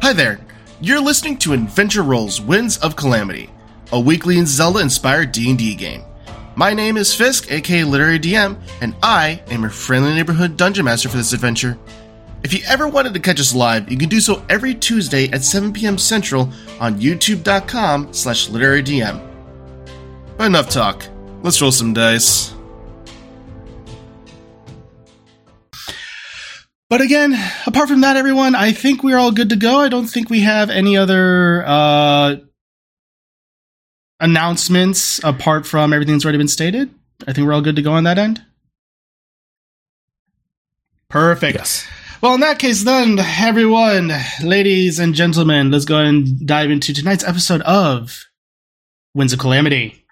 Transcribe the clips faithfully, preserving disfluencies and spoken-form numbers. Hi there, you're listening to Adventure Roll's Winds of Calamity, a weekly Zelda-inspired D and D game. My name is Fisk, aka Literary D M, and I am your friendly neighborhood dungeon master for this adventure. If you ever wanted to catch us live, you can do so every Tuesday at seven p.m. Central on youtube.com slash literary DM. But enough talk, let's roll some dice. But again, apart from that, everyone, I think we're all good to go. I don't think we have any other uh, announcements apart from everything that's already been stated. I think we're all good to go on that end. Perfect. Yes. Well, in that case, then, everyone, ladies and gentlemen, let's go and dive into tonight's episode of Winds of Calamity.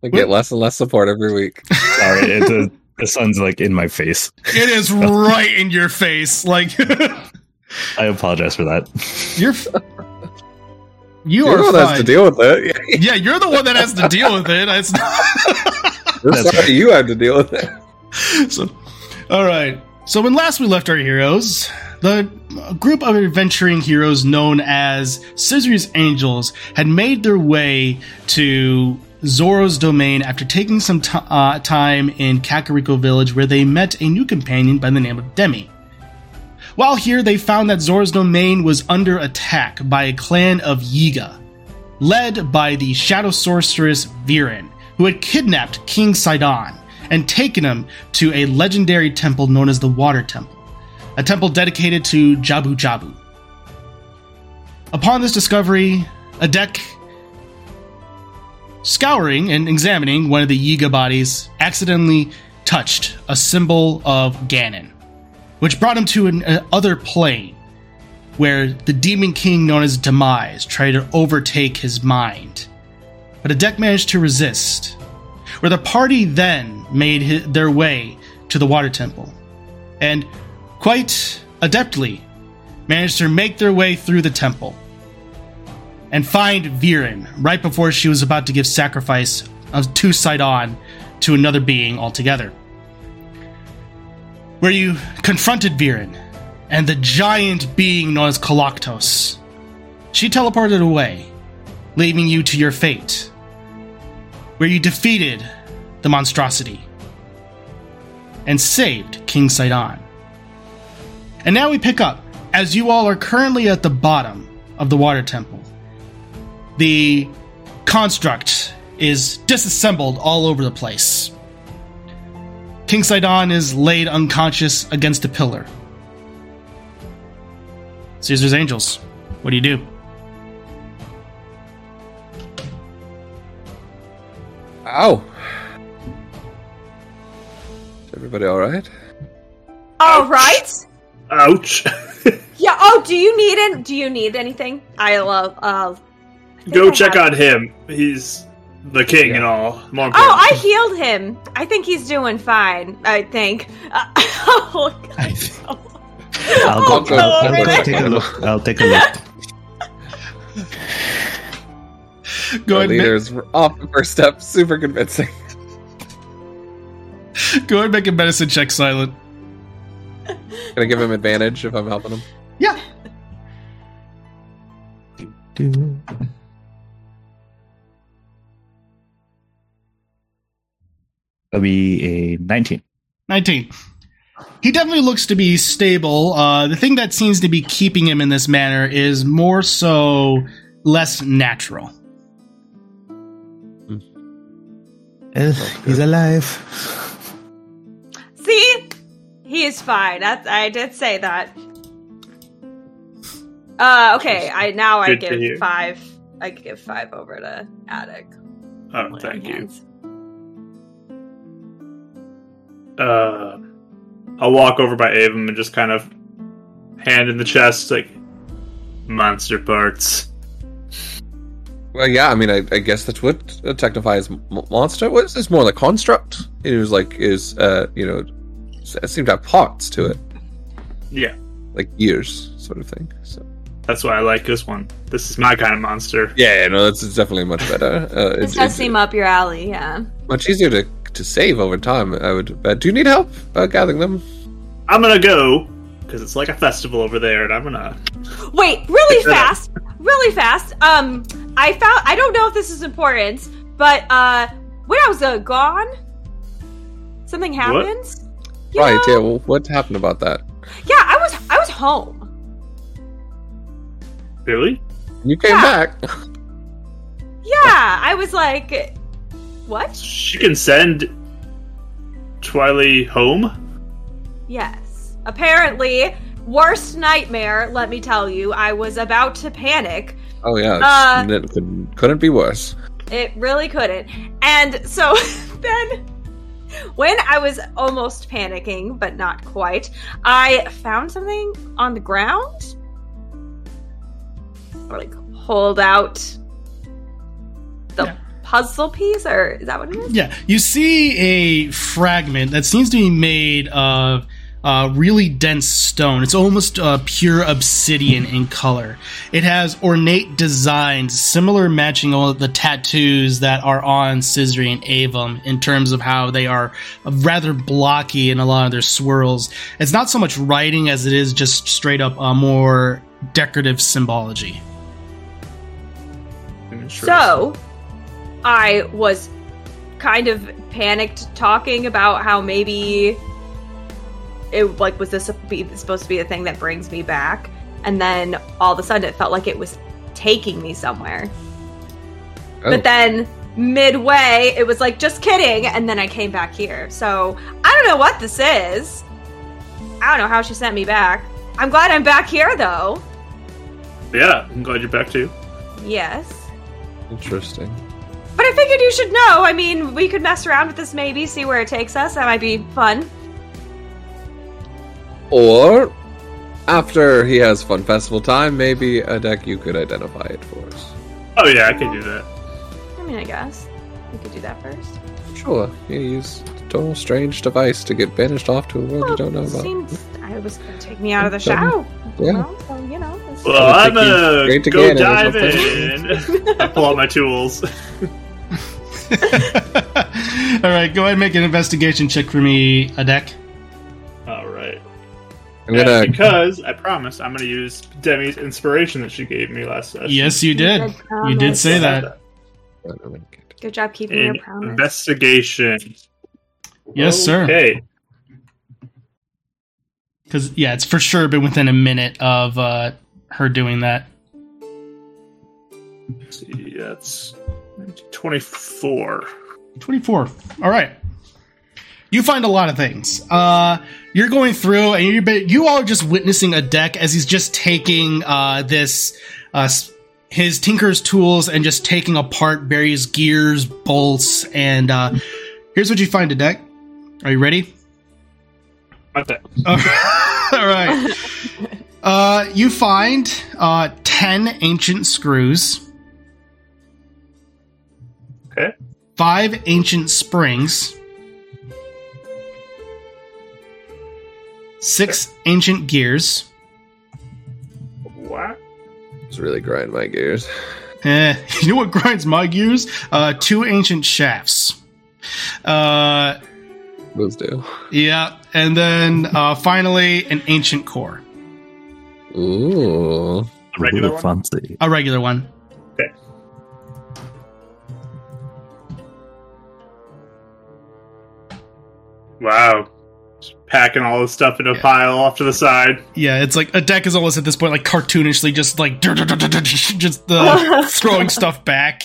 I get less and less support every week. Sorry, it's a, the sun's like in my face. It is right in your face. Like, I apologize for that. You're, you you're are the one that has to deal with it. Yeah, you're the one that has to deal with it. It's not. That's sorry, right. You have to deal with it. So, all right. So when last we left our heroes, the group of adventuring heroes known as Scissor's Angels had made their way to Zora's Domain after taking some t- uh, time in Kakariko Village, where they met a new companion by the name of Demi. While here, they found that Zora's Domain was under attack by a clan of Yiga, led by the shadow sorceress Viren, who had kidnapped King Sidon and taken him to a legendary temple known as the Water Temple, a temple dedicated to Jabu Jabu. Upon this discovery, Adek, scouring and examining one of the Yiga bodies, accidentally touched a symbol of Ganon, which brought him to an uh, other plane, where the demon king known as Demise tried to overtake his mind. But Adek managed to resist, where the party then made his, their way to the Water Temple, and quite adeptly managed to make their way through the temple and find Viren right before she was about to give sacrifice to Sidon to another being altogether. Where you confronted Viren and the giant being known as Kalaktos. She teleported away, leaving you to your fate, where you defeated the monstrosity and saved King Sidon. And now we pick up, as you all are currently at the bottom of the Water Temple. The construct is disassembled all over the place. King Sidon is laid unconscious against a pillar. Scissor's Angels, what do you do? Ow. Is everybody all right? All right? Ouch. Yeah, oh, do you need it? Do you need anything? I love... Uh, Go check on him. He's the king yeah. and all. More oh, I healed him. I think he's doing fine. I think. Uh, oh, God. Oh. I'll, I'll, go, go I'll, go I'll take a look. I'll take a look. Go ahead. Leaders were off the first step. Super convincing. Go ahead and make a medicine check, Silent. Can I give him advantage if I'm helping him? Yeah. Do. That'll be a nineteen. nineteen. He definitely looks to be stable. Uh, the thing that seems to be keeping him in this manner is more so less natural. Mm. Uh, he's alive. See? He is fine. That's, I did say that. Uh, okay, I now Good I give five. I give five over to Adek. Oh, One thank you. Uh, I'll walk over by Avon and just kind of hand in the chest, like, monster parts. Well, yeah, I mean, I, I guess that's what technifies monster. What is this? More like construct? It was like, is uh, you know, it seemed to have parts to it. Yeah. Like ears, sort of thing. So that's why I like this one. This is my kind of monster. Yeah, yeah no, that's definitely much better. Uh, this it, does it, seem it, up your alley, yeah. Much easier to to save over time, I would. But do you need help uh, gathering them? I'm gonna go, because it's like a festival over there, and I'm gonna... Wait, really fast, really fast. Um, I found, I don't know if this is important, but uh, when I was uh, gone, something happened. Right, know? yeah, well, what happened about that? Yeah, I was, I was home. Really? You came yeah. back. Yeah, I was like, what? She can send Twili home? Yes. Apparently, worst nightmare, let me tell you. I was about to panic. Oh, yeah. Uh, it couldn't, couldn't be worse. It really couldn't. And so then, when I was almost panicking, but not quite, I found something on the ground. Or, like, hold out the yeah. puzzle piece, or is that what it is? Yeah, you see a fragment that seems to be made of uh, really dense stone. It's almost uh, pure obsidian in color. It has ornate designs, similar matching all of the tattoos that are on Sisri and Avon in terms of how they are rather blocky in a lot of their swirls. It's not so much writing as it is just straight up uh, more decorative symbology. So, I was kind of panicked talking about how maybe it, like, was this a, be, supposed to be a thing that brings me back? And then all of a sudden it felt like it was taking me somewhere. Oh. But then midway it was like, just kidding. And then I came back here. So, I don't know what this is. I don't know how she sent me back. I'm glad I'm back here, though. Yeah, I'm glad you're back, too. Yes. Interesting. But I figured you should know. I mean, we could mess around with this maybe, see where it takes us. That might be fun. Or, after he has fun festival time, maybe, Adek, you could identify it for us. Oh, yeah, I could do that. I mean, I guess. We could do that first. Sure. You use a total strange device to get banished off to a world well, you don't know about. Seems it was going to take me out of the shower. Yeah. Well, so, you know. Well, I'm going to go dive in. I pull out my tools. All right, go ahead and make an investigation check for me, Adek. All right. I'm gonna... Because, I promise, I'm going to use Demi's inspiration that she gave me last session. Yes, you did. You did, you did say that. Good job keeping in your promise. Investigation. Yes, sir. Okay. Because, yeah, it's for sure been within a minute of uh, her doing that. Let's see, that's twenty-four. twenty-four. All right. You find a lot of things. Uh, you're going through, and you're, you all are just witnessing Adek as he's just taking uh, this uh, his tinker's tools and just taking apart various gears, bolts, and uh, here's what you find, Adek. Are you ready? Okay. All right. Uh, you find uh, ten ancient screws. Okay. Five ancient springs. Six okay. ancient gears. What? It's really grinding my gears. Eh, you know what grinds my gears? Uh, two ancient shafts. Uh, Those do. Yeah. And then, uh, finally, an ancient core. Ooh. A regular one? Fancy. A regular one. Okay. Wow. Just packing all this stuff in a yeah. pile off to the side. Yeah, it's like, Adek is almost at this point, like, cartoonishly just, like, just uh, throwing stuff back.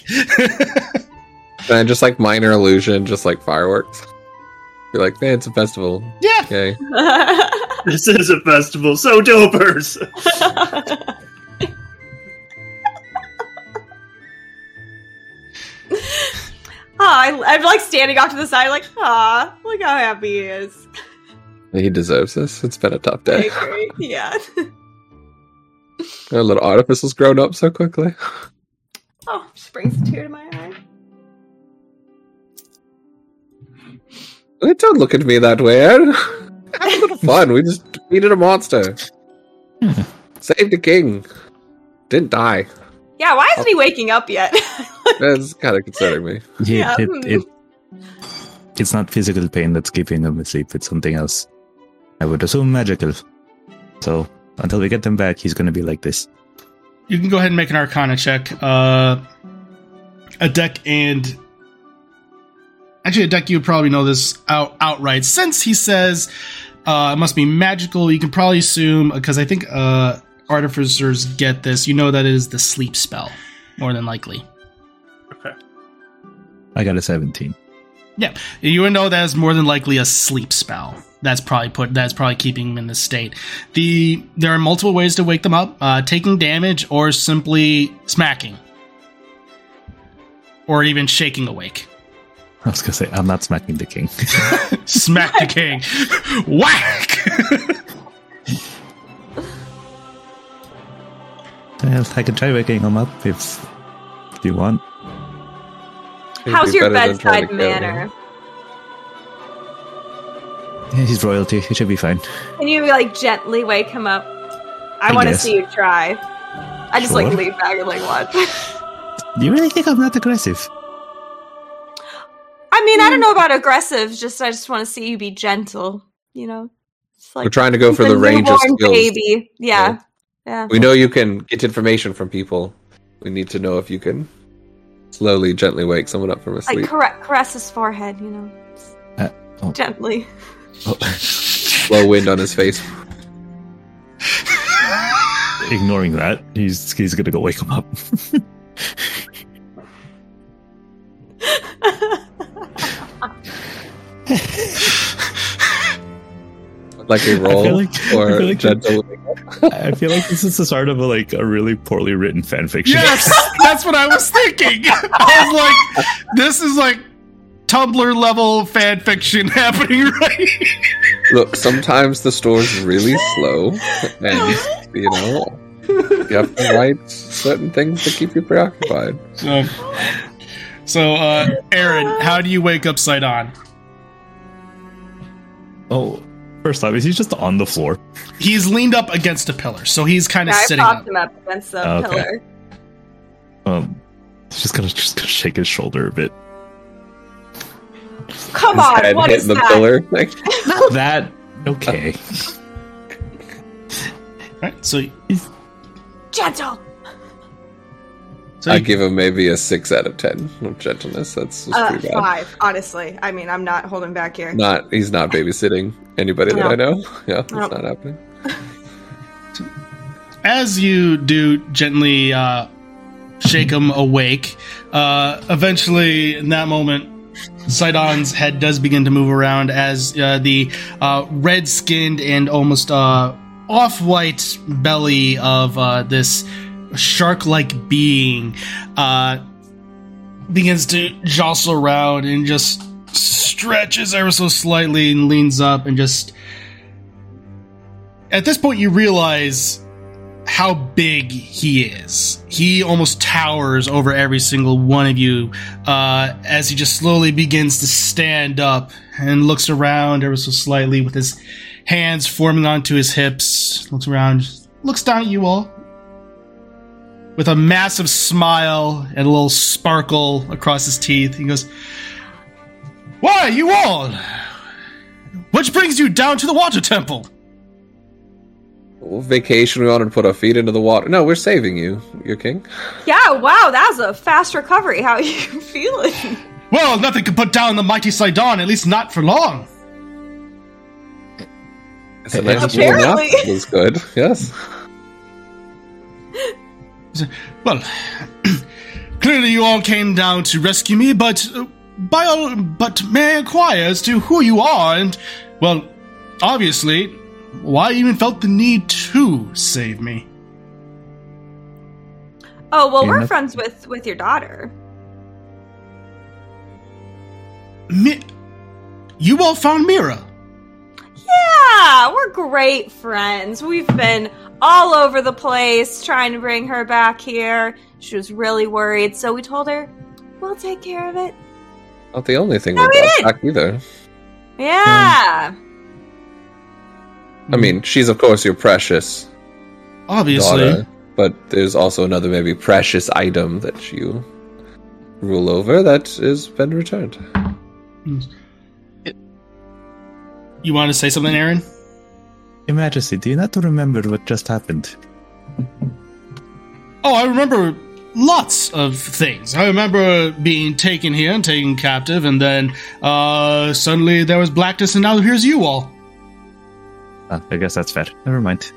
And just, like, minor illusion, just, like, fireworks. You're like, man, it's a festival. Yeah. Okay. This is a festival. So dopers. Oh, I, I'm like standing off to the side like, aw, look how happy he is. He deserves this. It's been a tough day. I agree. Yeah. Our little artifice has grown up so quickly. Oh, just brings a tear to my eye. Don't look at me that way, Aaron. Had a little fun. We just defeated a monster. Saved a king. Didn't die. Yeah, why isn't he waking up yet? That's kind of concerning me. Yeah, yeah. It, it, it's not physical pain that's keeping them asleep, it's something else. I would assume magical. So until we get them back, he's going to be like this. You can go ahead and make an Arcana check. Uh, Adek and... Actually, Adek, you probably know this out, outright. Since he says uh, it must be magical, you can probably assume, because I think uh, artificers get this, you know that it is the sleep spell, more than likely. Okay. I got a seventeen. Yeah, you would know that is more than likely a sleep spell. That's probably put. That's probably keeping them in this state. The there are multiple ways to wake them up: uh, taking damage, or simply smacking, or even shaking awake. I was gonna say I'm not smacking the king. Smack the king, whack. Well, I can try waking him up if, if you want. It'd How's be your bedside manner? Yeah, he's royalty. He should be fine. Can you like gently wake him up? I, I want to see you try. I just sure. like lean back and like watch. Do you really think I'm not aggressive? I mean, mm. I don't know about aggressive. Just I just want to see you be gentle. You know, it's like, we're trying to go for the range of skills. Baby. Yeah. yeah, yeah. We know you can get information from people. We need to know if you can slowly, gently wake someone up from a sleep. Like cor- caress his forehead, you know, uh, oh. gently. Oh. Blow wind on his face. Ignoring that, he's he's gonna go wake him up. Like a roll like, or I like gentle this, I feel like this is the start of a, like a really poorly written fanfiction. Yes, that's what I was thinking. I was like, this is like Tumblr level fanfiction happening right here. Look, sometimes the store's really slow and, you know, you have to write certain things to keep you preoccupied. So, so uh, Aren, how do you wake up Sidon? Oh, first off, is he just on the floor? He's leaned up against a pillar, so he's kind of yeah, sitting up. I propped him up against the okay. pillar. Um, just gonna just gonna shake his shoulder a bit. Come his on, head what is the that? Pillar. Like, not that. Okay. All right, so he's... gentle. So I give him maybe a six out of ten of gentleness. That's, that's uh, pretty bad. Five, honestly. I mean, I'm not holding back here. Not he's not babysitting anybody no. that I know. Yeah, that's no. not happening. As you do gently uh, shake him awake, uh, eventually in that moment, Sidon's head does begin to move around as uh, the uh, red-skinned and almost uh, off-white belly of uh, this shark-like being uh, begins to jostle around and just stretches ever so slightly and leans up and just... At this point, you realize how big he is. He almost towers over every single one of you uh, as he just slowly begins to stand up and looks around ever so slightly with his hands forming onto his hips, looks around, looks down at you all, with a massive smile and a little sparkle across his teeth. He goes, "Why, you all? Which brings you down to the Water Temple?" Well, vacation, we wanted to put our feet into the water. No, we're saving you, your king. Yeah, wow, that was a fast recovery. How are you feeling? Well, nothing can put down the mighty Sidon, at least not for long. It's a nice warm-up. It was good, yes. Well, clearly you all came down to rescue me, but uh, by all, but may I inquire as to who you are and, well, obviously, why you even felt the need to save me? Oh, well, yeah, we're friends with, with your daughter. Mi- you all found Mira. Yeah, we're great friends. We've been all over the place trying to bring her back here. She was really worried, so we told her we'll take care of it. Not the only thing no, we got back either. Yeah. Um, I mean, she's of course your precious obviously daughter, but there's also another maybe precious item that you rule over that has been returned. You want to say something, Aren? Your Majesty, do you not remember what just happened? Oh, I remember lots of things. I remember being taken here and taken captive, and then uh, suddenly there was blackness, and now here's you all. Uh, I guess that's fair. Never mind.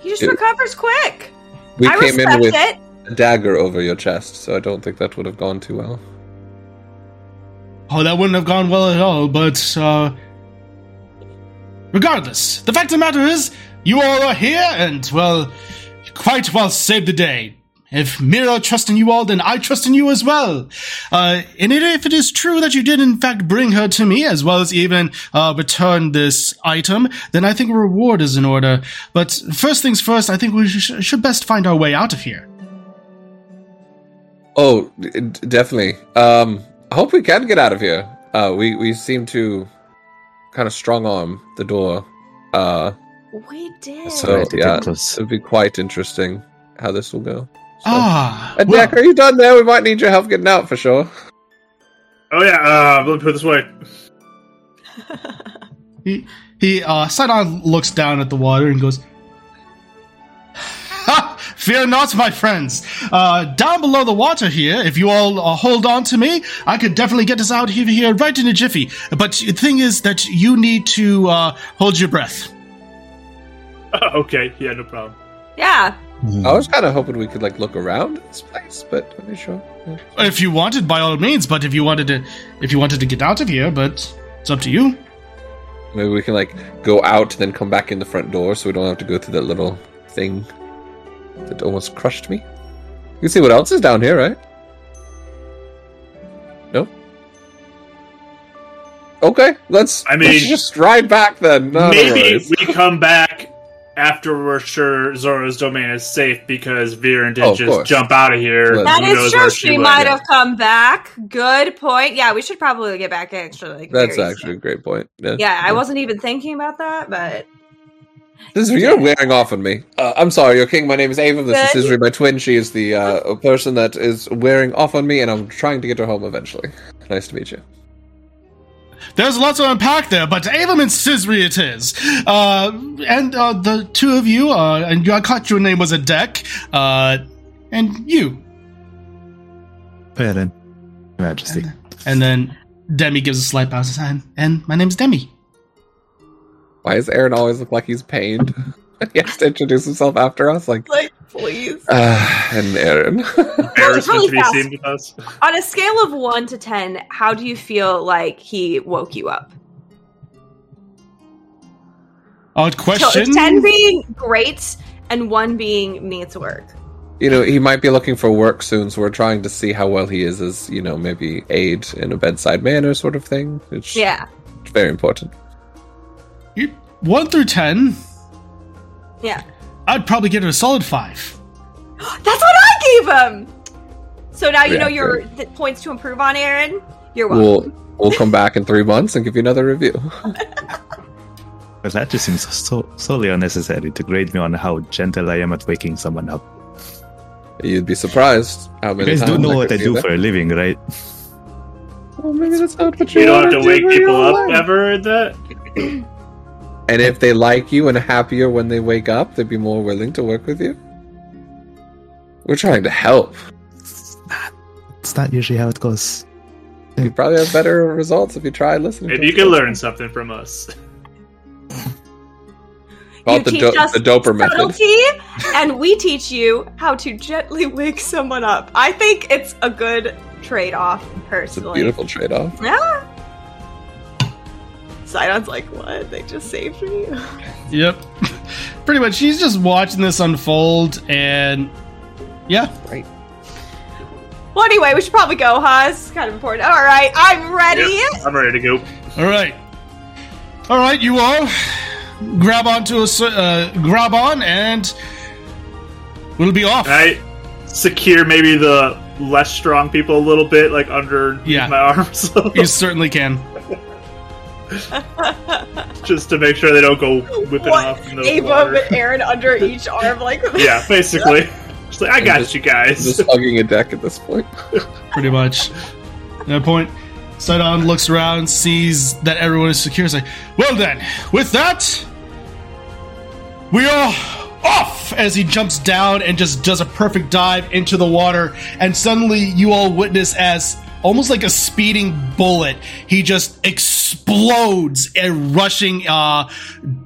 He just it, recovers quick. We I came in with it. a dagger over your chest, so I don't think that would have gone too well. Oh, that wouldn't have gone well at all, but uh, regardless, the fact of the matter is, you all are here, and, well, quite well saved the day. If Mira trusts in you all, then I trust in you as well. Uh, and if it is true that you did, in fact, bring her to me, as well as even uh, return this item, then I think a reward is in order. But first things first, I think we sh- should best find our way out of here. Oh, d- definitely. Um... I hope we can get out of here. Uh, we, we seem to kind of strong-arm the door. Uh, we did. So, yeah, it'll be quite interesting how this will go. So. Ah, and well, Adek, are you done there? We might need your help getting out for sure. Oh, yeah, uh, let me put it this way. he, he uh, Sidon looks down at the water and goes, fear not, my friends. Uh, down below the water here, if you all uh, hold on to me, I could definitely get us out of here right in a jiffy. But the thing is that you need to uh, hold your breath. Uh, okay, yeah, no problem. Yeah. I was kind of hoping we could like look around this place, but I'm not sure. Yeah. If you wanted, by all means. But if you wanted to, if you wanted to get out of here, but it's up to you. Maybe we can like go out and then come back in the front door, so we don't have to go through that little thing. That almost crushed me. You can see what else is down here, right? No? Okay, let's, I mean, let's just ride back then. No, maybe no we come back after we're sure Zora's domain is safe because Viren didn't oh, just jump out of here. That Who is true. She, she might have come back. Good point. Yeah, we should probably get back extra. Like, That's actually soon. a great point. Yeah. yeah, I wasn't even thinking about that, but... This is, you're wearing off on me. Uh, I'm sorry, your king. My name is Avon. This is Sisri, my twin. She is the uh, person that is wearing off on me, and I'm trying to get her home eventually. Nice to meet you. There's lots to unpack there, but Avon and Sisri it is. Uh, and uh, the two of you, uh, and I caught your name was Adek, uh, and you. Pardon, Your Majesty. And, and then Demi gives a slight bow to hand, and my name's Demi. Why does Aren always look like he's pained? He has to introduce himself after us. Like, like please. Uh, and Aren. Aren's supposed to be seen with us. On a scale of one to ten, how do you feel like he woke you up? Odd question. So ten being great and one being needs work. You know, he might be looking for work soon, so we're trying to see how well he is as, you know, maybe aid in a bedside manner sort of thing. Which yeah. It's very important. One through ten. Yeah. I'd probably give it a solid five. That's what I gave him! So now you yeah, know your th- points to improve on, Aren. You're welcome. We'll, we'll come back in three months and give you another review. Well, that just seems so solely unnecessary to grade me on how gentle I am at waking someone up. You'd be surprised how many times. You guys don't know I what I do that. for a living, right? Well, maybe that's not what you You don't have to do wake people up life. ever that... And if they like you and are happier when they wake up, they'd be more willing to work with you. We're trying to help. It's not, it's not usually how it goes. You probably have better results if you try listening. Maybe to you can learn something from us. You teach do- us the doper subtlety, method. And we teach you how to gently wake someone up. I think it's a good trade-off, personally. It's a beautiful trade-off. Yeah. Sidon's like, what? They just saved me? Yep. Pretty much, she's just watching this unfold, and... Yeah. Right. Well, anyway, we should probably go, huh? It's kind of important. All right, I'm ready. Yep, I'm ready to go. All right. All right, you all. Grab on to a... Uh, grab on, and... We'll be off. All right. Secure maybe the less strong people a little bit, like, under yeah. my arms. You certainly can. Just to make sure they don't go whipping what? off in the Ava water. And Aren under each arm, like yeah, basically. Just like I and got just, you guys. Just hugging Adek at this point, pretty much. That point. Sidon looks around, sees that everyone is secure. He's like, well then, with that, we are off! As he jumps down and just does a perfect dive into the water. And suddenly you all witness as, almost like a speeding bullet, he just explodes and rushing uh,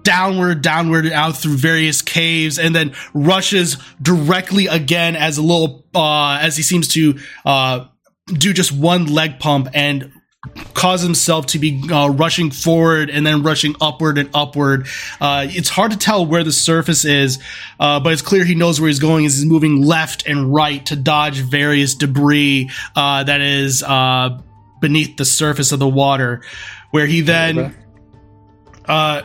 downward, downward, and out through various caves, and then rushes directly again as a little, uh, as he seems to uh, do just one leg pump and cause himself to be uh, rushing forward and then rushing upward and upward. Uh, it's hard to tell where the surface is, uh, but it's clear he knows where he's going as he's moving left and right to dodge various debris uh, that is uh, beneath the surface of the water, where he then, uh,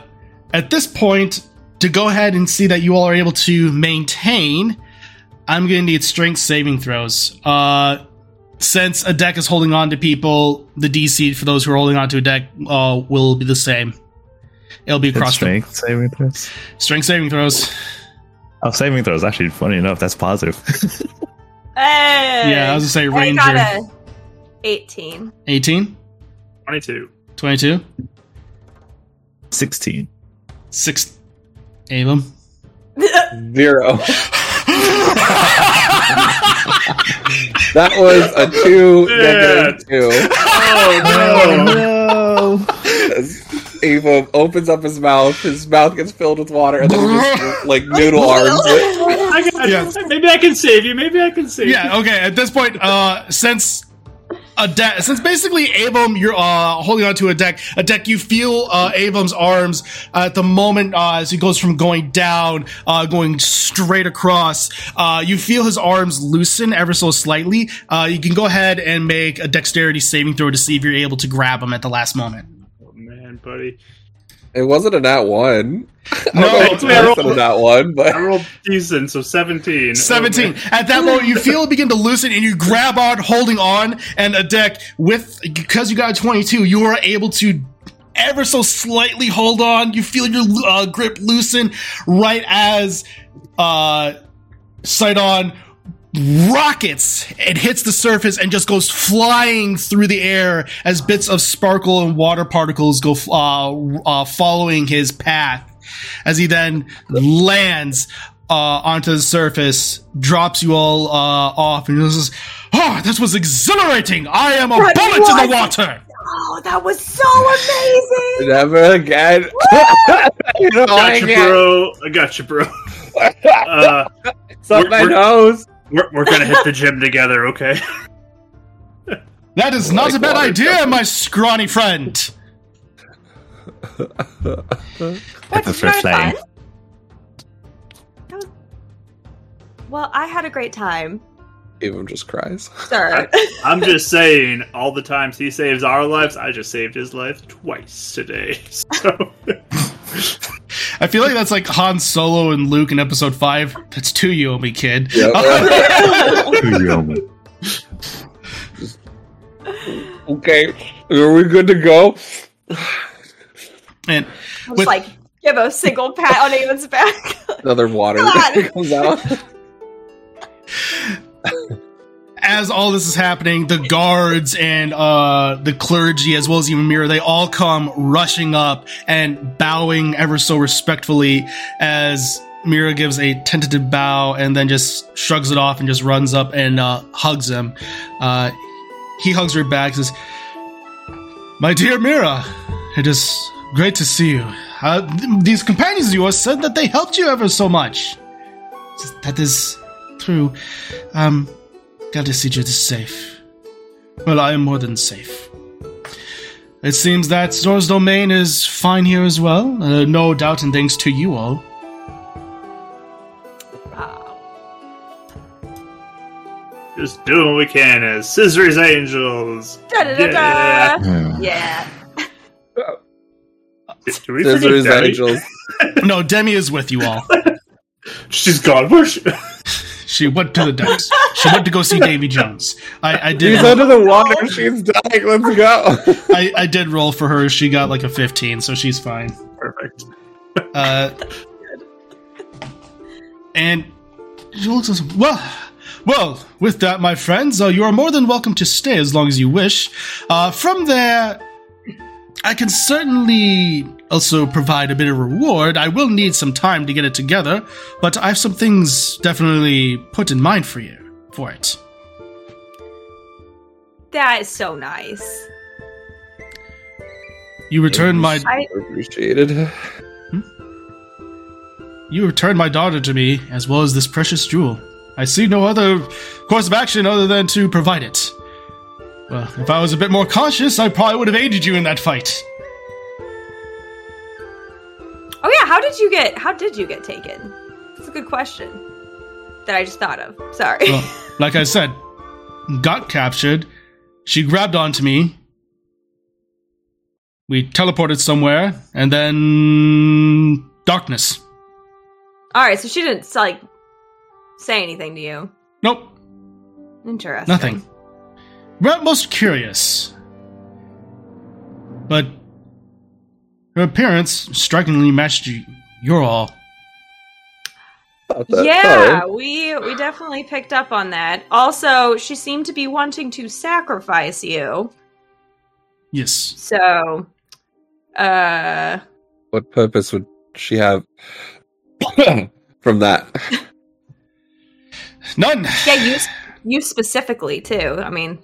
at this point, to go ahead and see that you all are able to maintain, I'm going to need strength saving throws. Uh... Since Adek is holding on to people, the D C for those who are holding on to Adek uh, will be the same. It'll be across strength them. saving throws. Strength saving throws. Oh, saving throws! Actually, funny enough, that's positive. Hey! Yeah, I was gonna say Ranger. I got a eighteen. Eighteen. Twenty-two. Twenty-two. Sixteen. Six. Avum. Zero. That was a two, yeah. Negative two. Oh, no. Avum opens up his mouth. His mouth gets filled with water, and then he just, like, noodle arms I got, yeah. Maybe I can save you. Maybe I can save yeah, you. Yeah, okay. At this point, uh, since... Adek, since basically Avum, you're uh, holding on to Adek. Adek, you feel uh, Avum's arms uh, at the moment uh, as he goes from going down, uh, going straight across. Uh, you feel his arms loosen ever so slightly. Uh, you can go ahead and make a dexterity saving throw to see if you're able to grab him at the last moment. Oh, man, buddy. It wasn't a nat one. No, it's not a nat one, but I rolled decent, so seventeen. Seventeen. Oh, at that moment, you feel it begin to loosen, and you grab on, holding on, and Adek, with because you got a twenty-two, you are able to ever so slightly hold on. You feel your uh, grip loosen right as uh, Sidon rockets and hits the surface and just goes flying through the air as bits of sparkle and water particles go uh, uh, following his path as he then lands uh, onto the surface, drops you all uh, off, and just says, oh, this was exhilarating! I am a but bullet in the water! Oh, that was so amazing! Never again. I got you, bro. I got you, bro. Uh, it's up my nose. We're, we're gonna hit the gym together, okay? That is not like a bad idea, temple. My scrawny friend! What's your fun? Was... Well, I had a great time. Avum just cries. Sure. I, I'm just saying, all the times he saves our lives, I just saved his life twice today. So... I feel like that's like Han Solo and Luke in episode five. That's two you owe me, kid. Yep. Two you owe me. Okay, are we good to go? And I was with- like, give a single pat on Avon's back. Another water comes out. As all this is happening, the guards and uh, the clergy, as well as even Mira, they all come rushing up and bowing ever so respectfully as Mira gives a tentative bow and then just shrugs it off and just runs up and uh, hugs him. Uh, he hugs her back and says, my dear Mira, it is great to see you. Uh, th- these companions of yours said that they helped you ever so much. That is true. Um... Glad to see you this safe. Well, I am more than safe. It seems that Zora's Domain is fine here as well. Uh, no doubt and thanks to you all. Wow. Just doing what we can as Scissor's Angels. Da-da-da-da. Yeah. yeah. Scissor's Angels. No, Demi is with you all. She's gone. Where's she? She went to the docks. She went to go see Davy Jones. I, I did. She's under the water. She's dying. Let's go. I, I did roll for her. She got like a fifteen, so she's fine. Perfect. Uh, and she looks. Well, Well, with that, my friends, uh, you are more than welcome to stay as long as you wish. Uh, from there, I can certainly also provide a bit of reward. I will need some time to get it together, but I have some things definitely put in mind for you for it. That is so nice. You return my... I appreciate it. Hmm? You return my daughter to me, as well as this precious jewel. I see no other course of action other than to provide it. Well, if I was a bit more cautious, I probably would have aided you in that fight. Oh yeah, how did you get how did you get taken? That's a good question that I just thought of. Sorry. Well, like I said, got captured. She grabbed onto me. We teleported somewhere, and then darkness. All right, so she didn't like say anything to you. Nope. Interesting. Nothing. We're most curious, but her appearance strikingly matched you, your all. Yeah, time. we we definitely picked up on that. Also, she seemed to be wanting to sacrifice you. Yes. So, uh... what purpose would she have from that? None! Yeah, you you specifically, too. I mean...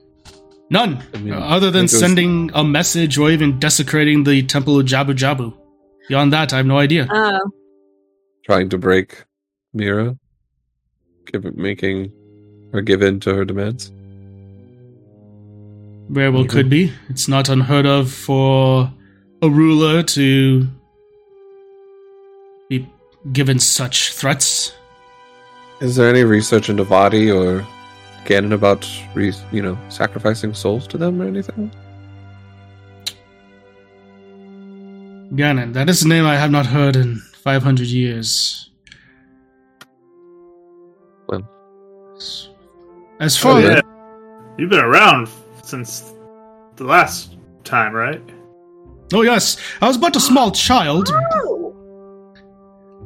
None, I mean, uh, other than sending a message or even desecrating the Temple of Jabu Jabu. Beyond that, I have no idea. Uh, Trying to break Mira? Give, making her give in to her demands? Very well, mm-hmm. Could be. It's not unheard of for a ruler to be given such threats. Is there any research into Vaati or... Ganon about, re- you know, sacrificing souls to them or anything? Ganon, that is a name I have not heard in five hundred years. When? As far oh, yeah. as... You've been around since the last time, right? Oh, yes. I was but a small child. Oh.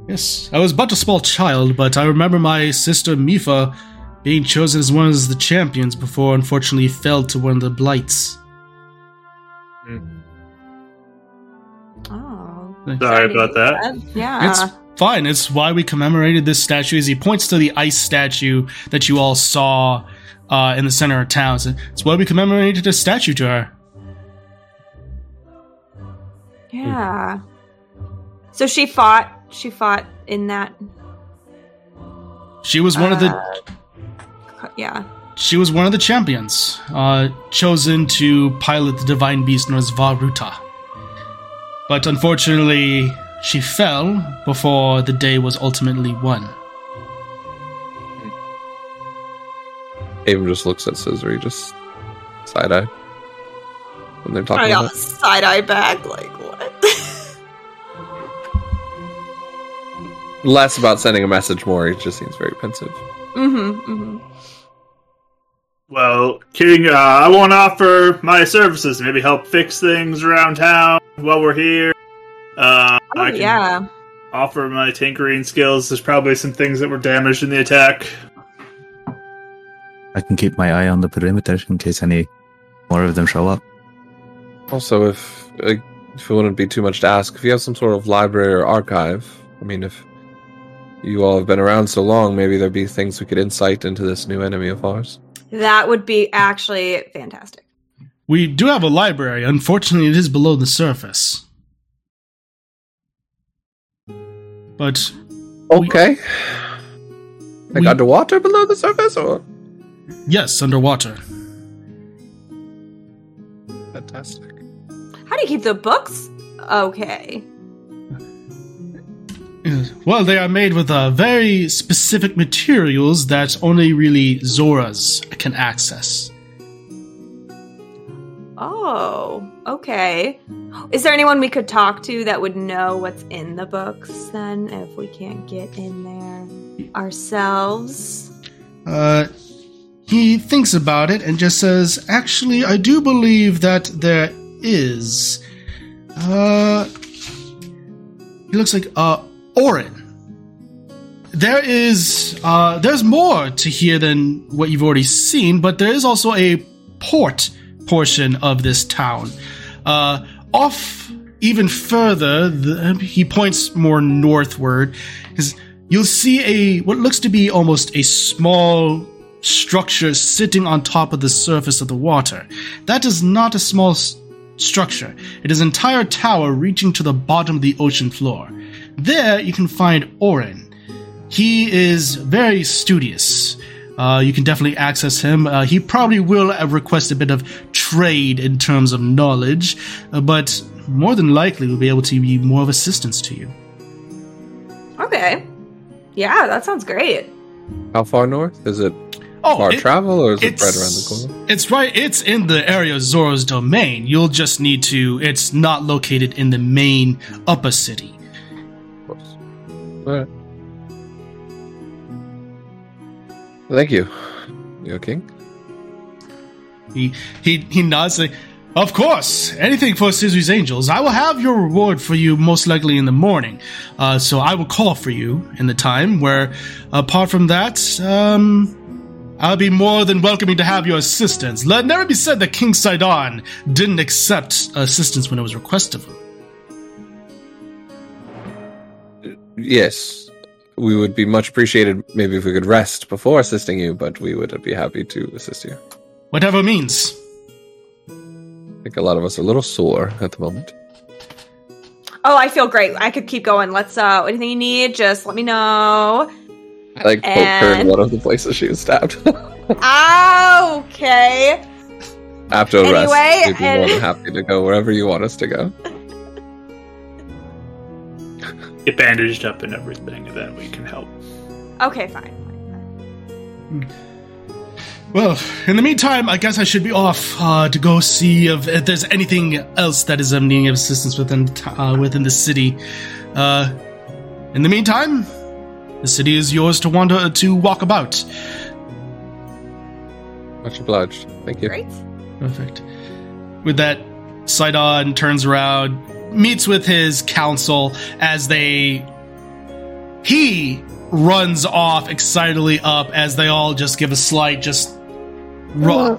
Yes, I was but a small child, but I remember my sister Mipha being chosen as one of the champions before, unfortunately, fell to one of the blights. Mm. Oh, sorry about that. Yeah, it's fine. It's why we commemorated this statue. As he points to the ice statue that you all saw uh, in the center of town, so it's why we commemorated a statue to her. Yeah. Mm. So she fought. She fought in that. She was one uh, of the. Yeah. She was one of the champions, uh, chosen to pilot the divine beast known as Varuta. But unfortunately, she fell before the day was ultimately won. Avon just looks at Sisri, just side-eye. When they're talking I about it. Side-eye back, like, what? Less about sending a message, more. It just seems very pensive. Mm-hmm, mm-hmm. Well, King, uh, I won't offer my services. Maybe help fix things around town while we're here. Uh, oh, I can yeah. offer my tinkering skills. There's probably some things that were damaged in the attack. I can keep my eye on the perimeter in case any more of them show up. Also, if, uh, if it wouldn't be too much to ask, if you have some sort of library or archive, I mean, if you all have been around so long, maybe there'd be things we could insight into this new enemy of ours. That would be actually fantastic. We do have a library. Unfortunately, it is below the surface. But... Okay. We, like we, underwater below the surface, or...? Yes, underwater. Fantastic. How do you keep the books? Okay. Well, they are made with uh, very specific materials that only really Zoras can access. Oh, okay. Is there anyone we could talk to that would know what's in the books, then, if we can't get in there ourselves? Uh, he thinks about it and just says, actually, I do believe that there is. Uh, he looks like, uh... Aren. there is uh, there's more to here than what you've already seen, but there is also a port portion of this town. Uh, off even further, the, he points more northward. You'll see a what looks to be almost a small structure sitting on top of the surface of the water. That is not a small s- structure. It is an entire tower reaching to the bottom of the ocean floor. There you can find Aren. He is very studious. Uh, you can definitely access him. Uh, he probably will request a bit of trade in terms of knowledge, uh, but more than likely will be able to be more of assistance to you. Okay. Yeah, that sounds great. How far north? Is it oh, far it, travel, or is it right around the corner? It's right. It's in the area of Zora's Domain. You'll just need to... It's not located in the main upper city. Of course. All right. Thank you. You okay? He he he nods. Like, of course, anything for Scissor's Angels. I will have your reward for you most likely in the morning. Uh, so I will call for you in the time where, apart from that, um, I'll be more than welcoming to have your assistance. Let it never be said that King Sidon didn't accept assistance when it was requested of him. Yes. We would be much appreciated maybe if we could rest before assisting you, but we would be happy to assist you. Whatever means. I think a lot of us are a little sore at the moment. Oh, I feel great. I could keep going. Let's, uh, anything you need, just let me know. I, like, poked and... her in one of the places she was stabbed. Oh, okay. After a anyway, rest, we'd be and... more than happy to go wherever you want us to go. Get bandaged up and everything, and then we can help. Okay, fine. Well, in the meantime, I guess I should be off uh, to go see if, if there's anything else that is um, needing assistance within uh, within the city. Uh, in the meantime, the city is yours to wander to walk about. Much obliged. Thank you. Great. Perfect. With that, Sidon turns around, meets with his council as they... He runs off excitedly up as they all just give a slight just... Ru-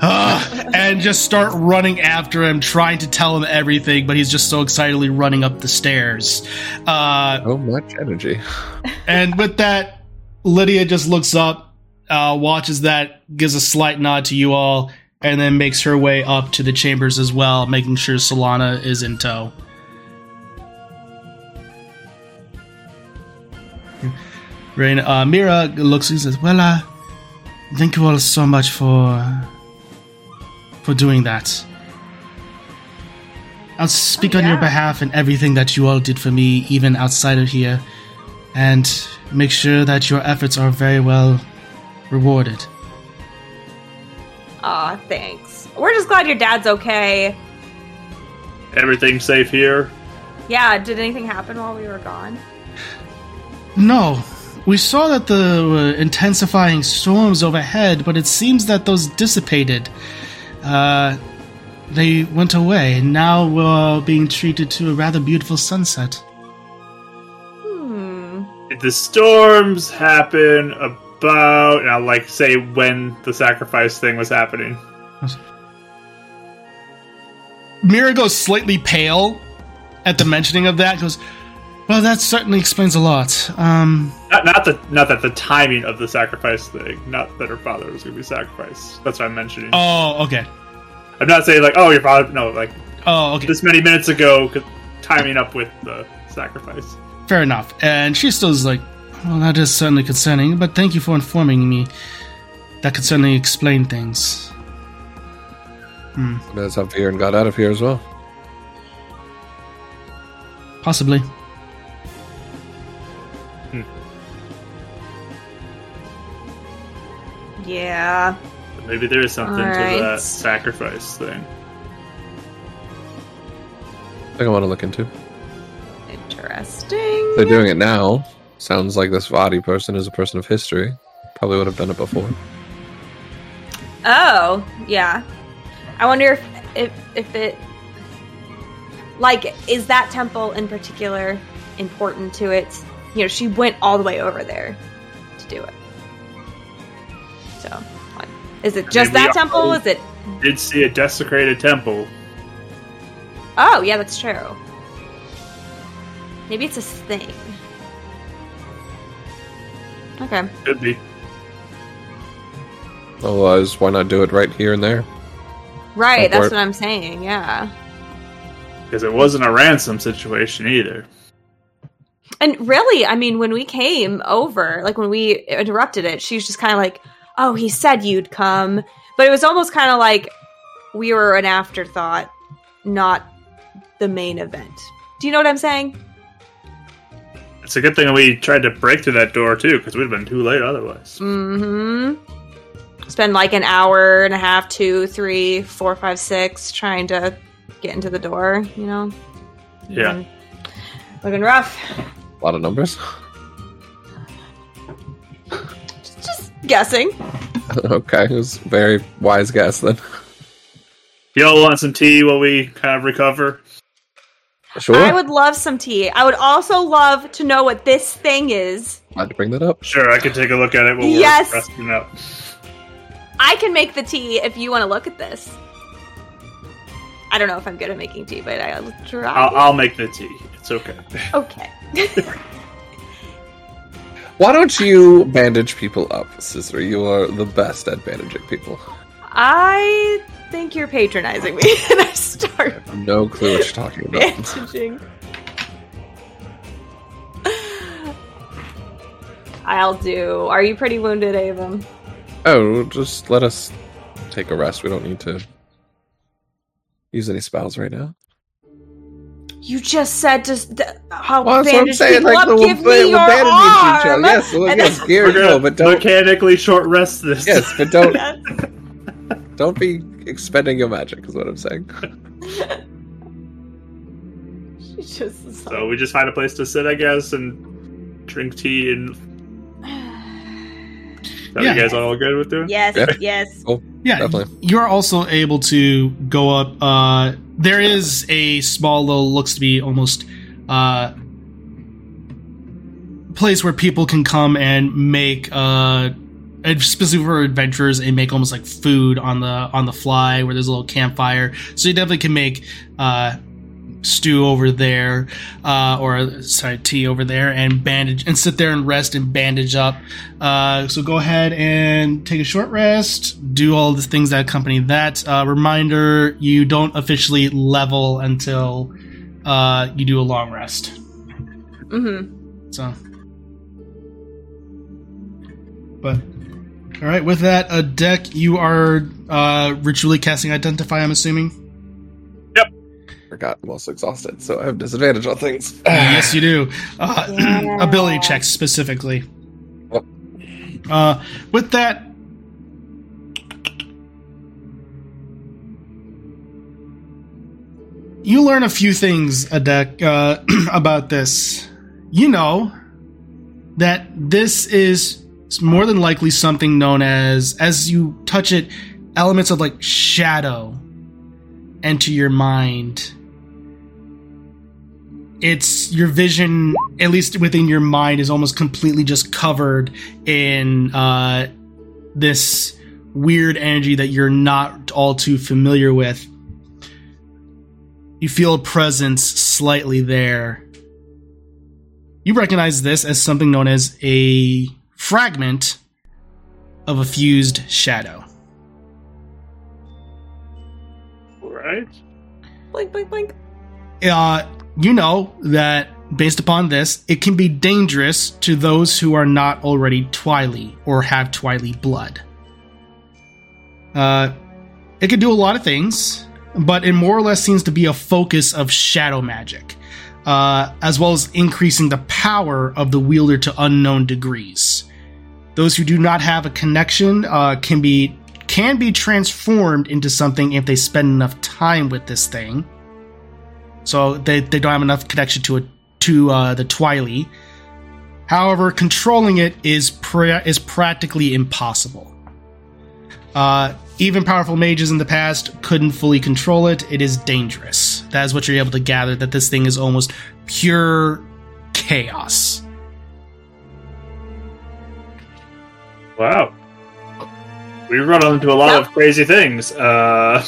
uh, and just start running after him, trying to tell him everything, but he's just so excitedly running up the stairs. Uh, so much energy. And with that, Lydia just looks up, uh, watches that, gives a slight nod to you all, and then makes her way up to the chambers as well, making sure Solana is in tow. Rain, uh, Mira looks and says, well, uh, thank you all so much for for doing that. I'll speak oh, yeah. on your behalf and everything that you all did for me, even outside of here, and make sure that your efforts are very well rewarded. Aw, oh, thanks. We're just glad your dad's okay. Everything safe here? Yeah, did anything happen while we were gone? No. We saw that the uh, intensifying storms overhead, but it seems that those dissipated. Uh, they went away, and now we're being treated to a rather beautiful sunset. Hmm. The storms happen about... About, and I'll, like, say when the sacrifice thing was happening. Mira goes slightly pale at the mentioning of that. Goes, well, that certainly explains a lot. Um, not, not, the, not that the timing of the sacrifice thing, not that her father was going to be sacrificed. That's what I'm mentioning. Oh, okay. I'm not saying, like, oh, your father, no, like, oh, okay. This many minutes ago, timing up with the sacrifice. Fair enough. And she still is like, well, that is certainly concerning, but thank you for informing me. That could certainly explain things. Hmm. That's how Viren got out of here as well. Possibly. Hmm. Yeah. Maybe there is something right to that sacrifice thing. I think I want to look into. Interesting. They're doing it now. Sounds like this Vaati person is a person of history. Probably would have done it before. Oh, yeah. I wonder if if, if it... Like, is that temple in particular important to it? you know, she went all the way over there to do it. So, like, is it just I mean, that temple? Is it? Did see a desecrated temple. Oh, yeah, that's true. Maybe it's a thing. Okay. Could be. Otherwise, why not do it right here and there? Right, that's what I'm saying, yeah. Because it wasn't a ransom situation either. And really, I mean, when we came over, like when we interrupted it, she was just kind of like, oh, he said you'd come. But it was almost kind of like we were an afterthought, not the main event. Do you know what I'm saying? It's a good thing we tried to break through that door, too, because we'd have been too late otherwise. Mm-hmm. Spend like an hour and a half, two, three, four, five, six, trying to get into the door, you know? Yeah. And looking rough. A lot of numbers? Just, just guessing. Okay, it was a very wise guess then. Y'all want some tea while we kind of recover? Sure. I would love some tea. I would also love to know what this thing is. Glad to bring that up. Sure, I could take a look at it while we're yes. resting up. I can make the tea if you want to look at this. I don't know if I'm good at making tea, but I'll try. I'll, I'll make the tea. It's okay. Okay. Why don't you bandage people up, Sisri? You are the best at bandaging people. I think you're patronizing me, and I start. I have no clue what you're talking about. Bandaging. I'll do. Are you pretty wounded, Avon? Oh, just let us take a rest. We don't need to use any spells right now. You just said just th- how well, bandage people like, up, the, give the, me your arm! Yes, well, yes, then, Gary, no, but don't... Mechanically short rest this. Yes, but don't... don't be expending your magic, is what I'm saying. She just so we just find a place to sit, I guess, and drink tea and... Are yeah. you guys all good with doing? Yes, yeah. yes. Oh, yeah, definitely. You're also able to go up. Uh, there is a small little, looks to be almost uh, place where people can come and make, uh, specifically for adventurers, and make almost like food on the on the fly, where there's a little campfire. So you definitely can make uh, stew over there, uh, or sorry, tea over there, and bandage, and sit there and rest and bandage up. Uh, so go ahead and take a short rest, do all the things that accompany that. Uh, reminder, you don't officially level until uh, you do a long rest. Mm-hmm. So, but all right, with that, Adek, you are uh, ritually casting Identify, I'm assuming. Got most exhausted, so I have disadvantage on things. Yes, you do. Uh, yeah. Ability checks specifically. Yep. Uh, with that, you learn a few things, Adek, uh, about this. You know that this is more than likely something known as, as you touch it, elements of like shadow enter your mind. It's your vision, at least within your mind, is almost completely just covered in uh, this weird energy that you're not all too familiar with. You feel a presence slightly there. You recognize this as something known as a fragment of a fused shadow. All right. Blink, blink, blink. Uh... You know that, based upon this, it can be dangerous to those who are not already Twili or have Twili blood. Uh, it can do a lot of things, but it more or less seems to be a focus of shadow magic, uh, as well as increasing the power of the wielder to unknown degrees. Those who do not have a connection uh, can be can be transformed into something if they spend enough time with this thing. So they, they don't have enough connection to it, to uh, the Twili. However, controlling it is pra- is practically impossible. Uh, even powerful mages in the past couldn't fully control it. It is dangerous. That is what you're able to gather, that this thing is almost pure chaos. Wow. We've run into a lot yeah. of crazy things. Uh,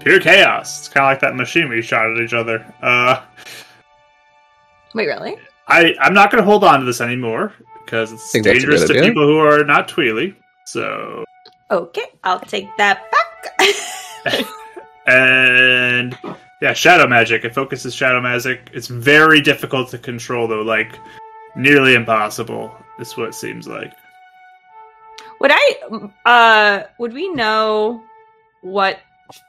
pure chaos. It's kind of like that machine we shot at each other. Uh, Wait, really? I, I'm not going to hold on to this anymore, because it's dangerous to idea. people who are not Twili, so... Okay, I'll take that back. And, yeah, shadow magic. It focuses shadow magic. It's very difficult to control, though, like, nearly impossible, is what it seems like. Would I, uh, would we know what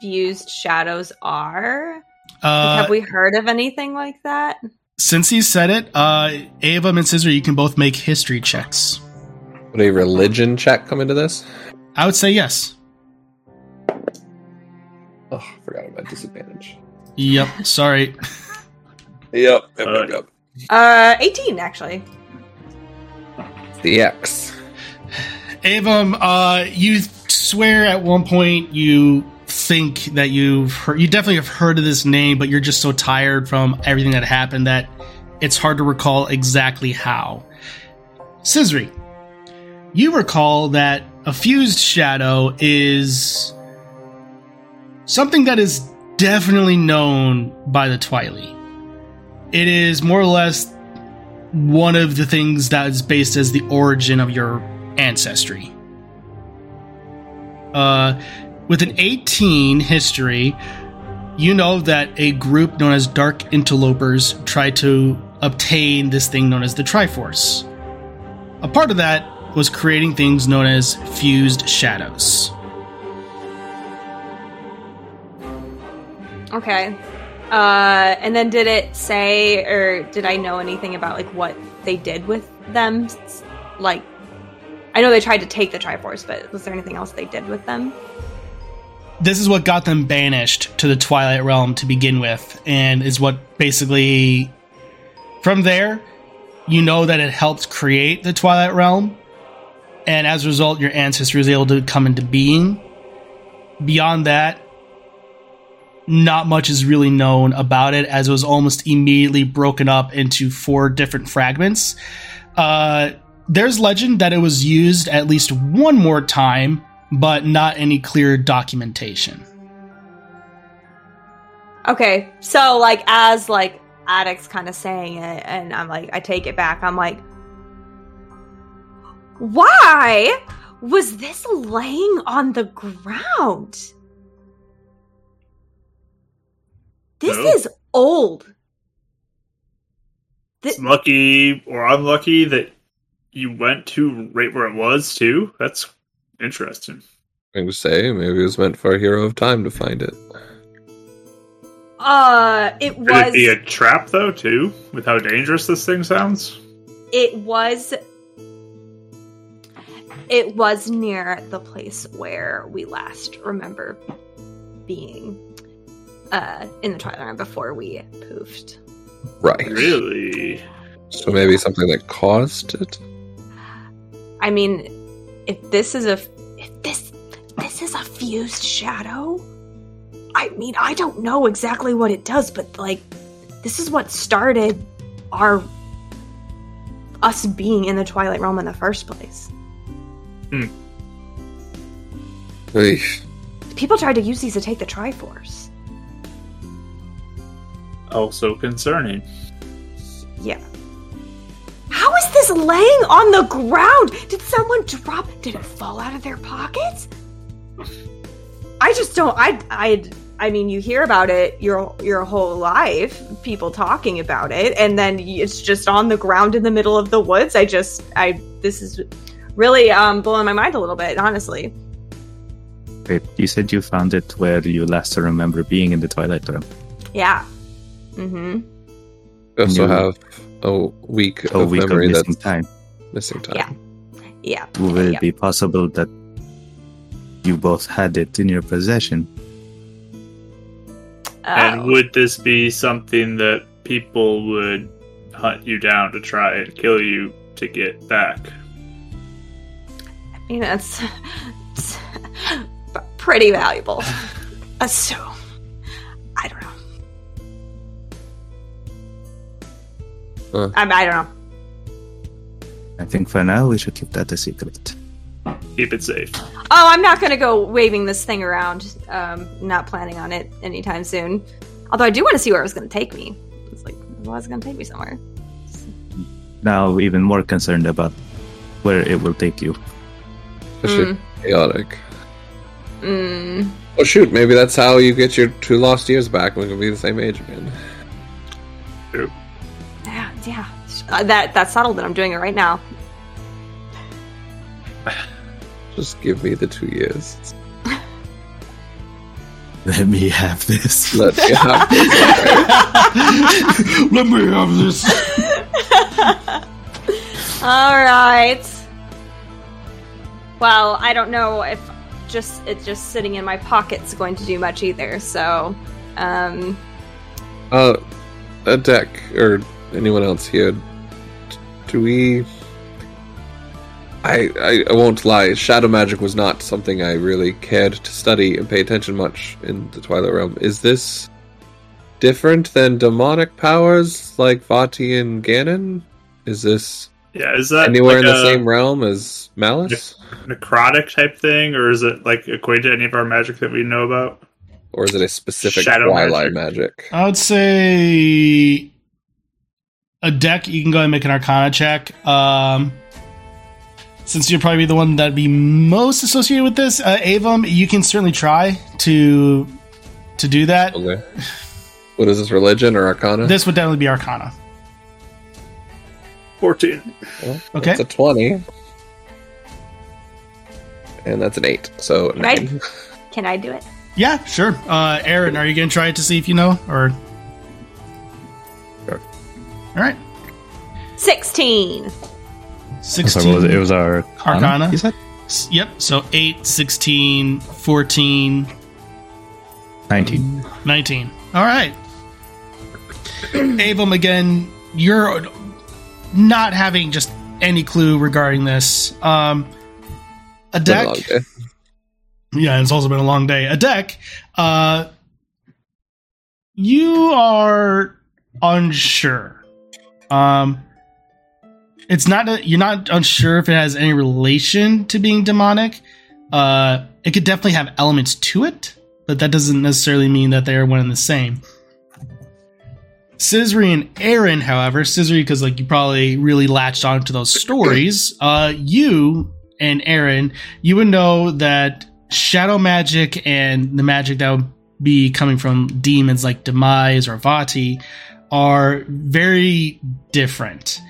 fused shadows are? Uh, like, have we heard of anything like that? Since he said it, uh, Avon and Sisri, you can both make history checks. Would a religion check come into this? I would say yes. Oh, I forgot about disadvantage. Yep, sorry. yep, yep, uh, yep, yep. Uh, eighteen, actually. The X. Avon, uh, you swear at one point you... think that you've heard, you definitely have heard of this name, but you're just so tired from everything that happened that it's hard to recall exactly how. Sisri, you recall that a fused shadow is something that is definitely known by the Twili. It is more or less one of the things that is based as the origin of your ancestry. Uh... With an eighteen history, you know that a group known as Dark Interlopers tried to obtain this thing known as the Triforce. A part of that was creating things known as Fused Shadows. Okay. Uh, and then did it say, or did I know anything about like what they did with them? Like, I know they tried to take the Triforce, but was there anything else they did with them? This is what got them banished to the Twilight Realm to begin with, and is what basically... From there, you know that it helped create the Twilight Realm, and as a result, your ancestry was able to come into being. Beyond that, not much is really known about it, as it was almost immediately broken up into four different fragments. Uh, there's legend that it was used at least one more time, but not any clear documentation. Okay, so like as like Adek's kind of saying it, and I'm like, I take it back. I'm like, why was this laying on the ground? This no. is old. Th- it's lucky or unlucky that you went to right where it was too. That's interesting. I would say maybe it was meant for a hero of time to find it. Uh, it was... Could it be a trap, though, too? With how dangerous this thing sounds? It was... It was near the place where we last remember being uh, in the Twilight Realm before we poofed. Right. Really? So maybe something that caused it? I mean... If this is a, if this, this is a fused shadow. I mean, I don't know exactly what it does, but like, this is what started our us being in the Twilight Realm in the first place. Mm. People tried to use these to take the Triforce. Also concerning. Yeah. How is this laying on the ground? Did someone drop? Did it fall out of their pockets? I just don't. I. I. I mean, you hear about it your your whole life, people talking about it, and then it's just on the ground in the middle of the woods. I just. I. This is really um, blowing my mind a little bit, honestly. Wait, you said you found it where you last remember being in the Twilight Realm. Yeah. Mm-hmm. I also have. A week a of week memory of missing that's time. Missing time. Yeah. yeah. Will it yeah. be possible that you both had it in your possession? Oh. And would this be something that people would hunt you down to try and kill you to get back? I mean, that's it's pretty valuable. So, I don't know. Huh. I, I don't know. I think for now we should keep that a secret. Keep it safe. Oh, I'm not going to go waving this thing around. Um, not planning on it anytime soon. Although I do want to see where it was going to take me. It's like, well, it's going to take me somewhere. Now even more concerned about where it will take you. Especially mm. chaotic. Mm. Oh shoot, maybe that's how you get your two lost years back. We can be the same age again. True. Yeah, yeah. Uh, that, that's settled it. I'm doing it right now. Just give me the two years. Let me have this. Let me have this. Let me have this. All right. Well, I don't know if just it just sitting in my pocket's going to do much either. So, um, uh, Adek or anyone else here? Do we? I, I, I won't lie, shadow magic was not something I really cared to study and pay attention much in the Twilight Realm. Is this different than demonic powers like Vaati and Ganon? Is this yeah, is that anywhere like in the same realm as Malice? Ne- necrotic type thing? Or is it like equated to any of our magic that we know about? Or is it a specific shadow Twilight magic? magic? I would say Adek, you can go ahead and make an Arcana check. Um... Since you're probably the one that'd be most associated with this, uh, Avon, you can certainly try to to do that. Okay. What is this, religion or Arcana? This would definitely be Arcana. fourteen. Well, okay. That's a twenty. And that's an eight, so nine. Right. Can I do it? Yeah, sure. Uh, Aren, are you going to try it to see if you know? Or... Sure. All right. sixteen. sixteen. Sorry, what was it? It was our Arcana. Arcana. You said? Yep, so eight, sixteen, fourteen, nineteen. nineteen. All right. Abram, again, you're not having just any clue regarding this. Um, Adek. Yeah, it's also been a long day. Adek, uh, you are unsure. Um, It's not a, you're not unsure if it has any relation to being demonic. Uh, it could definitely have elements to it, but that doesn't necessarily mean that they are one and the same. Sisri and Aren, however, Sisri, because like you probably really latched onto those stories. Uh, you and Aren, you would know that shadow magic and the magic that would be coming from demons like Demise or Vaati are very different.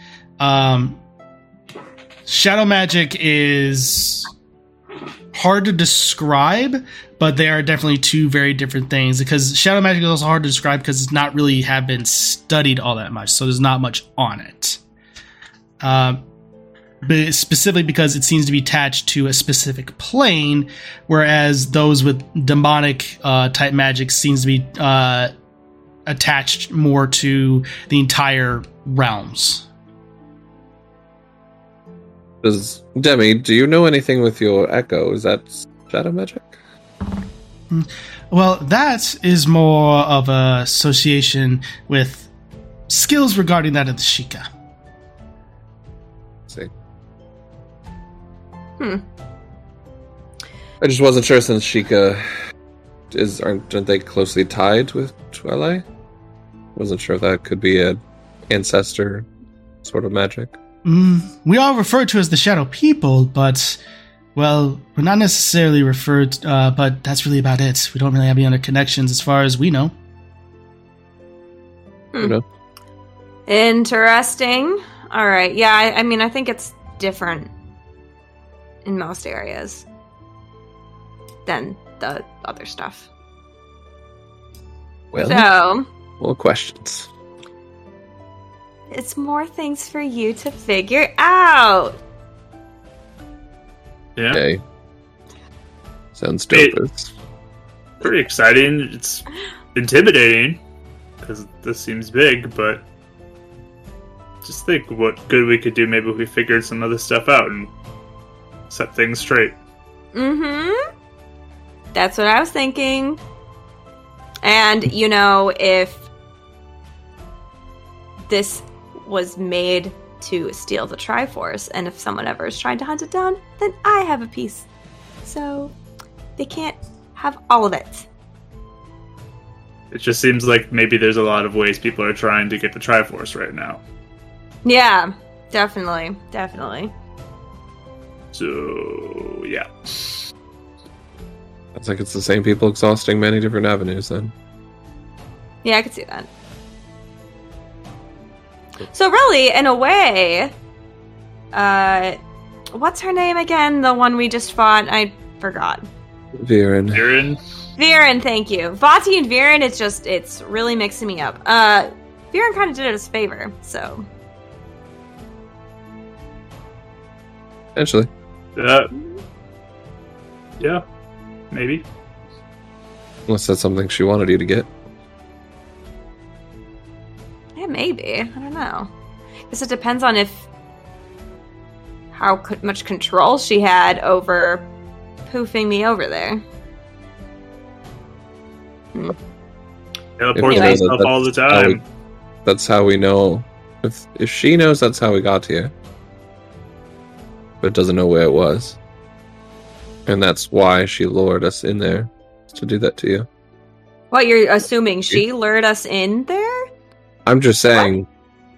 Um, shadow magic is hard to describe, but they are definitely two very different things, because shadow magic is also hard to describe because it's not really have been studied all that much. So there's not much on it. Um, but specifically because it seems to be attached to a specific plane, whereas those with demonic, uh, type magic seems to be, uh, attached more to the entire realms. Does, Demi, do you know anything with your echo? Is that shadow magic? Well, that is more of an association with skills regarding that of the Sheikah. See. Hmm. I just wasn't sure since Sheikah is aren't aren't they closely tied with Twilight? Wasn't sure if that could be an ancestor sort of magic. Mm, we are referred to as the Shadow People, but, well, we're not necessarily referred, to, uh, but that's really about it. We don't really have any other connections as far as we know. Hmm. Interesting. All right. Yeah, I, I mean, I think it's different in most areas than the other stuff. Well, so, more questions. It's more things for you to figure out. Yeah. Okay. Sounds dope. It's pretty exciting. It's intimidating because this seems big, but just think what good we could do maybe if we figured some other stuff out and set things straight. Mm-hmm. That's what I was thinking. And, you know, if this was made to steal the Triforce, and if someone ever is trying to hunt it down, then I have a piece. So they can't have all of it. It just seems like maybe there's a lot of ways people are trying to get the Triforce right now. Yeah, definitely, definitely. So, yeah. Sounds like it's the same people exhausting many different avenues, then. Yeah, I could see that. So really, in a way, uh, what's her name again? The one we just fought? I forgot. Viren. Viren. Viren, thank you. Vaati and Viren, it's just, it's really mixing me up. Uh, Viren kind of did it as a favor, so. Potentially. Uh, yeah, maybe. Unless that's something she wanted you to get. Yeah, maybe. I don't know. Because it depends on if how co- much control she had over poofing me over there. Hmm. Teleports anyway. Herself all the time. How we, that's how we know. If if she knows that's how we got here, but doesn't know where it was, and that's why she lured us in there to do that to you. What, you're assuming she lured us in there? I'm just saying, what?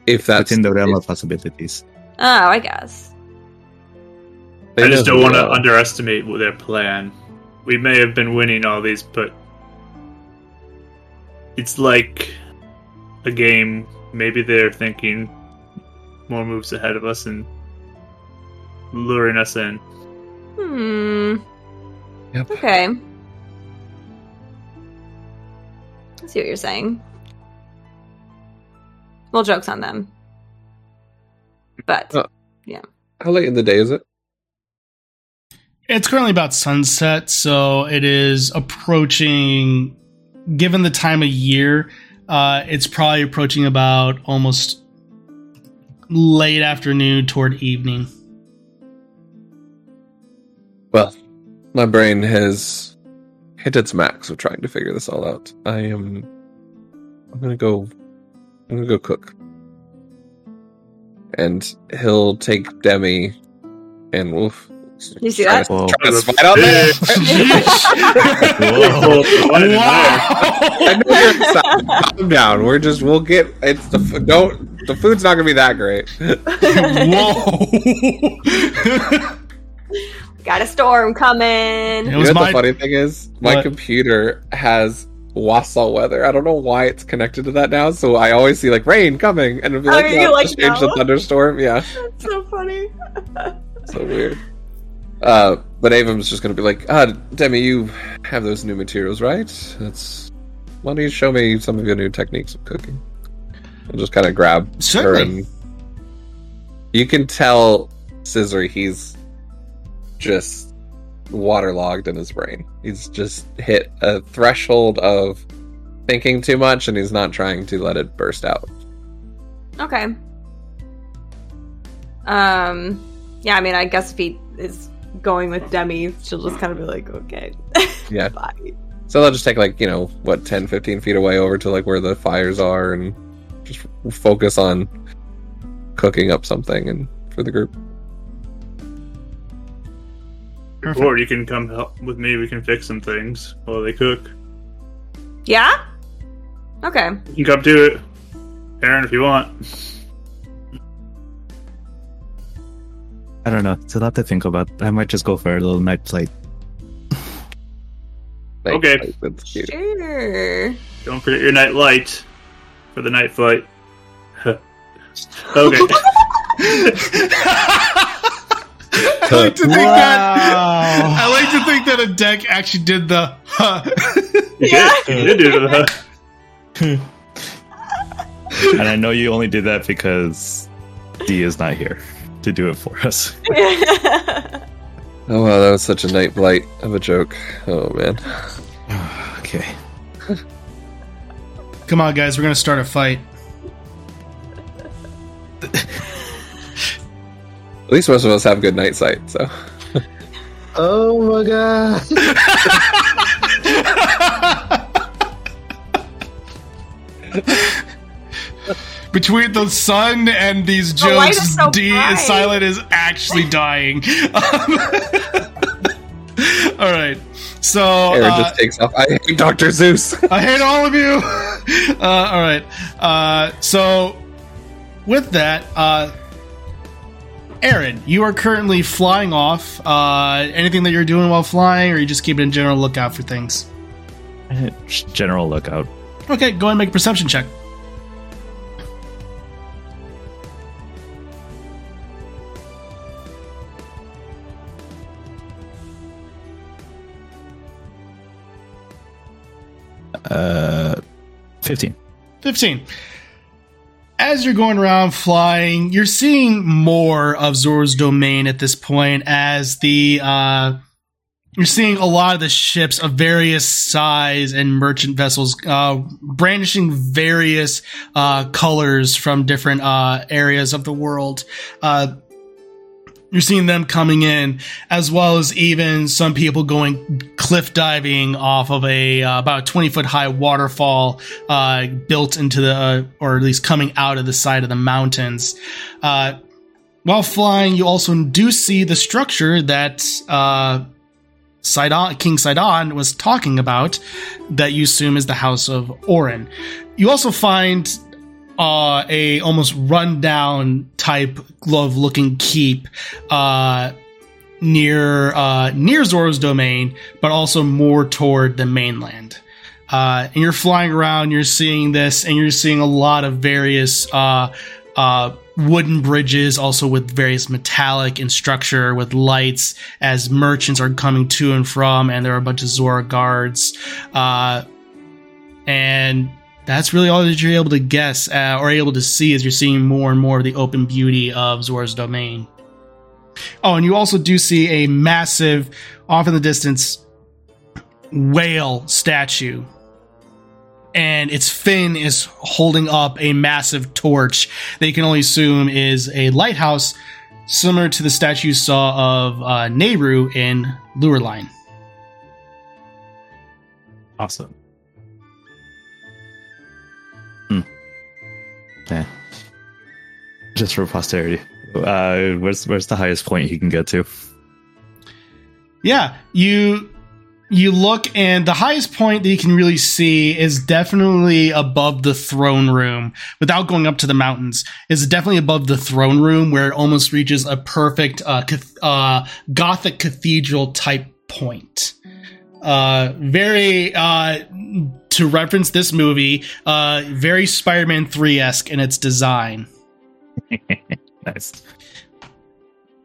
If that's in the realm of possibilities. Oh, I guess. I just don't want to underestimate their plan. We may have been winning all these, but it's like a game. Maybe they're thinking more moves ahead of us and luring us in. Hmm. Yep. Okay. I see what you're saying. Well, joke's on them. But, uh, yeah. How late in the day is it? It's currently about sunset, so it is approaching, given the time of year, uh, it's probably approaching about almost late afternoon toward evening. Well, my brain has hit its max of trying to figure this all out. I am. I'm gonna go. I'm gonna go cook. And he'll take Demi and Wolf. You see that? Trying to spite on there. I know you're excited. Calm down. We're just. We'll get. It's the. Don't. The food's not gonna be that great. Whoa. Got a storm coming. It was you know what my... the funny thing is? My what? Computer has wassail weather. I don't know why it's connected to that now, so I always see like rain coming, and it'll be like, oh, yeah, you like just change the thunderstorm. Yeah, that's so funny. So weird. Uh, but Avum's just gonna be like, "Ah, Demi, you have those new materials, right? That's why don't you show me some of your new techniques of cooking?" I'll just kind of grab Certainly. her, and you can tell Sisri he's just waterlogged in his brain. He's just hit a threshold of thinking too much, and he's not trying to let it burst out. Okay. Um. Yeah, I mean, I guess if he is going with Demi, she'll just kind of be like, okay. Yeah. Bye. So they'll just take, like, you know, what, ten, fifteen feet away over to, like, where the fires are, and just focus on cooking up something and for the group. Perfect. Or you can come help with me. We can fix some things while they cook. Yeah? Okay. You can come do it, Aren, if you want. I don't know. It's a lot to think about. I might just go for a little night flight. Night okay. Flight. That's cute. Sure. Don't forget your night light for the night flight. Okay. I like to think wow. that I like to think that Adek actually did the huh. Yeah, you did do the huh. And I know you only did that because D is not here to do it for us. Oh wow, that was such a night blight of a joke. Oh man. Okay. Come on guys, we're gonna start a fight. At least most of us have good night sight, so. Oh my god! between the sun and these jokes, so D bright. is silent is actually dying. Um, all right. So Aaron uh, just takes off. I hate Doctor Zeus. I hate all of you. Uh, all right. Uh, so with that, uh, Aaron, you are currently flying off. Uh, anything that you're doing while flying, or you just keep it in general lookout for things? General lookout. Okay, go ahead and make a perception check. Uh, fifteen. Fifteen. As you're going around flying, you're seeing more of Zora's Domain at this point, as the uh, you're seeing a lot of the ships of various size and merchant vessels uh, brandishing various uh, colors from different uh, areas of the world. Uh, you're seeing them coming in, as well as even some people going cliff diving off of a uh, about a twenty foot high waterfall uh, built into the, uh, or at least coming out of the side of the mountains. Uh, while flying, you also do see the structure that uh, Sidon, King Sidon was talking about, that you assume is the House of Aren. You also find Uh, a almost rundown type glove looking keep uh, near uh, near Zora's Domain, but also more toward the mainland. Uh, and you're flying around, you're seeing this, and you're seeing a lot of various uh, uh, wooden bridges, also with various metallic in structure with lights as merchants are coming to and from, and there are a bunch of Zora guards. Uh, and that's really all that you're able to guess uh, or able to see, as you're seeing more and more of the open beauty of Zora's Domain. Oh, and you also do see a massive, off in the distance, whale statue. And its fin is holding up a massive torch that you can only assume is a lighthouse, similar to the statue you saw of uh, Nehru in Lurelin. Awesome. Yeah. Just for posterity, uh, where's where's the highest point he can get to? Yeah, you you look, and the highest point that you can really see is definitely above the throne room. Without going up to the mountains, is definitely above the throne room, where it almost reaches a perfect uh, cath- uh, Gothic cathedral type point. Uh, very uh, to reference this movie, uh, very Spider-Man three-esque in its design. Nice.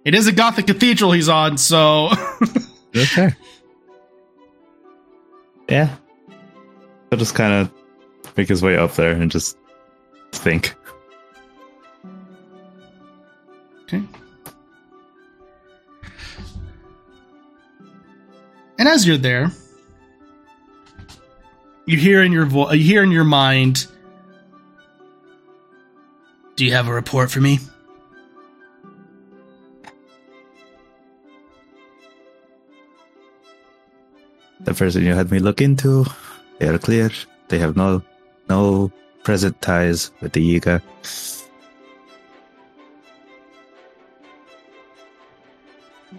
It is a Gothic cathedral he's on, so okay. Yeah, he'll just kind of make his way up there and just think. Okay. And as you're there, you hear in your vo- you hear in your mind, "Do you have a report for me?" The person you had me look into, they are clear. They have no no present ties with the Yiga.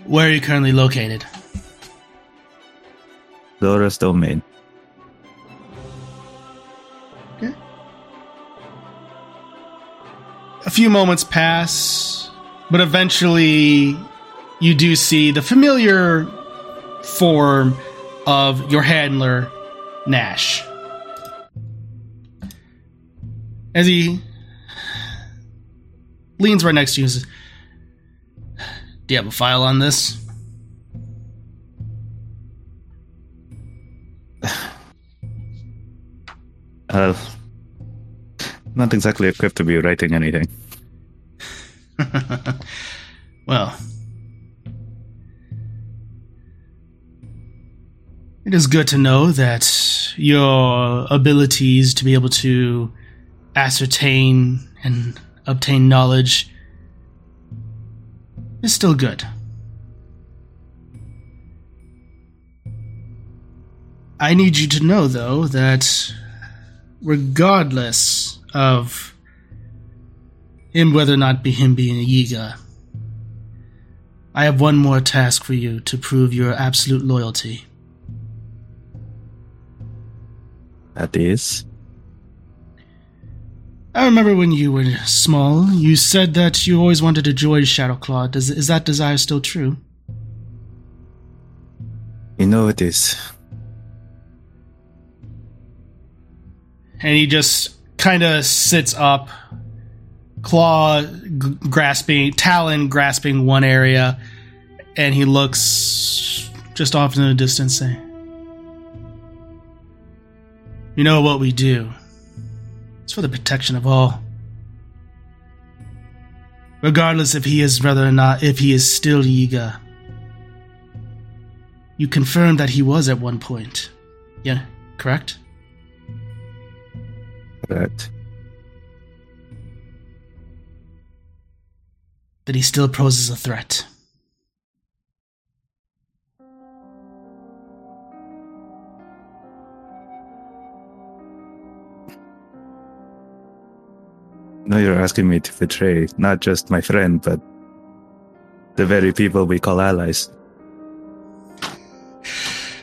Where are you currently located? Zora's Domain. Okay. A few moments pass, but eventually you do see the familiar form of your handler, Nash. As he leans right next to you and says, "Do you have a file on this?" Uh, not exactly equipped to be writing anything. Well, it is good to know that your abilities to be able to ascertain and obtain knowledge is still good. I need you to know, though, that regardless of and whether or not be him being a Yiga. I have one more task for you to prove your absolute loyalty. That is? I remember when you were small, you said that you always wanted to join Shadowclaw. Does, is that desire still true? You know it is. And he just kind of sits up, claw g- grasping, talon grasping one area, and he looks just off in the distance saying, you know what we do. It's for the protection of all. Regardless if he is brother or not, if he is still Yiga, you confirmed that he was at one point. Yeah, correct? Correct. That he still poses a threat. Now you're asking me to betray not just my friend, but the very people we call allies.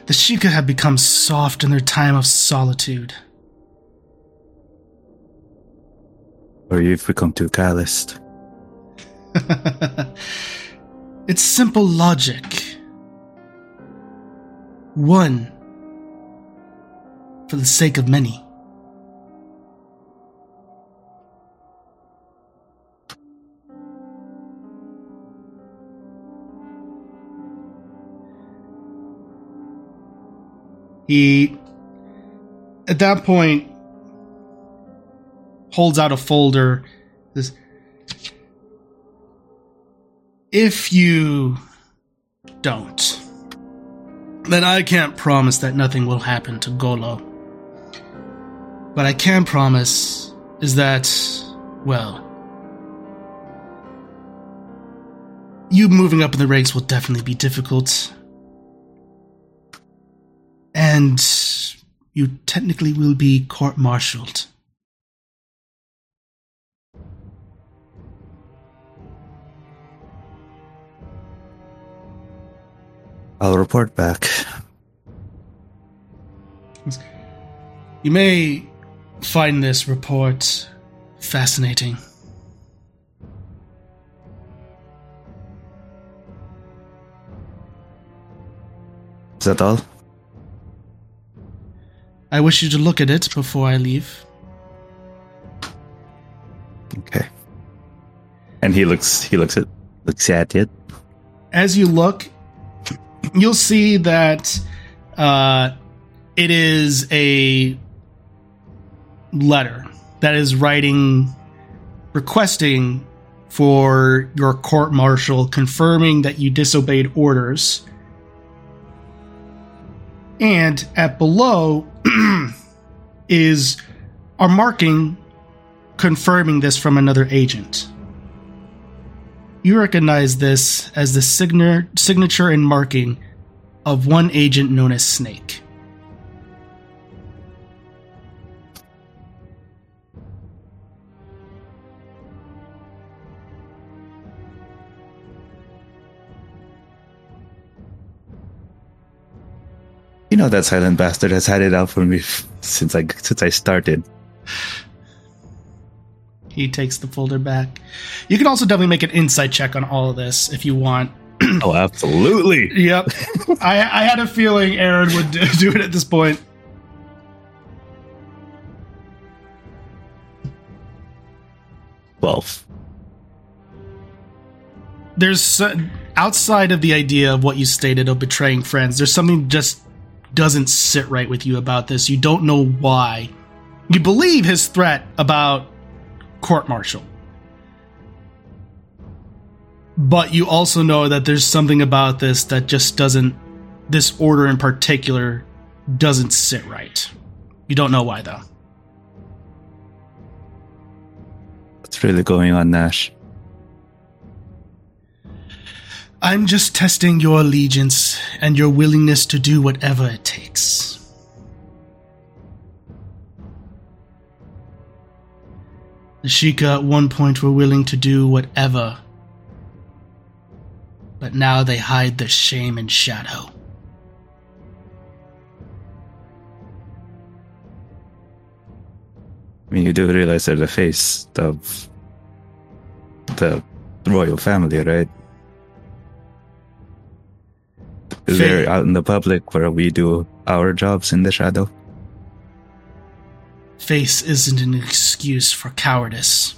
The Sheikah have become soft in their time of solitude. Or you've become too calloused. It's simple logic. One, for the sake of many. He, at that point, holds out a folder. This, if you don't, then I can't promise that nothing will happen to Golo. What I can promise is that, well, you moving up in the ranks will definitely be difficult. And you technically will be court-martialed. I'll report back. You may find this report fascinating. Is that all? I wish you to look at it before I leave. Okay. And he looks he looks at looks at it. As you look, you'll see that uh, it is a letter that is writing requesting for your court martial, confirming that you disobeyed orders. And at below is a marking confirming this from another agent. You recognize this as the signer, signature and marking of one agent known as Snake. You know that silent bastard has had it out for me since I since I started. He takes the folder back. You can also definitely make an insight check on all of this if you want. Oh, absolutely. Yep. I, I had a feeling Aren would do, do it at this point. Twelve. There's outside of the idea of what you stated of betraying friends, there's something just doesn't sit right with you about this. You don't know why. You believe his threat about court-martial. But you also know that there's something about this that just doesn't, this order in particular, doesn't sit right. You don't know why, though. What's really going on, Nash? I'm just testing your allegiance and your willingness to do whatever it takes. The Sheikah at one point were willing to do whatever, but now they hide their shame in shadow. I mean, you do realize they're the face of the royal family, right? Fair. They're out in the public where we do our jobs in the shadow. Face isn't an excuse for cowardice.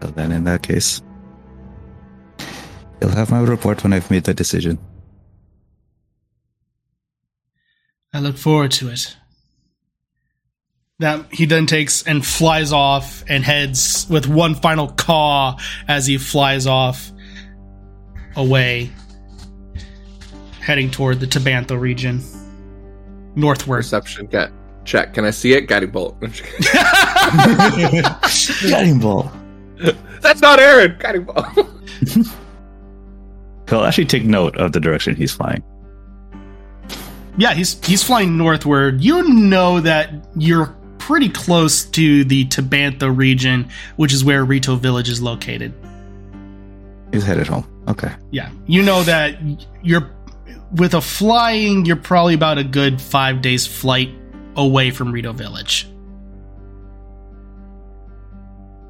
Well, then in that case, you'll have my report when I've made the decision. I look forward to it. That he then takes and flies off and heads with one final caw as he flies off away, heading toward the Tabantha region, northward. Perception get check. Can I see it? Guiding bolt. Guiding bolt. That's not Aren. Guiding bolt. He'll actually take note of the direction he's flying. Yeah, he's he's flying northward. You know that you're pretty close to the Tabantha region, which is where Rito Village is located. He's headed home. Okay. Yeah. You know that you're with a flying, you're probably about a good five days flight away from Rito Village.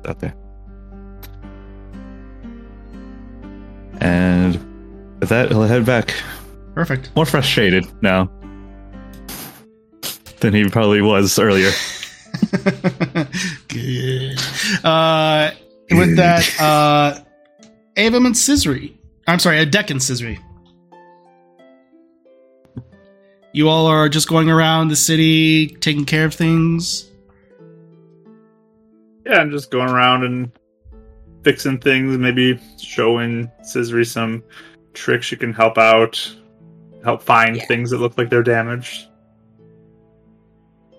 Okay. And with that, he'll head back. Perfect. More frustrated now than he probably was earlier. Good. Uh, Good. With that, uh, Avon and Sisri. I'm sorry, Adek and Sisri. You all are just going around the city, taking care of things? Yeah, I'm just going around and fixing things, maybe showing Sisri some tricks she can help out. Help find yeah. things that look like they're damaged.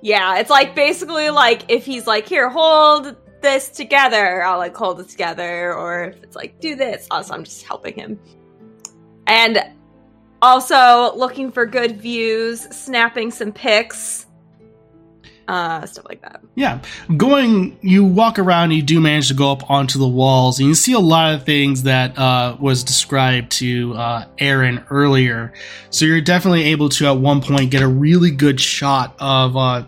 Yeah, it's like basically like if he's like, here, hold this together, I'll like hold it together, or if it's like, do this, also I'm just helping him. And also looking for good views, snapping some pics, uh, stuff like that. Yeah, going, you walk around, you do manage to go up onto the walls, and you see a lot of things that uh, was described to uh, Aren earlier. So you're definitely able to, at one point, get a really good shot of uh,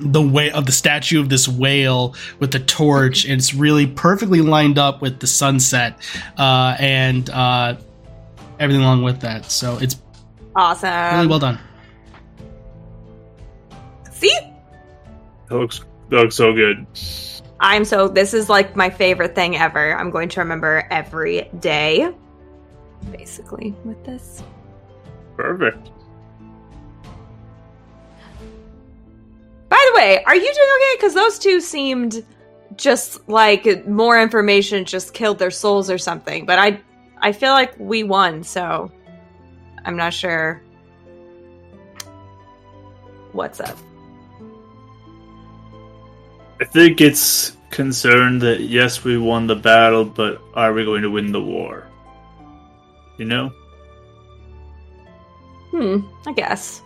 the way of the statue of this whale with the torch, and it's really perfectly lined up with the sunset uh, and uh, everything along with that. So it's awesome, really well done. See? That looks, that looks so good. I'm so... This is, like, my favorite thing ever. I'm going to remember every day, basically, with this. Perfect. By the way, are you doing okay? Because those two seemed just, like, more information just killed their souls or something. But I, I feel like we won, so I'm not sure what's up. I think it's concerned that, yes, we won the battle, but are we going to win the war? You know? Hmm, I guess.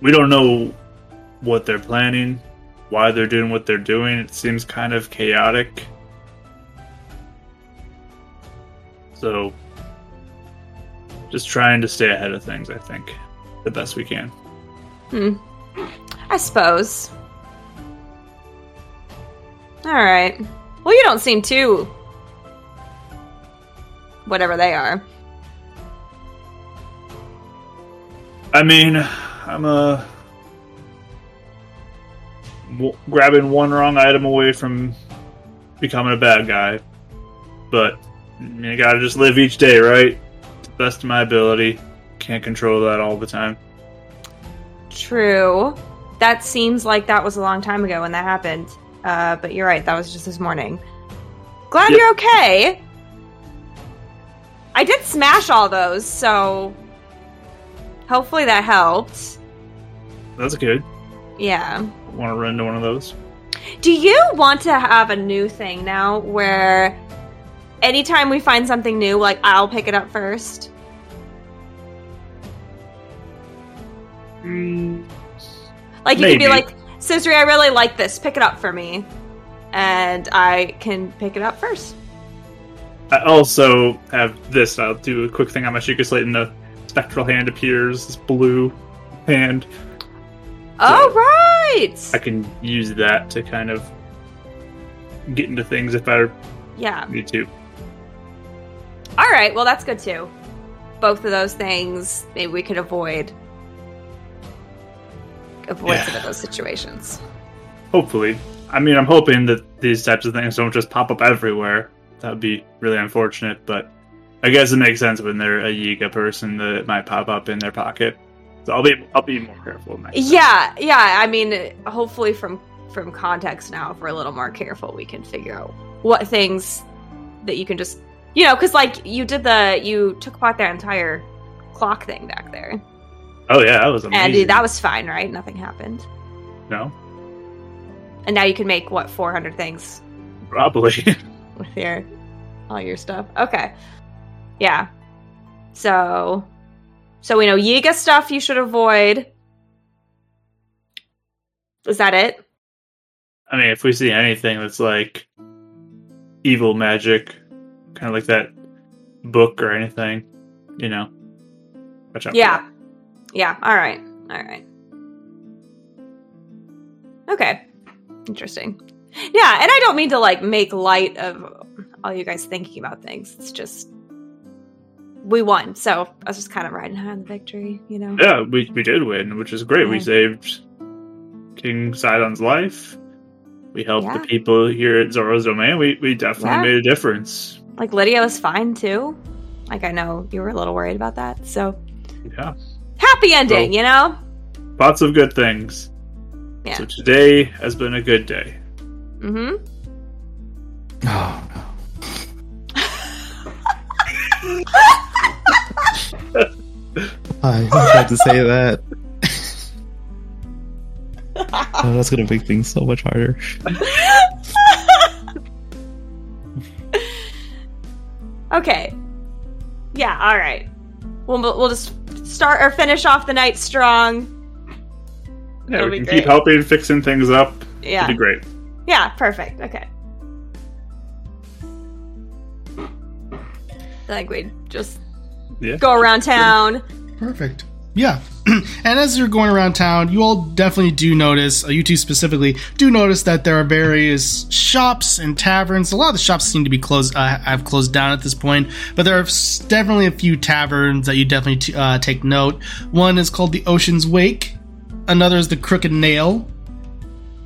We don't know what they're planning, why they're doing what they're doing. It seems kind of chaotic. So, just trying to stay ahead of things, I think, the best we can. Hmm. I suppose. Alright. Well, you don't seem too... whatever they are. I mean, I'm uh, w- grabbing one wrong item away from becoming a bad guy. But you gotta just live each day, right? To the best of my ability. Can't control that all the time. True. That seems like that was a long time ago when that happened. Uh, but you're right, that was just this morning. Glad yep. You're okay. I did smash all those, so hopefully that helped. That's good. Yeah. Want to run to one of those? Do you want to have a new thing now where anytime we find something new, like, I'll pick it up first? Mm, like, you maybe. Could be like, Sisri, I really like this. Pick it up for me. And I can pick it up first. I also have this. I'll do a quick thing on my Sheikah Slate, and a spectral hand appears, this blue hand. Oh, so right! I can use that to kind of get into things if I yeah. need to. All right, well, that's good, too. Both of those things, maybe we could avoid avoid yeah. some of those situations. Hopefully. I mean, I'm hoping that these types of things don't just pop up everywhere. That would be really unfortunate, but I guess it makes sense when they're a Yiga person that it might pop up in their pocket. So I'll be I'll be more careful. Yeah, time. yeah. I mean, hopefully from from context now, if we're a little more careful, we can figure out what things that you can just, you know, because like you did the you took apart that entire clock thing back there. Oh yeah, that was amazing. And that was fine, right? Nothing happened. No. And now you can make what four hundred things. Probably. With your, all your stuff. Okay. Yeah. So, so we know Yiga stuff you should avoid. Is that it? I mean, if we see anything that's like evil magic, kind of like that book or anything, you know, watch out. Yeah. For that. Yeah. All right. All right. Okay. Interesting. Yeah, and I don't mean to, like, make light of all you guys thinking about things. It's just, we won, so I was just kind of riding high on the victory, you know? Yeah, we we did win, which is great. Yeah. We saved King Sidon's life. We helped yeah. the people here at Zora's Domain. We, we definitely yeah. made a difference. Like, Lydia was fine, too. Like, I know you were a little worried about that, so. Yeah. Happy ending, so, you know? Lots of good things. Yeah. So today has been a good day. Mm-hmm. Oh, no. I had to say that. Oh, that's going to make things so much harder. Okay. Yeah, all right. We'll we'll just start or finish off the night strong. Yeah, It'll we can keep helping, fixing things up. Yeah. It'll be great. Yeah, perfect. Okay. I think we just yeah. go around town. Perfect. Yeah. And as you're going around town, you all definitely do notice, uh, you two specifically, do notice that there are various shops and taverns. A lot of the shops seem to be closed, uh, have closed down at this point, but there are definitely a few taverns that you definitely t- uh, take note. One is called the Ocean's Wake. Another is the Crooked Nail.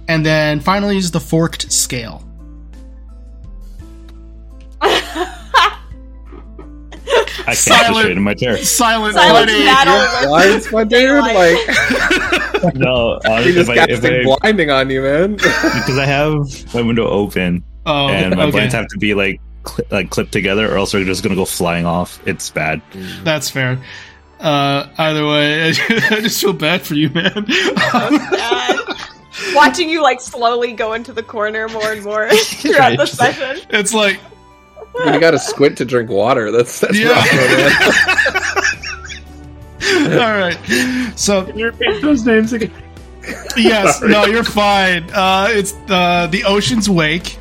And then finally is the Forked Scale. I can't silent, just read in my chair. Silent lady. Why is my dude like? No, honestly, you just got something blinding on you, man. Because I have my window open, oh, and my okay. blinds have to be like cl- like clipped together, or else they're just gonna go flying off. It's bad. That's fair. Uh, either way, I just feel bad for you, man. That's bad. Watching you, like, slowly go into the corner more and more throughout the session. It's like... You gotta squint to drink water. That's that's yeah. rough. Alright. So... Can you repeat those names again? Yes. Sorry. No, you're fine. Uh, it's uh, the Ocean's Wake.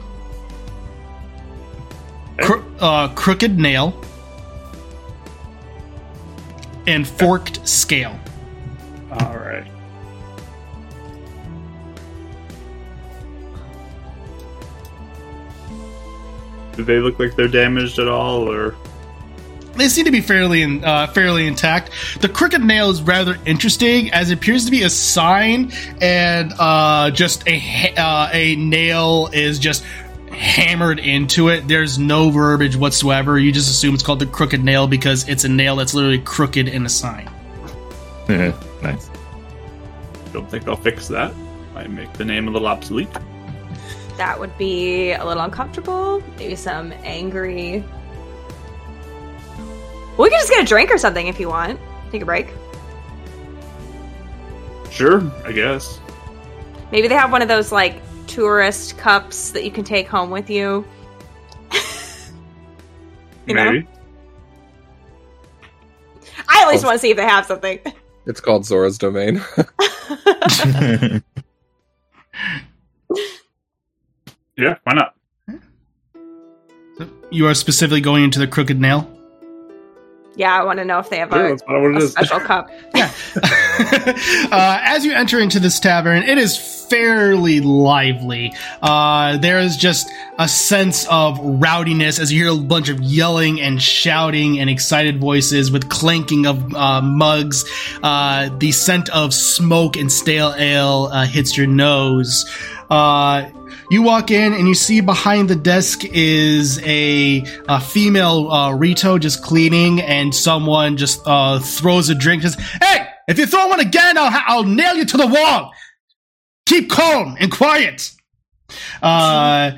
Cro- uh, Crooked Nail. And Forked Scale. Alright. Do they look like they're damaged at all, or...? They seem to be fairly in, uh, fairly intact. The Crooked Nail is rather interesting, as it appears to be a sign, and uh, just a uh, a nail is just hammered into it. There's no verbiage whatsoever. You just assume it's called the Crooked Nail because it's a nail that's literally crooked in a sign. Yeah, nice. Don't think I'll fix that. I make the name a little obsolete. That would be a little uncomfortable. Maybe some angry... We could just get a drink or something if you want. Take a break. Sure, I guess. Maybe they have one of those, like, tourist cups that you can take home with you. you Maybe. Know? I at least want to see if they have something. It's called Zora's Domain. Yeah, why not? You are specifically going into the Crooked Nail? Yeah, I want to know if they have yeah, a, a special cup. Yeah. uh, as you enter into this tavern, it is fairly lively. Uh, there is just a sense of rowdiness as you hear a bunch of yelling and shouting and excited voices with clanking of uh, mugs. Uh, the scent of smoke and stale ale uh, hits your nose. Uh, you walk in and you see behind the desk is a, a female uh, Rito just cleaning, and someone just uh, throws a drink. Just, hey, if you throw one again, I'll, ha- I'll nail you to the wall. Keep calm and quiet. Uh,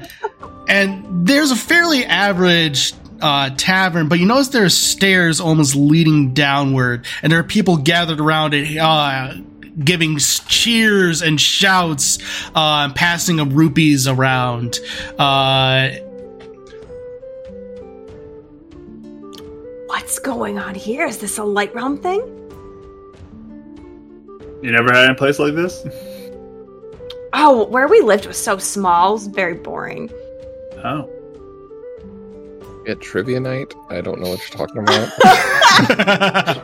and there's a fairly average uh, tavern, but you notice there are stairs almost leading downward, and there are people gathered around it. Uh, giving cheers and shouts, uh, and passing of rupees around. Uh, What's going on here? Is this a Light Realm thing? You never had a place like this? Oh, where we lived was so small. It was very boring. Oh. At trivia night? I don't know what you're talking about.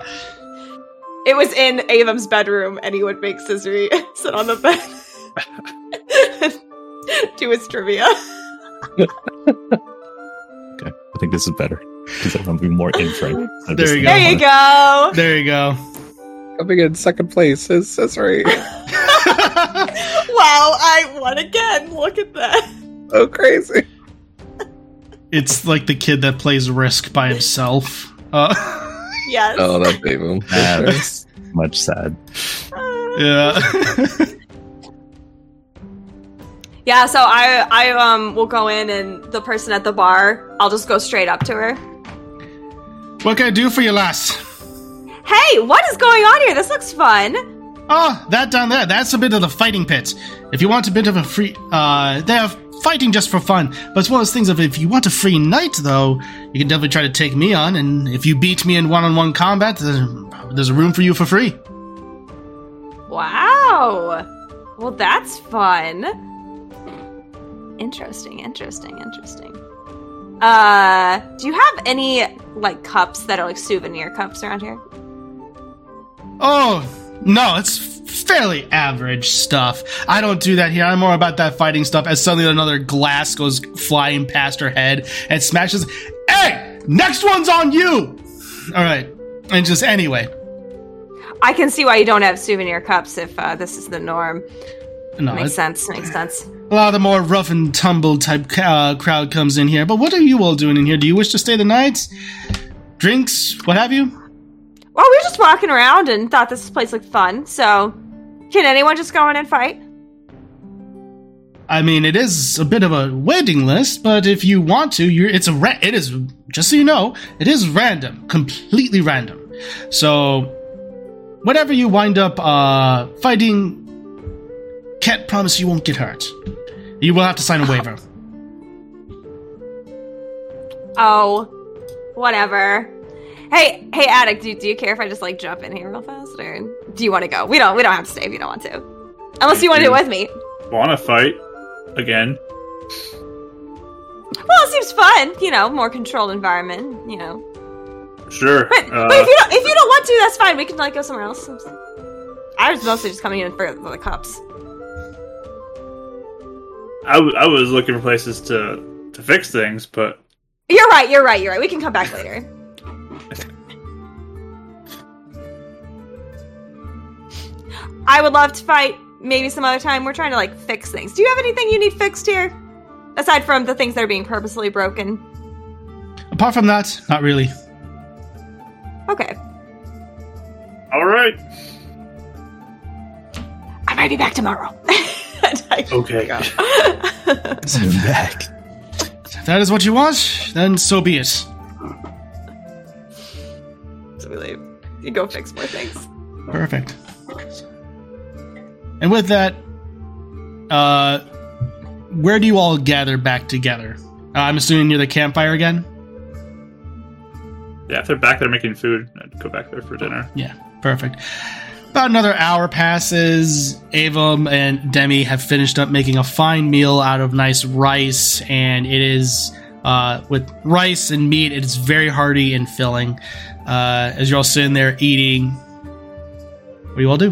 It was in Avam's bedroom, and he would make Sisri sit on the bed and do his trivia. Okay, I think this is better because I'm going to be more in frame. So there you go. There you go. There you go. Coming in second place is Sisri. Wow, I won again. Look at that. So crazy. It's like the kid that plays Risk by himself. Uh Yes. Oh, that baby. That's much sad. Uh, yeah. yeah. So I, I um, will go in, and the person at the bar, I'll just go straight up to her. What can I do for you, lass? Hey, what is going on here? This looks fun. Oh, that down there. That's a bit of the fighting pit. If you want a bit of a free, uh, they have fighting just for fun, but it's one of those things of if you want a free night, though, you can definitely try to take me on, and if you beat me in one-on-one combat, there's a room for you for free. Wow. Well, that's fun. Interesting, interesting, interesting. Uh, do you have any, like, cups that are, like, souvenir cups around here? Oh, no, it's fairly average stuff. I don't do that here. I'm more about that fighting stuff. As suddenly another glass goes flying past her head and smashes. Hey, next one's on you. All right, and just anyway. I can see why you don't have souvenir cups if uh, this is the norm. No, makes sense. Makes sense. A lot of the more rough and tumble type uh, crowd comes in here. But what are you all doing in here? Do you wish to stay the night? Drinks, what have you? Well, we were just walking around and thought this place looked fun, so can anyone just go in and fight? I mean, it is a bit of a waiting list, but if you want to, you're, it's a ra- it is, just so you know, it is random, completely random. So, whatever you wind up uh, fighting, can't promise you won't get hurt. You will have to sign a waiver. Oh, whatever. Hey, hey, Adek, do, do you care if I just, like, jump in here real fast, or do you want to go? We don't we don't have to stay if you don't want to. Unless you want to do it with me. Want to fight again? Well, it seems fun. You know, more controlled environment, you know. Sure. But, uh, but if, you don't, if you don't want to, that's fine. We can, like, go somewhere else. I was mostly just coming in for the cups. I, w- I was looking for places to, to fix things, but... You're right, you're right, you're right. We can come back later. I would love to fight maybe some other time. We're trying to, like, fix things. Do you have anything you need fixed here? Aside from the things that are being purposely broken. Apart from that, not really. Okay. All right. I might be back tomorrow. Okay. I'm back. If that is what you want, then so be it. So we leave. You go fix more things. Perfect. And with that, uh, where do you all gather back together? Uh, I'm assuming near the campfire again? Yeah, if they're back there making food, I'd go back there for dinner. Yeah, perfect. About another hour passes. Avon and Demi have finished up making a fine meal out of nice rice, and it is, uh, with rice and meat, it is very hearty and filling. Uh, as you're all sitting there eating, what do you all do?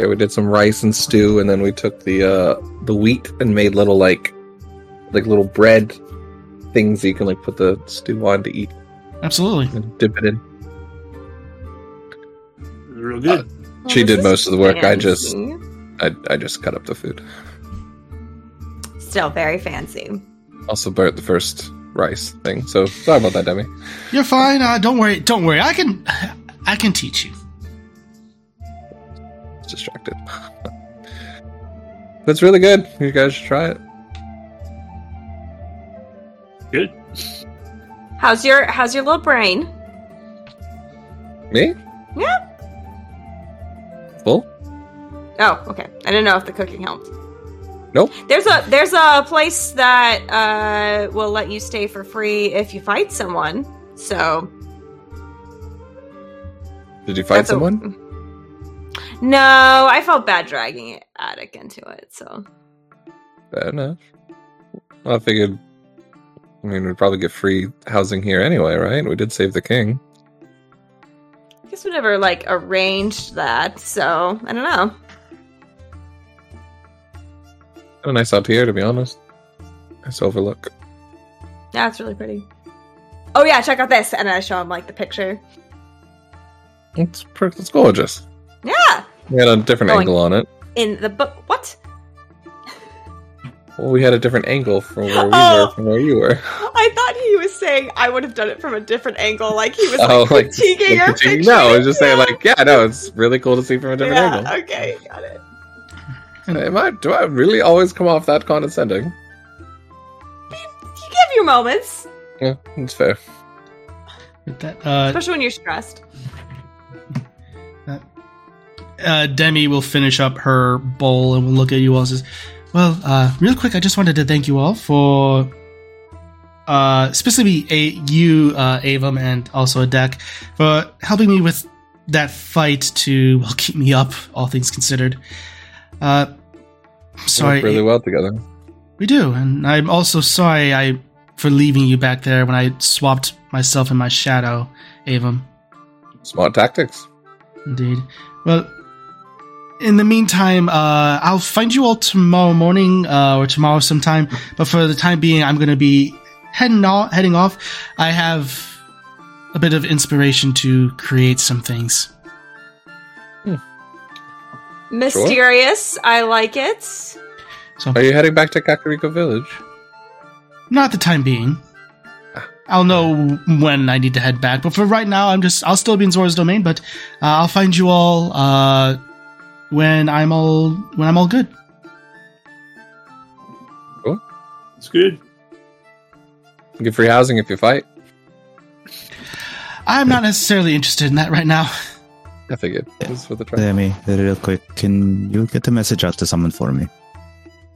Yeah, we did some rice and stew, and then we took the uh, the wheat and made little like like little bread things that you can like put the stew on to eat. Absolutely. And dip it in. Real good. Uh, well, she did most of the work. Fancy. I just I, I just cut up the food. Still very fancy. Also burnt the first rice thing, so sorry about that, Demi. You're fine. Uh, don't worry. Don't worry. I can I can teach you. Distracted. That's really good. You guys should try it. Good. How's your How's your little brain? Me? Yeah. Full? Oh, okay. I didn't know if the cooking helped. Nope. There's a There's a place that uh, will let you stay for free if you fight someone. So. Did you fight That's someone? A- No, I felt bad dragging Adek into it, so. Fair enough. I figured, I mean, we'd probably get free housing here anyway, right? We did save the king. I guess we never, like, arranged that, so, I don't know. What a nice out here, to be honest. Nice overlook. Yeah, it's really pretty. Oh yeah, check out this! And I show him, like, the picture. It's, pretty, it's gorgeous. Yeah. We had a different Going angle on it. In the book, what? Well, we had a different angle from where we oh, were from where you were. I thought he was saying I would have done it from a different angle, like he was like, oh, like critiquing like, or critiquing. No, I was just yeah. saying like, yeah, no, it's really cool to see from a different yeah, angle. Okay, got it. Am I, do I really always come off that condescending? You, you give your moments. Yeah, it's fair. That, uh, Especially when you're stressed. Uh, Demi will finish up her bowl and will look at you all and says, well, uh, real quick, I just wanted to thank you all for uh, specifically a, you, uh, Avon, and also Adek, for helping me with that fight to well, keep me up, all things considered. Uh, I'm sorry. We work really well together. We do, and I'm also sorry I for leaving you back there when I swapped myself and my shadow, Avon. Smart tactics. Indeed. Well, in the meantime, uh, I'll find you all tomorrow morning uh, or tomorrow sometime. But for the time being, I'm going to be heading off, heading off. I have a bit of inspiration to create some things. Hmm. Mysterious. Sure. I like it. So, are you heading back to Kakariko Village? Not the time being. I'll know when I need to head back, but for right now, I'm just, I'll still be in Zora's Domain, but uh, I'll find you all uh, when I'm all, when I'm all good. Cool. That's good. You get free housing if you fight. I'm not necessarily interested in that right now. I figured. Yeah. This is for the try. Demi, real quick, can you get the message out to someone for me?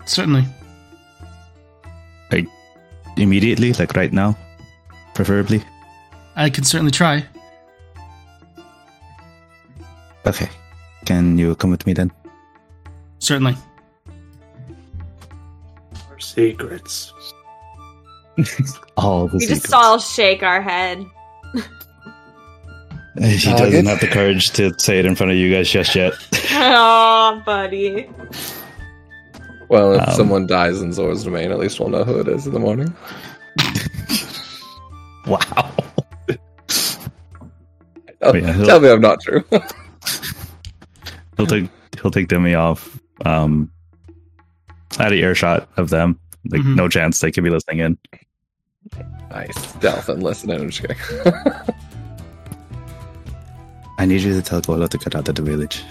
Certainly. Like, immediately? Like, right now? Preferably. I can certainly try. Okay. Can you come with me then? Certainly. Our secrets. all the we secrets. Just all shake our head. She all doesn't good? Have the courage to say it in front of you guys just yet. Oh, buddy. Well, if um, someone dies in Zora's Domain, at least we'll know who it is in the morning. Wow. Oh, yeah, tell me I'm not true. he'll take he'll take Demi off um, out of earshot of them. Like mm-hmm. No chance they could be listening in. Nice. Stealth and listen in. I'm just kidding. I need you to tell Golo to cut out of the village.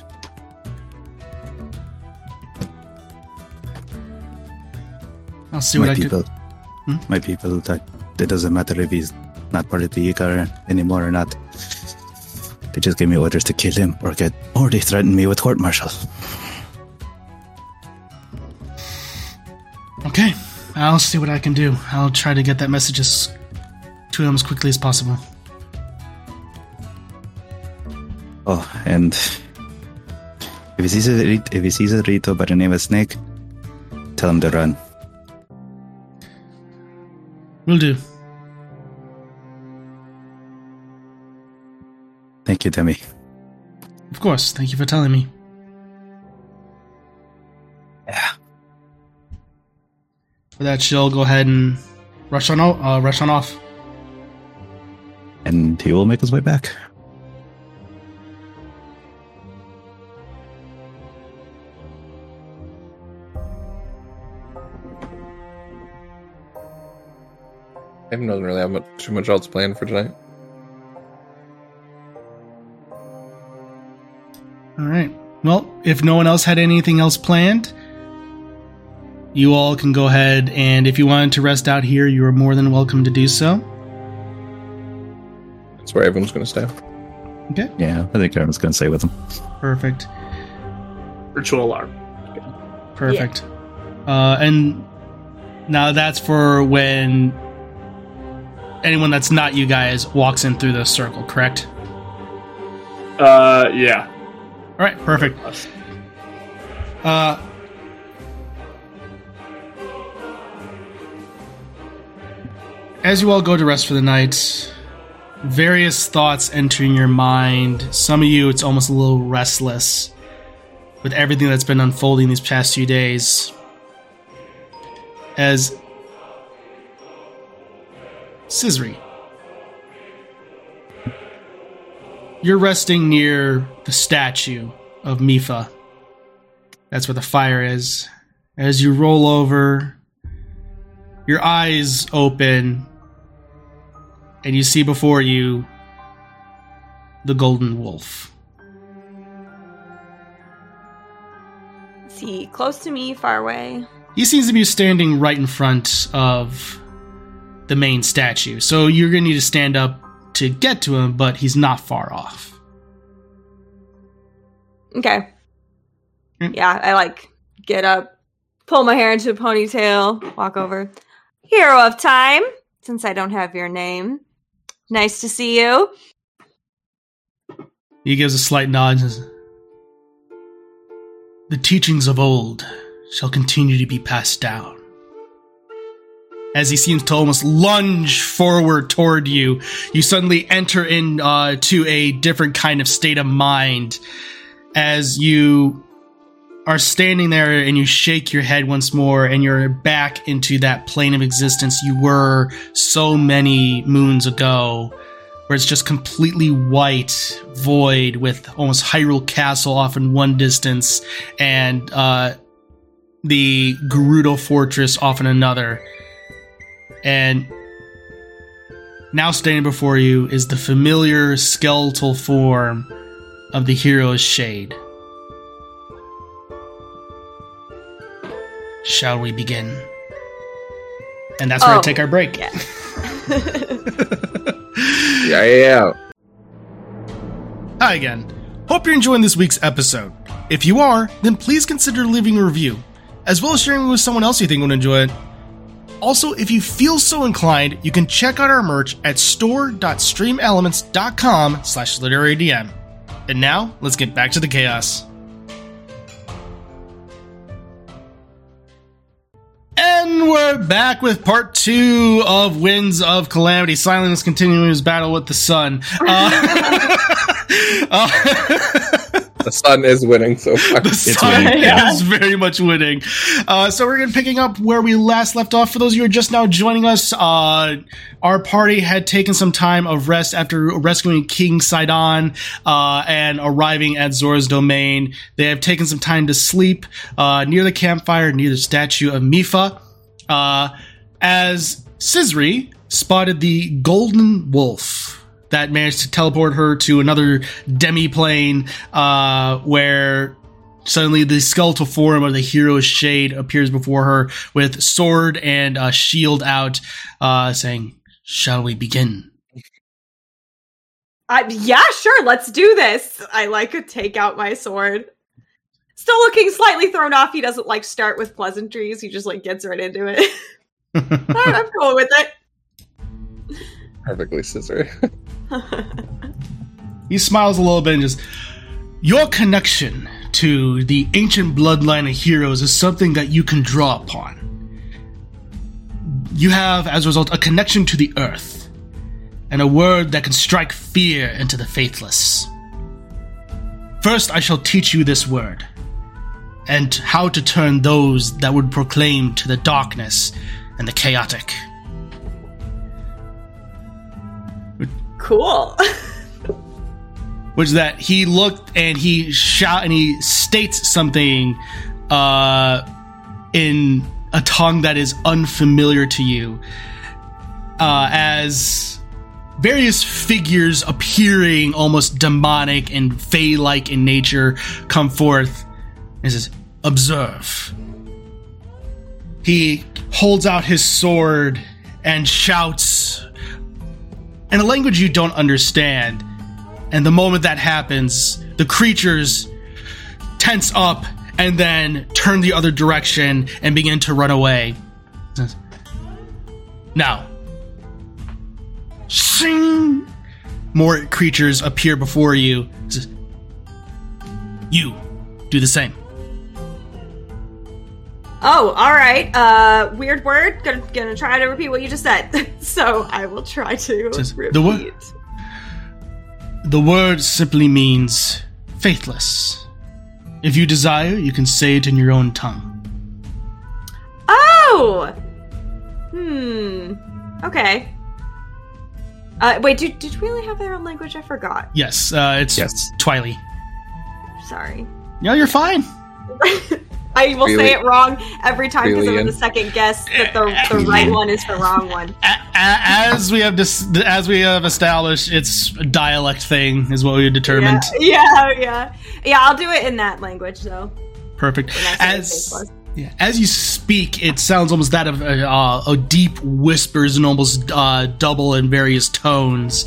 I'll see my what people, I can... Hmm? My people that it doesn't matter if he's not part of the Yiga anymore or not. They just gave me orders to kill him or get, or they threatened me with court martial. I'll see what I can do. I'll try to get that message as to him as quickly as possible. Oh, and if he sees a, if he sees a Rito by the name of Snake, tell him to run. Will do. Thank you, Demi. Of course. Thank you for telling me. Yeah. For that, she'll go ahead and rush on, o- uh, rush on off. And he will make his way back. Kevin doesn't really have much, too much else planned for tonight. All right. Well, if no one else had anything else planned, you all can go ahead, and if you wanted to rest out here, you are more than welcome to do so. That's where everyone's going to stay. Okay. Yeah, I think everyone's going to stay with them. Perfect. Virtual alarm. Perfect. Yeah. Uh, and now that's for when anyone that's not you guys walks in through the circle, correct? Uh, yeah. All right, perfect. Uh, as you all go to rest for the night, various thoughts entering your mind. Some of you, it's almost a little restless with everything that's been unfolding these past few days. As Sisri, you're resting near the statue of Mipha. That's where the fire is. As you roll over, your eyes open, and you see before you the golden wolf. Is he close to me, far away? He seems to be standing right in front of the main statue, so you're going to need to stand up to get to him, but he's not far off. Okay. Yeah, I like get up, pull my hair into a ponytail, walk over. Hero of time, since I don't have your name. Nice to see you. He gives a slight nod and says, "The teachings of old shall continue to be passed down." As he seems to almost lunge forward toward you, you suddenly enter in uh, to a different kind of state of mind as you are standing there and you shake your head once more and you're back into that plane of existence you were so many moons ago, where it's just completely white void with almost Hyrule Castle off in one distance and uh, the Gerudo Fortress off in another. And now standing before you is the familiar skeletal form of the hero's shade. Shall we begin? And that's oh, where we take our break. Yeah. yeah, yeah. Hi again. Hope you're enjoying this week's episode. If you are, then please consider leaving a review, as well as sharing it with someone else you think would enjoy it. Also, if you feel so inclined, you can check out our merch at store.streamelements.com slash literarydm. And now, let's get back to the chaos. And we're back with part two of Winds of Calamity. Silent is continuing his battle with the sun. Uh, uh, The sun is winning so far. The it's sun winning. Yeah. is very much winning. Uh, so we're going to be picking up where we last left off. For those of you who are just now joining us, uh, our party had taken some time of rest after rescuing King Sidon uh, and arriving at Zora's Domain. They have taken some time to sleep uh, near the campfire, near the statue of Mipha, uh, as Sisri spotted the golden wolf that managed to teleport her to another demi-plane uh, where suddenly the skeletal form of the hero's shade appears before her with sword and uh, shield out, uh, saying, "Shall we begin?" Uh, yeah, sure, let's do this. I like to take out my sword. Still looking slightly thrown off. He doesn't like start with pleasantries. He just like gets right into it. Alright, I'm cool with it. Perfectly Scissory. He smiles a little bit and just... Your connection to the ancient bloodline of heroes is something that you can draw upon. You have, as a result, a connection to the earth, and a word that can strike fear into the faithless. First, I shall teach you this word, and how to turn those that would proclaim to the darkness and the chaotic. Cool. Which that he looked and he shout and he states something uh, in a tongue that is unfamiliar to you, uh, as various figures appearing almost demonic and fae-like in nature come forth and says, "Observe." He holds out his sword and shouts in a language you don't understand. And the moment that happens, the creatures tense up and then turn the other direction and begin to run away. Now, shing! More creatures appear before you. You do the same. Oh, all right. Uh, weird word. Gonna, gonna try to repeat what you just said. So I will try to Says, repeat. The word. The word simply means faithless. If you desire, you can say it in your own tongue. Oh! Hmm. Okay. Uh, wait, do, did Twili have their own language? I forgot. Yes, uh, it's yes. Twili. Sorry. No, you're fine. I will really? say it wrong every time because I'm going to second guess that the, the right one is the wrong one. As we have dis- as we have established, it's a dialect thing is what we determined. Yeah, yeah, yeah. Yeah, I'll do it in that language, though. Perfect. As, yeah, as you speak, it sounds almost that of a, uh, a deep whispers and almost uh, double in various tones.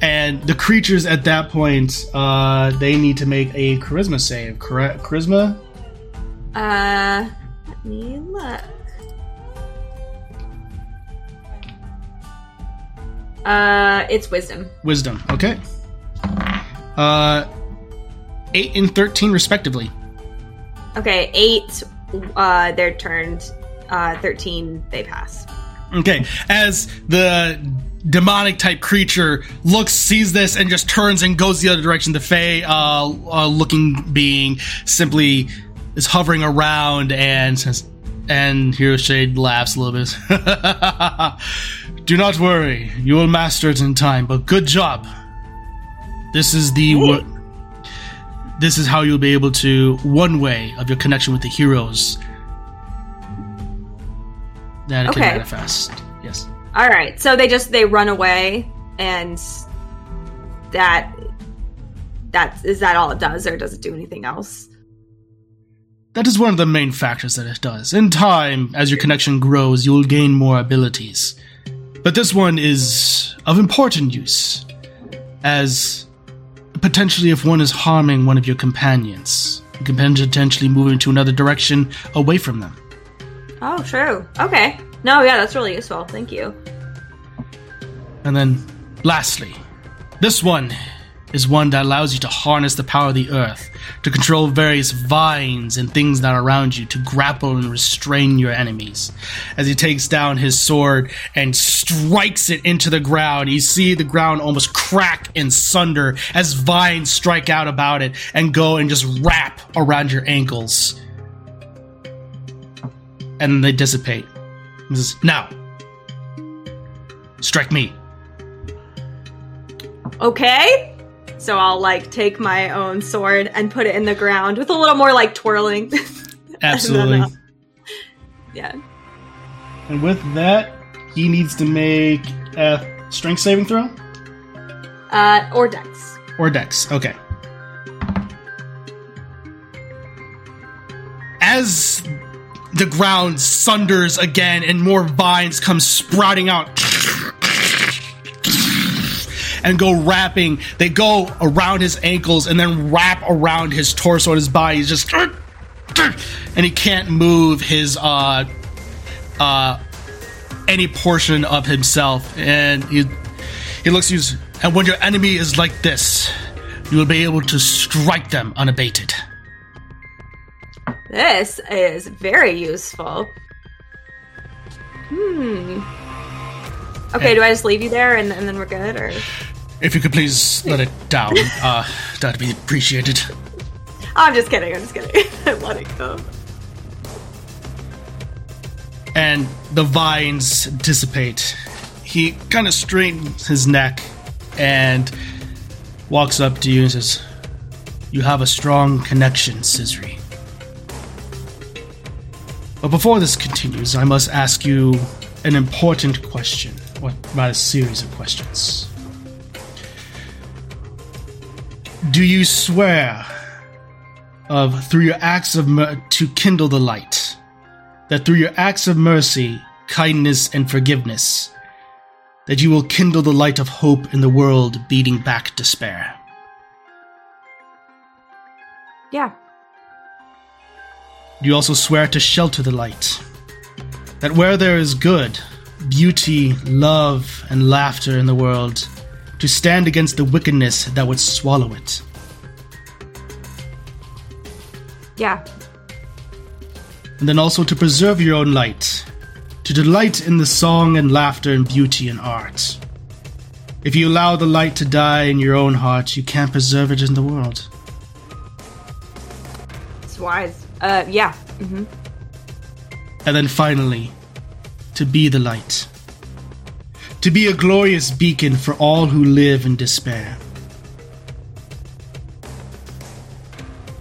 And the creatures at that point, uh, they need to make a charisma save. Correct? Charisma? Uh, let me look. Uh, it's wisdom. Wisdom, okay. Uh, eight and thirteen, respectively. Okay, eight, uh, they're turned, uh, thirteen, they pass. Okay, as the demonic-type creature looks, sees this, and just turns and goes the other direction, the Fae, uh, uh looking being simply... is hovering around and says, and Hero Shade laughs a little bit. Do not worry, you will master it in time. But good job. This is the wor- this is how you'll be able to one way of your connection with the heroes that it okay. can manifest. Yes. All right. So they just they run away, and that that is that all it does, or does it do anything else? That is one of the main factors that it does. In time, as your connection grows, you will gain more abilities. But this one is of important use, as potentially if one is harming one of your companions, you can potentially move into another direction away from them. Oh, true. Okay. No, yeah, that's really useful. Thank you. And then, lastly, this one... is one that allows you to harness the power of the earth, to control various vines and things that are around you, to grapple and restrain your enemies. As he takes down his sword and strikes it into the ground, you see the ground almost crack and sunder as vines strike out about it and go and just wrap around your ankles. And they dissipate. He says, "Now, strike me." Okay. So I'll, like, take my own sword and put it in the ground with a little more, like, twirling. Absolutely. And yeah. And with that, he needs to make a strength saving throw? Uh, or dex. Or dex, okay. As the ground sunders again and more vines come sprouting out... and go wrapping. They go around his ankles and then wrap around his torso and his body. He's just... and he can't move his uh, uh, any portion of himself. And he he looks at you, and when your enemy is like this, you will be able to strike them unabated. This is very useful. Hmm. Okay, and do I just leave you there and, and then we're good? Or if you could please let it down, uh, that'd be appreciated. I'm just kidding, I'm just kidding. Let it go. And the vines dissipate. He kind of straightens his neck and walks up to you and says, "You have a strong connection, Sisri. But before this continues, I must ask you an important question, or rather a series of questions. Do you swear of through your acts of mer- to kindle the light, that through your acts of mercy, kindness, and forgiveness, that you will kindle the light of hope in the world, beating back despair?" Yeah. "Do you also swear to shelter the light, that where there is good, beauty, love, and laughter in the world, to stand against the wickedness that would swallow it?" Yeah. "And then also to preserve your own light, to delight in the song and laughter and beauty and art. If you allow the light to die in your own heart, you can't preserve it in the world." It's wise. Uh, yeah. Mm-hmm. "And then finally, to be the light, to be a glorious beacon for all who live in despair."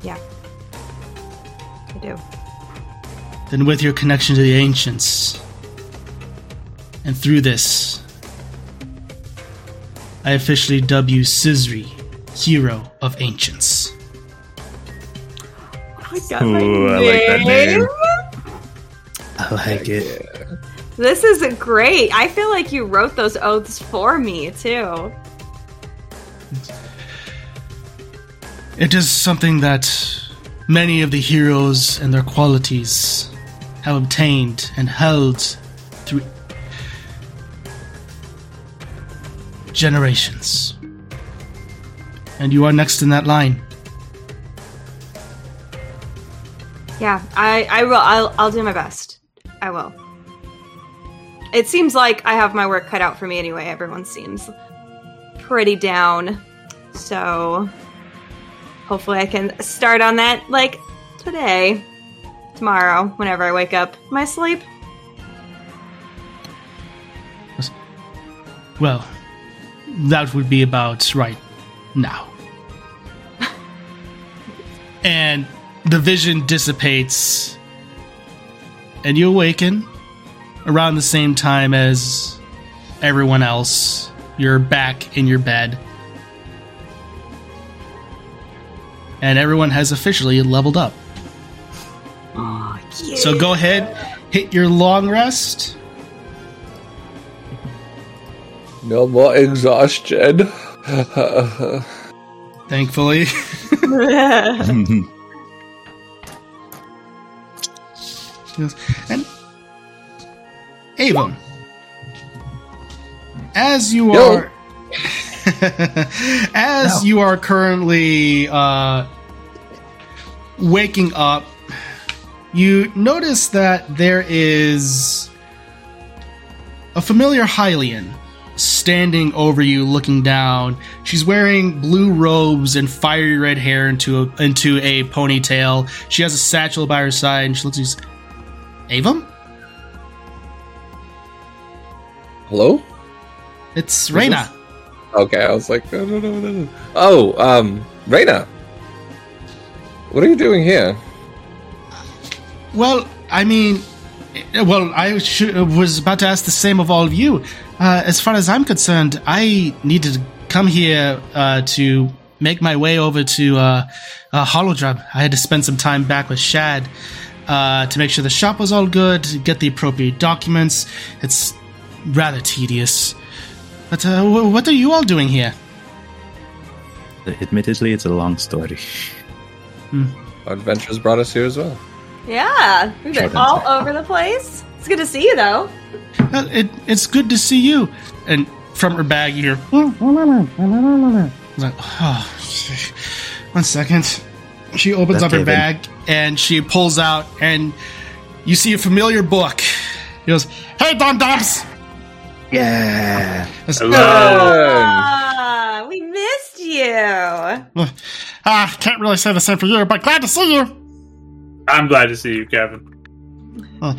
Yeah. I do. "Then with your connection to the ancients, and through this, I officially dub you Sisri, Hero of Ancients." Oh my god, my Ooh, I like that name. I like it. This is great. I feel like you wrote those oaths for me, too. It is something that many of the heroes and their qualities have obtained and held through generations. And you are next in that line. Yeah, I, I will. I'll, I'll do my best. I will. It seems like I have my work cut out for me anyway. Everyone seems pretty down. So hopefully I can start on that, like, today, tomorrow, whenever I wake up. My sleep. Well, that would be about right now. And the vision dissipates, and you awaken around the same time as everyone else. You're back in your bed. And everyone has officially leveled up. Oh, yeah. So go ahead, hit your long rest. No more exhaustion. Thankfully. And Avon, as you Yo. are... As no. you are currently uh, waking up, you notice that there is a familiar Hylian standing over you, looking down. She's wearing blue robes and fiery red hair into a, into a ponytail. She has a satchel by her side, and she looks at you. Avon? Hello? It's Reyna. Okay, I was like, no, no, no, no. Oh, um, Reyna, what are you doing here? Well, I mean, well, I sh- was about to ask the same of all of you. Uh, as far as I'm concerned, I needed to come here uh, to make my way over to uh, uh, Holodrum. I had to spend some time back with Shad uh, to make sure the shop was all good, get the appropriate documents. It's rather tedious. But uh, what are you all doing here? Admittedly, it's a long story. Hmm. Our adventures brought us here as well. Yeah, we've been all over the place. It's It's good to see you, though. It, it's good to see you. And from her bag, you hear, like, oh, one second. She opens That's up her David. bag, and she pulls out, and you see a familiar book. He goes, hey, Dom-Doms! Yeah. Goes, hello. Oh, we missed you. Ah, uh, can't really say the same for you, but glad to see you. I'm glad to see you, Kevin. Uh,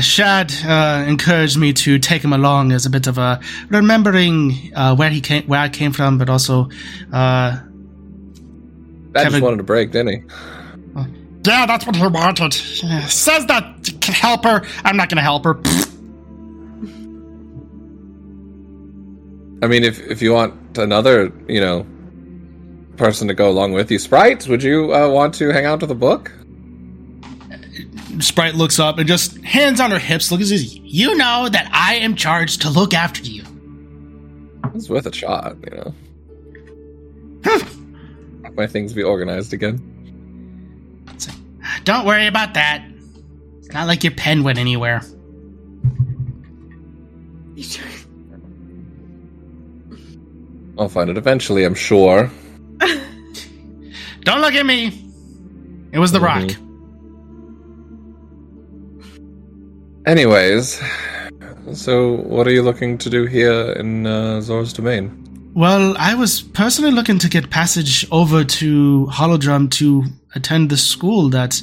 Shad uh, encouraged me to take him along as a bit of a remembering uh, where he came, where I came from, but also. Uh, I Kevin, just wanted a break, didn't he? Uh, yeah, that's what he wanted. Yeah. Says that helper. I'm not going to help her. I mean, if if you want another, you know, person to go along with you, Sprite, would you uh, want to hang out to the book? Sprite looks up and just hands on her hips, looks as if, you know that I am charged to look after you. It's worth a shot, you know. Huh. My things be organized again. Don't worry about that. It's not like your pen went anywhere. You sure? I'll find it eventually, I'm sure. Don't look at me. It was the mm-hmm. rock. Anyways, so what are you looking to do here in uh, Zora's Domain? Well, I was personally looking to get passage over to Holodrum to attend the school that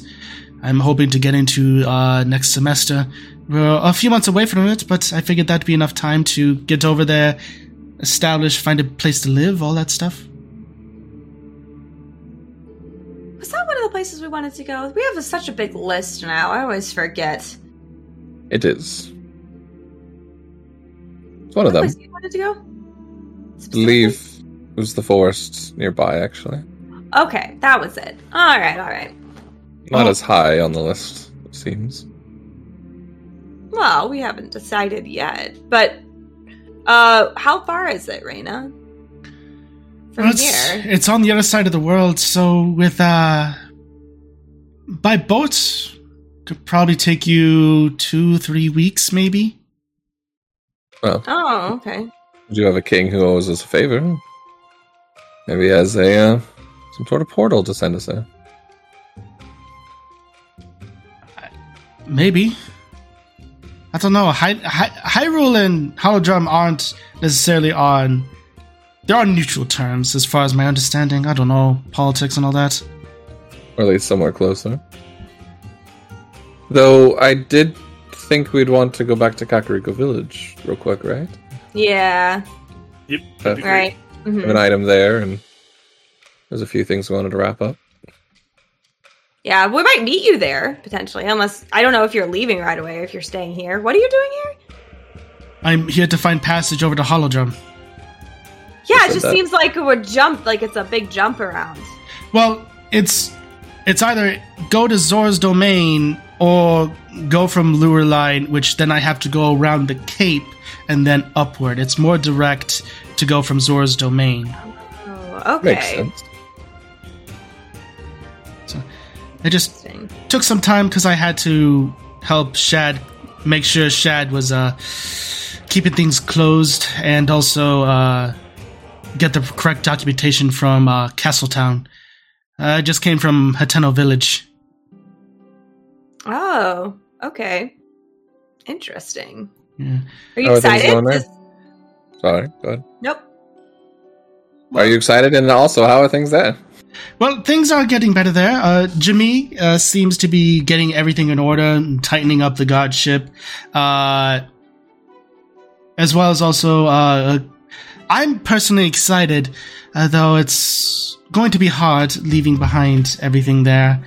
I'm hoping to get into uh, next semester. We're a few months away from it, but I figured that'd be enough time to get over there, establish, find a place to live, all that stuff. Was that one of the places we wanted to go? We have a, such a big list now. I always forget. It is. It's one what of them. Place you wanted to go? I believe it was the forest nearby, actually. Okay, that was it. All right, all right. Not oh. as high on the list, it seems. Well, we haven't decided yet. But uh, how far is it, Reyna? From it's, here? It's on the other side of the world, so with... Uh, by boat... Could probably take you two, three weeks, maybe. Well, oh, okay. Do you have a king who owes us a favor? Maybe he has a uh, some sort of portal to send us in. Maybe. I don't know. Hy- Hy- Hyrule and Holodrum aren't necessarily on... They're on neutral terms, as far as my understanding. I don't know. Politics and all that. Or at least somewhere closer. Though I did think we'd want to go back to Kakariko Village real quick, right? Yeah. Yep. Uh, right. Mm-hmm. Have an item there, and there's a few things we wanted to wrap up. Yeah, we might meet you there, potentially. Unless, I don't know if you're leaving right away or if you're staying here. What are you doing here? I'm here to find passage over to Holodrum. Yeah, it just that. seems like it would jump, like it's a big jump around. Well, it's it's either go to Zora's Domain... Or go from Lurelin, which then I have to go around the cape and then upward. It's more direct to go from Zora's Domain. Oh, okay. Makes sense. So I just took some time because I had to help Shad, make sure Shad was uh, keeping things closed, and also uh, get the correct documentation from uh, Castletown. Uh, I just came from Hateno Village. Oh, okay. Interesting. Yeah. Are you How excited? Are Is... Sorry, go ahead. Nope. Well, are you excited? And also, how are things there? Well, things are getting better there. Uh, Jimmy uh, seems to be getting everything in order and tightening up the god ship. Uh, as well as also, uh, I'm personally excited, uh, though it's going to be hard leaving behind everything there.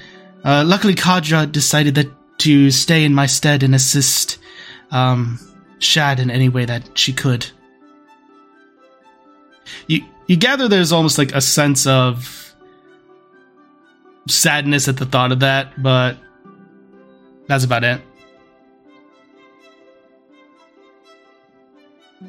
Uh, luckily, Kadra decided that to stay in my stead and assist um, Shad in any way that she could. You you gather there's almost like a sense of sadness at the thought of that, but that's about it.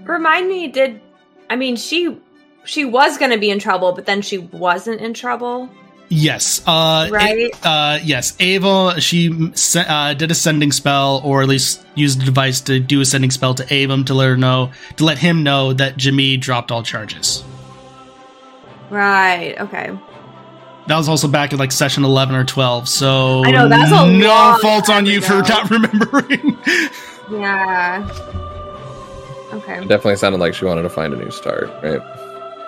Remind me, did I mean she she was going to be in trouble, but then she wasn't in trouble? Yes. Uh, right? It, uh, yes. Avon, she uh, did a sending spell, or at least used a device to do a sending spell to Avon to let her know, to let him know that Jimmy dropped all charges. Right. Okay. That was also back at like session eleven or twelve. So I know that's a no fault on you ago. for not remembering. Yeah. Okay. It definitely sounded like she wanted to find a new start, right?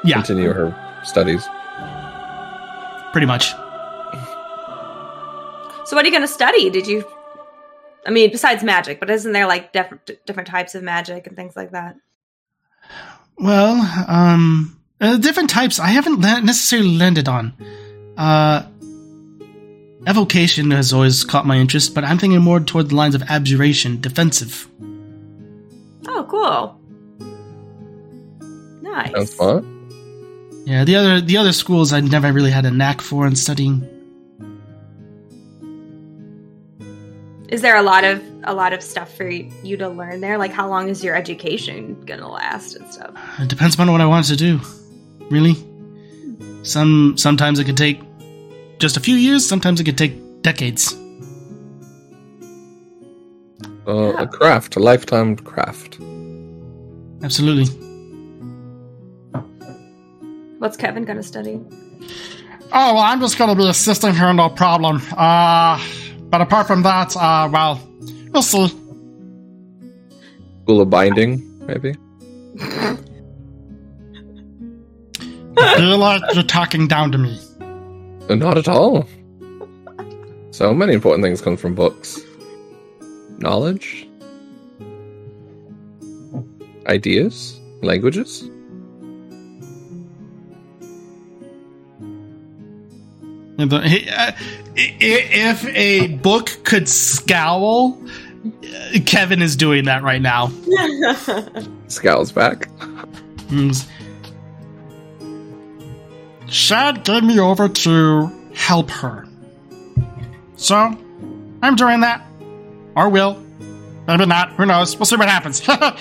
Yeah. Continue her studies. Pretty much. So what are you going to study? Did you, I mean, besides magic, but isn't there like different different types of magic and things like that? Well, um, uh, different types. I haven't necessarily landed on. Uh, evocation has always caught my interest, but I'm thinking more toward the lines of abjuration, defensive. Oh, cool. Nice. Sounds fun. Yeah, the other the other schools I never really had a knack for in studying. Is there a lot of a lot of stuff for you to learn there? Like, how long is your education gonna last and stuff? It depends upon what I want to do, really. Some sometimes it could take just a few years. Sometimes it could take decades. Uh, yeah. A craft, a lifetime craft. Absolutely. What's Kevin going to study? Oh, well, I'm just going to be assisting her, no problem. Uh, but apart from that, uh, well, we'll see. School of Binding, maybe? I feel like you're talking down to me. Not at all. So many important things come from books. Knowledge. Ideas. Languages. If a book could scowl, Kevin is doing that right now. Scowls back. Shad gave me over to help her. So, I'm doing that. Or will. Maybe not. Who knows? We'll see what happens. I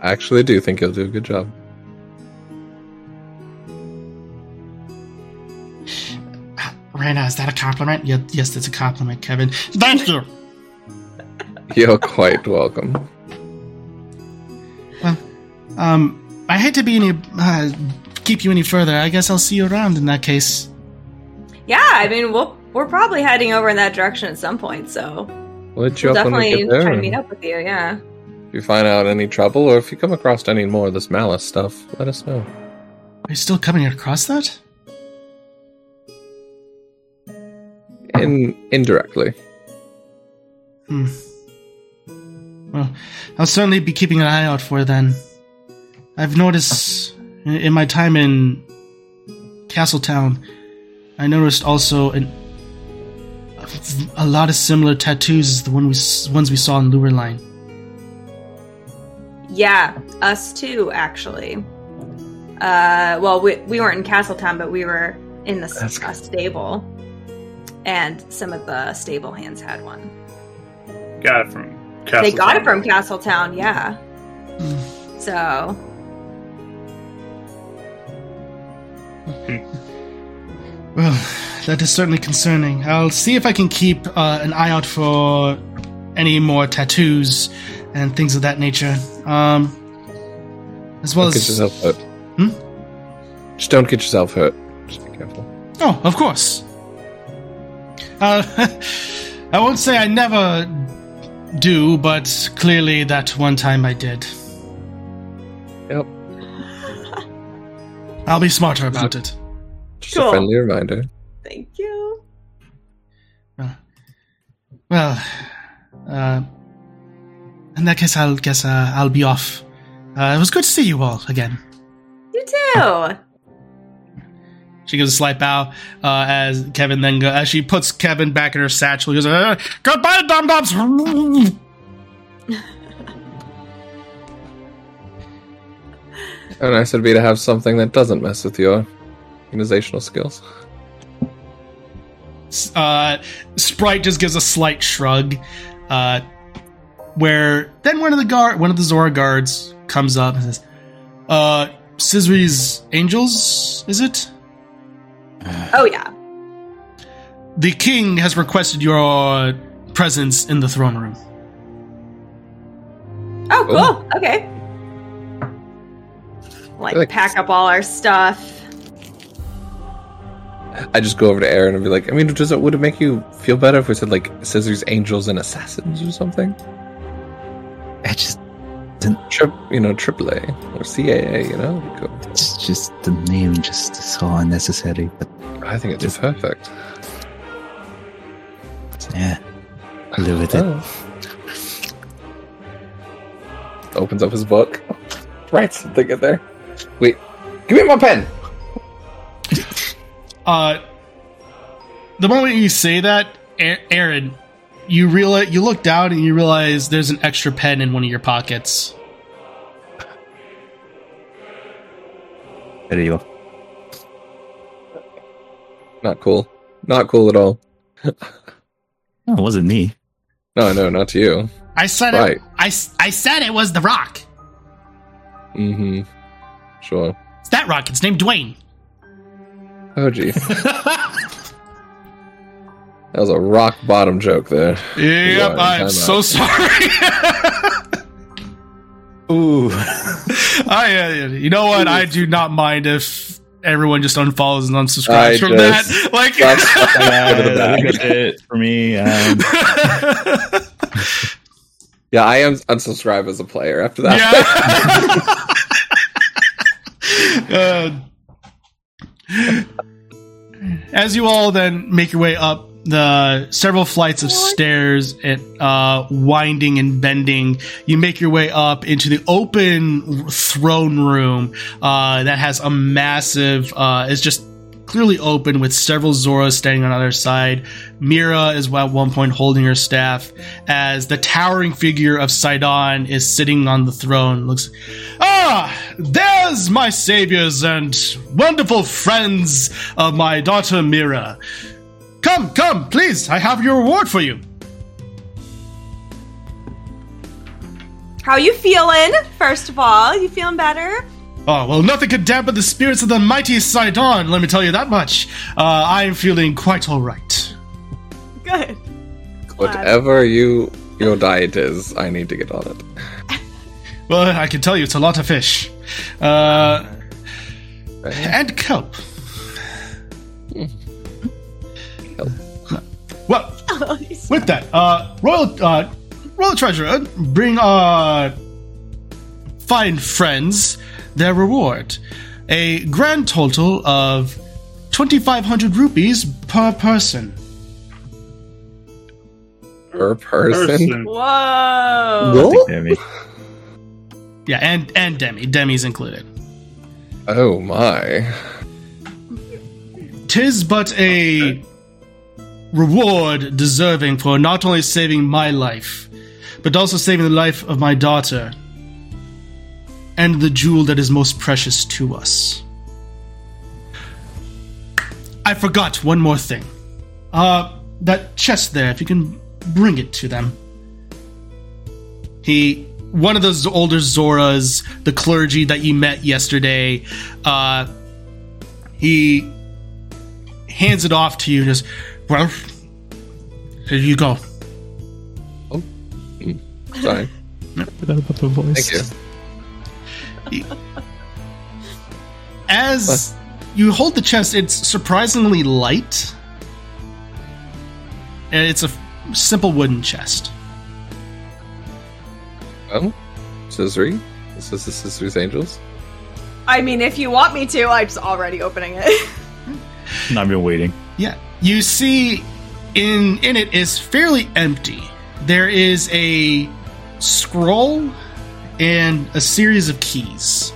actually do think you'll do a good job. Reyna, is that a compliment? Yeah, yes, that's a compliment, Kevin. Thank you! You're quite welcome. Well, um, I hate to be any, uh, keep you any further. I guess I'll see you around in that case. Yeah, I mean, we'll, we're probably heading over in that direction at some point, so... We'll, we'll definitely try to meet up with you, yeah. If you find out any trouble, or if you come across any more of this malice stuff, let us know. Are you still coming across that? In, indirectly. Hmm. Well, I'll certainly be keeping an eye out for it then. I've noticed in my time in Castletown, I noticed also an, a lot of similar tattoos as the one we, ones we saw in Lurelin. Yeah, us too, actually. Uh, well, we, we weren't in Castletown, but we were in the That's uh, stable. And some of the stable hands had one. Got it from Castletown. They got it from Castletown, yeah. Mm. So. Well, that is certainly concerning. I'll see if I can keep uh, an eye out for any more tattoos and things of that nature. Um, as well don't as... Don't get yourself hurt. Hmm? Just don't get yourself hurt. Just be careful. Oh, of course. Uh, I won't say I never do, but clearly that one time I did. Yep. I'll be smarter about just a, it. Just cool. A friendly reminder. Thank you. Uh, well, uh, in that case, I'll guess uh, I'll be off. Uh, it was good to see you all again. You too. She gives a slight bow uh, as Kevin then go- as she puts Kevin back in her satchel. He goes, uh, "Goodbye, dum dums." How nice it'd be to have something that doesn't mess with your organizational skills. Uh, Sprite just gives a slight shrug, uh, where then one of the guard, one of the Zora guards, comes up and says, "Uh, Scissor's Angels, is it? Oh, yeah. The king has requested your presence in the throne room. Oh, cool. Oh. Okay. Like, like, pack up all our stuff. I just go over to Aren and be like, I mean, does it, would it make you feel better if we said, like, Scissor's Angels and Assassins or something? I just... Trip, you know, triple A or C A A, you know? Cool. It's just the name, just so unnecessary. But I think it's just, perfect. Yeah, live with oh. it. Opens up his book, writes something in there. Wait, give me my pen. uh, the moment you say that, Aren, you realize you look down and you realize there's an extra pen in one of your pockets. There you go. Not cool. Not cool at all. No, it wasn't me. No, no, not to you. I said right. it. I, I said it was the rock. Mm-hmm. Sure. It's that rock. It's named Dwayne. Oh, gee. That was a rock bottom joke there. Yep, I'm so sorry. Ooh. I, uh, you know what? I do not mind if everyone just unfollows and unsubscribes I from that. Like, that's, that that's it for me. Um... yeah, I am unsubscribed as a player after that. Yeah. uh, as you all then make your way up the several flights of stairs and uh, winding and bending, you make your way up into the open throne room uh, that has a massive, uh, it's just clearly open with several Zoras standing on either side. Mira is at one point holding her staff as the towering figure of Sidon is sitting on the throne. Looks, ah, there's my saviors and wonderful friends of my daughter Mira. Come, come, please. I have your reward for you. How you feeling, first of all? You feeling better? Oh, well, nothing could dampen the spirits of the mighty Sidon, let me tell you that much. Uh, I'm feeling quite all right. Good. Glad. Whatever you your diet is, I need to get on it. Well, I can tell you, it's a lot of fish. Uh, right. And kelp. Well, oh, with that, uh, Royal uh, Royal Treasurer, bring our uh, fine friends their reward. A grand total of twenty-five hundred rupees per person. Per person? person. Whoa! Demi. Yeah, and, and Demi. Demi's included. Oh, my. Tis but a... reward deserving for not only saving my life, but also saving the life of my daughter and the jewel that is most precious to us. I forgot one more thing. Uh, that chest there, if you can bring it to them. He, one of those older Zoras, the clergy that you met yesterday, uh, he hands it off to you and just... Well, here you go. Oh, sorry. Thank you. As what? you hold the chest, it's surprisingly light. And it's a simple wooden chest. Well, Sisri, this is the Sisri's Angels. I mean, if you want me to, I'm already opening it. No, I've been waiting. Yeah. You see, in in it is fairly empty. There is a scroll and a series of keys.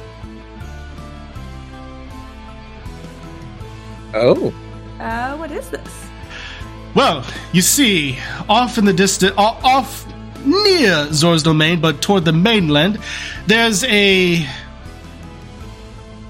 Oh. Uh, what is this? Well, you see, off in the distance, off near Zora's Domain, but toward the mainland, there's a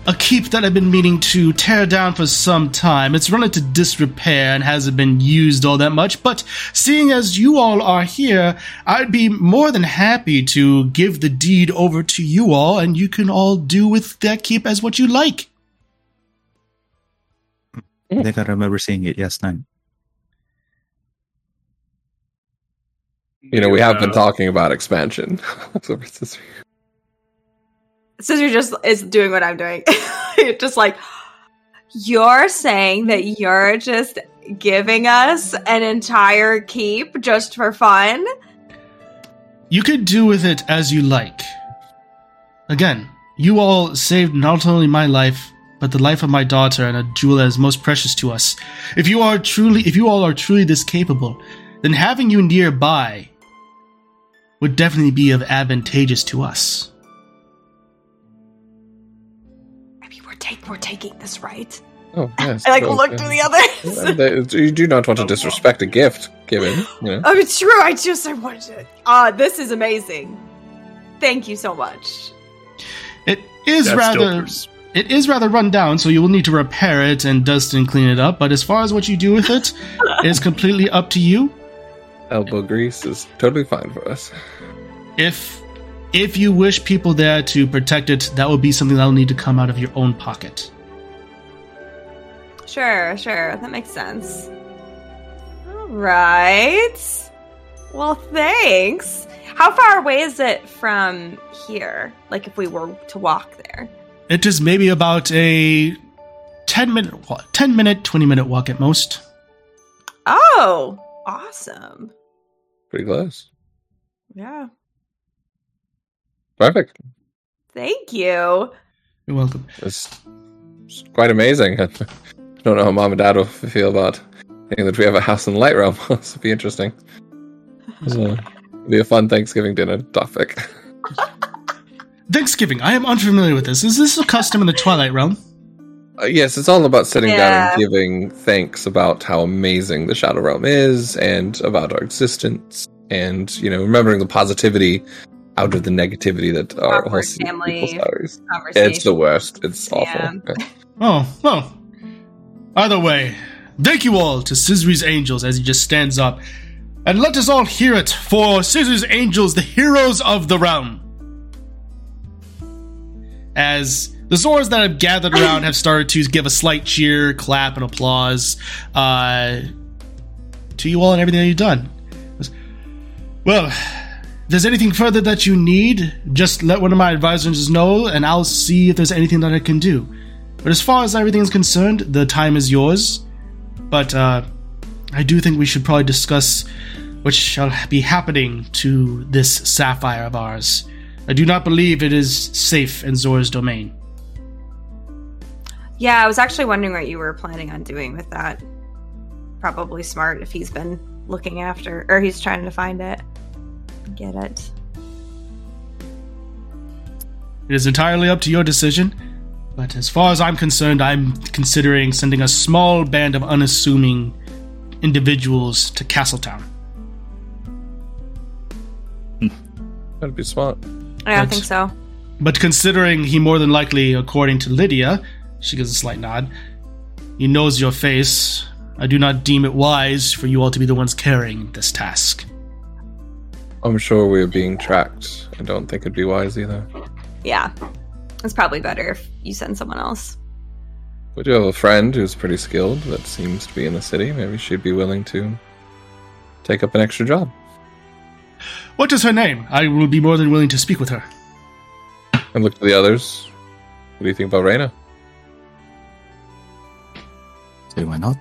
a keep that I've been meaning to tear down for some time. It's run into disrepair and hasn't been used all that much, but seeing as you all are here, I'd be more than happy to give the deed over to you all, and you can all do with that keep as what you like. I think I remember seeing it last night. You know, we have been talking about expansion. Scissor's just is doing what I'm doing. Just like, you're saying that you're just giving us an entire keep just for fun? You could do with it as you like. Again, you all saved not only my life, but the life of my daughter and a jewel that is most precious to us. If you are truly, if you all are truly this capable, then having you nearby would definitely be of advantageous to us. I mean, we're, take, we're taking this, right? Oh, yes. I like so, look yeah. to the others. You do not want to disrespect a gift given. Yeah. Oh, it's true. I just, I wanted to. Ah, uh, this is amazing. Thank you so much. It is That's rather... It is rather run down, so you will need to repair it and dust and clean it up, but as far as what you do with it, it is completely up to you. Elbow grease is totally fine for us. If if you wish people there to protect it, that would be something that will need to come out of your own pocket. Sure, sure. That makes sense. All right. Well, thanks. How far away is it from here? Like, if we were to walk there? It is maybe about a ten minute walk, ten minute, twenty minute walk at most. Oh, awesome. Pretty close. Yeah. Perfect. Thank you. You're welcome. It's, it's quite amazing. I don't know how Mom and Dad will feel about thinking that we have a house in the Light Realm. This would be interesting. So, it'll be a fun Thanksgiving dinner topic. Thanksgiving. I am unfamiliar with this. Is this a custom in the Twilight Realm? Uh, yes, it's all about sitting yeah. down and giving thanks about how amazing the Shadow Realm is and about our existence and, you know, remembering the positivity out of the negativity that our whole family conversation. It's the worst. It's awful. Yeah. Oh, well. Either way, thank you all to Sisri's Angels as he just stands up. And let us all hear it for Sisri's Angels, the heroes of the realm. As the Zoras that have gathered around have started to give a slight cheer, clap, and applause uh, to you all and everything that you've done. Well, if there's anything further that you need, just let one of my advisors know, and I'll see if there's anything that I can do. But as far as everything is concerned, the time is yours. But uh, I do think we should probably discuss what shall be happening to this sapphire of ours. I do not believe it is safe in Zora's Domain. Yeah, I was actually wondering what you were planning on doing with that. Probably smart if he's been looking after, or he's trying to find it. Get it. It is entirely up to your decision, but as far as I'm concerned, I'm considering sending a small band of unassuming individuals to Castletown. That'd be smart. I don't but, think so. But considering he more than likely, according to Lydia, she gives a slight nod, he knows your face, I do not deem it wise for you all to be the ones carrying this task. I'm sure we're being tracked. I don't think it'd be wise either. Yeah. It's probably better if you send someone else. We do have a friend who's pretty skilled that seems to be in the city. Maybe she'd be willing to take up an extra job. What is her name? I will be more than willing to speak with her. And look to the others. What do you think about Reyna? Say, why not?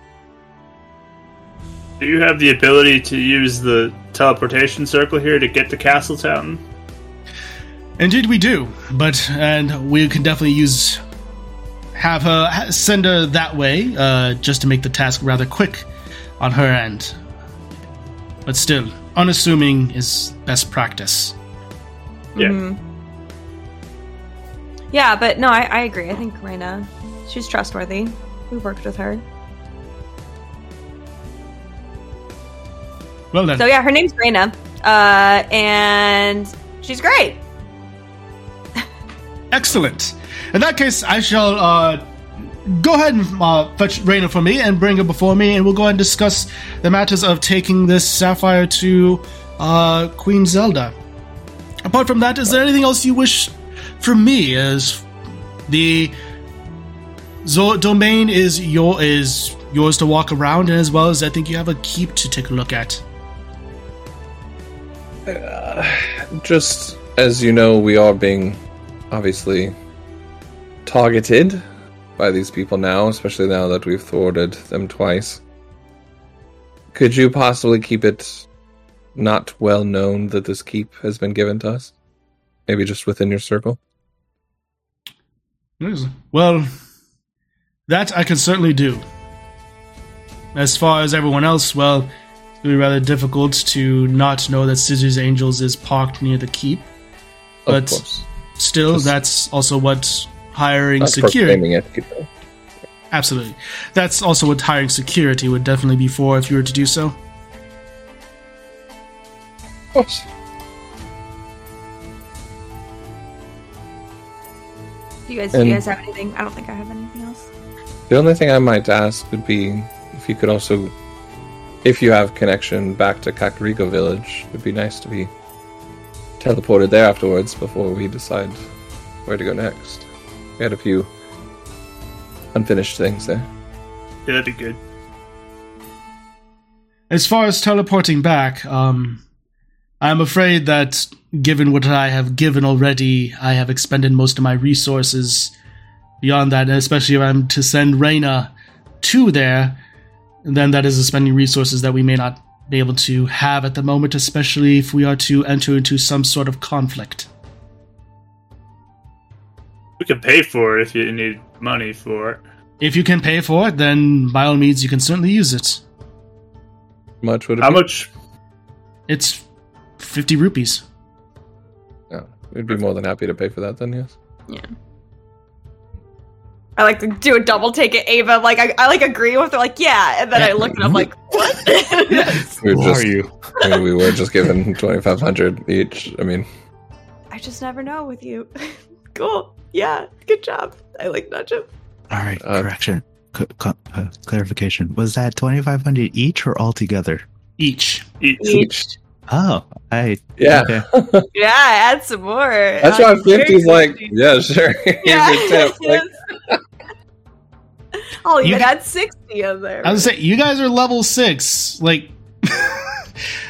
Do you have the ability to use the teleportation circle here to get to Castletown? Indeed we do, but and we can definitely use have her send her that way, uh, just to make the task rather quick on her end. But still, unassuming is best practice. Yeah. Mm-hmm. Yeah, but no, I, I agree. I think Reyna, she's trustworthy. We've worked with her. Well then. So yeah, her name's Reyna, uh, and she's great. Excellent. In that case, I shall uh, go ahead and uh, fetch Reyna for me and bring her before me, and we'll go ahead and discuss the matters of taking this sapphire to uh, Queen Zelda. Apart from that, is there anything else you wish from me? As the Zora's Domain is your is yours to walk around, and as well as I think you have a keep to take a look at. Uh, just as you know, we are being obviously targeted by these people now, especially now that we've thwarted them twice. Could you possibly keep it not well known that this keep has been given to us? Maybe just within your circle? Well, that I can certainly do. As far as everyone else, well, it would be rather difficult to not know that Scissor's Angels is parked near the keep. But of course. Still, just that's also what hiring security... It, you know. Absolutely. That's also what hiring security would definitely be for if you were to do so. Of course. Do you guys, do you guys have anything? I don't think I have anything else. The only thing I might ask would be if you could also... If you have connection back to Kakariko Village, it would be nice to be teleported there afterwards before we decide where to go next. We had a few unfinished things there. Yeah, that'd be good. As far as teleporting back, um, I'm afraid that given what I have given already, I have expended most of my resources beyond that, and especially if I'm to send Reyna to there, then that is spending resources that we may not be able to have at the moment, especially if we are to enter into some sort of conflict. We can pay for it if you need money for it. If you can pay for it, then by all means, you can certainly use it. Much would it How be? much? It's fifty rupees. Yeah, we'd be more than happy to pay for that then, yes. Yeah. I like to do a double take at Ava. Like I, I like agree with her. Like yeah, and then I look and I'm like, what? Who just, are you? I mean, we were just given twenty five hundred each. I mean, I just never know with you. Cool. Yeah. Good job. I like that job. All right. Uh, correction. C- c- uh, clarification. Was that twenty five hundred each or all together? Each. Each. Each. Oh, I yeah, okay. Yeah. Add some more. That's why fifty's like yeah, sure. Yeah. Here's your tip. Like, I'll even add sixty in there. I was saying you guys are level six, like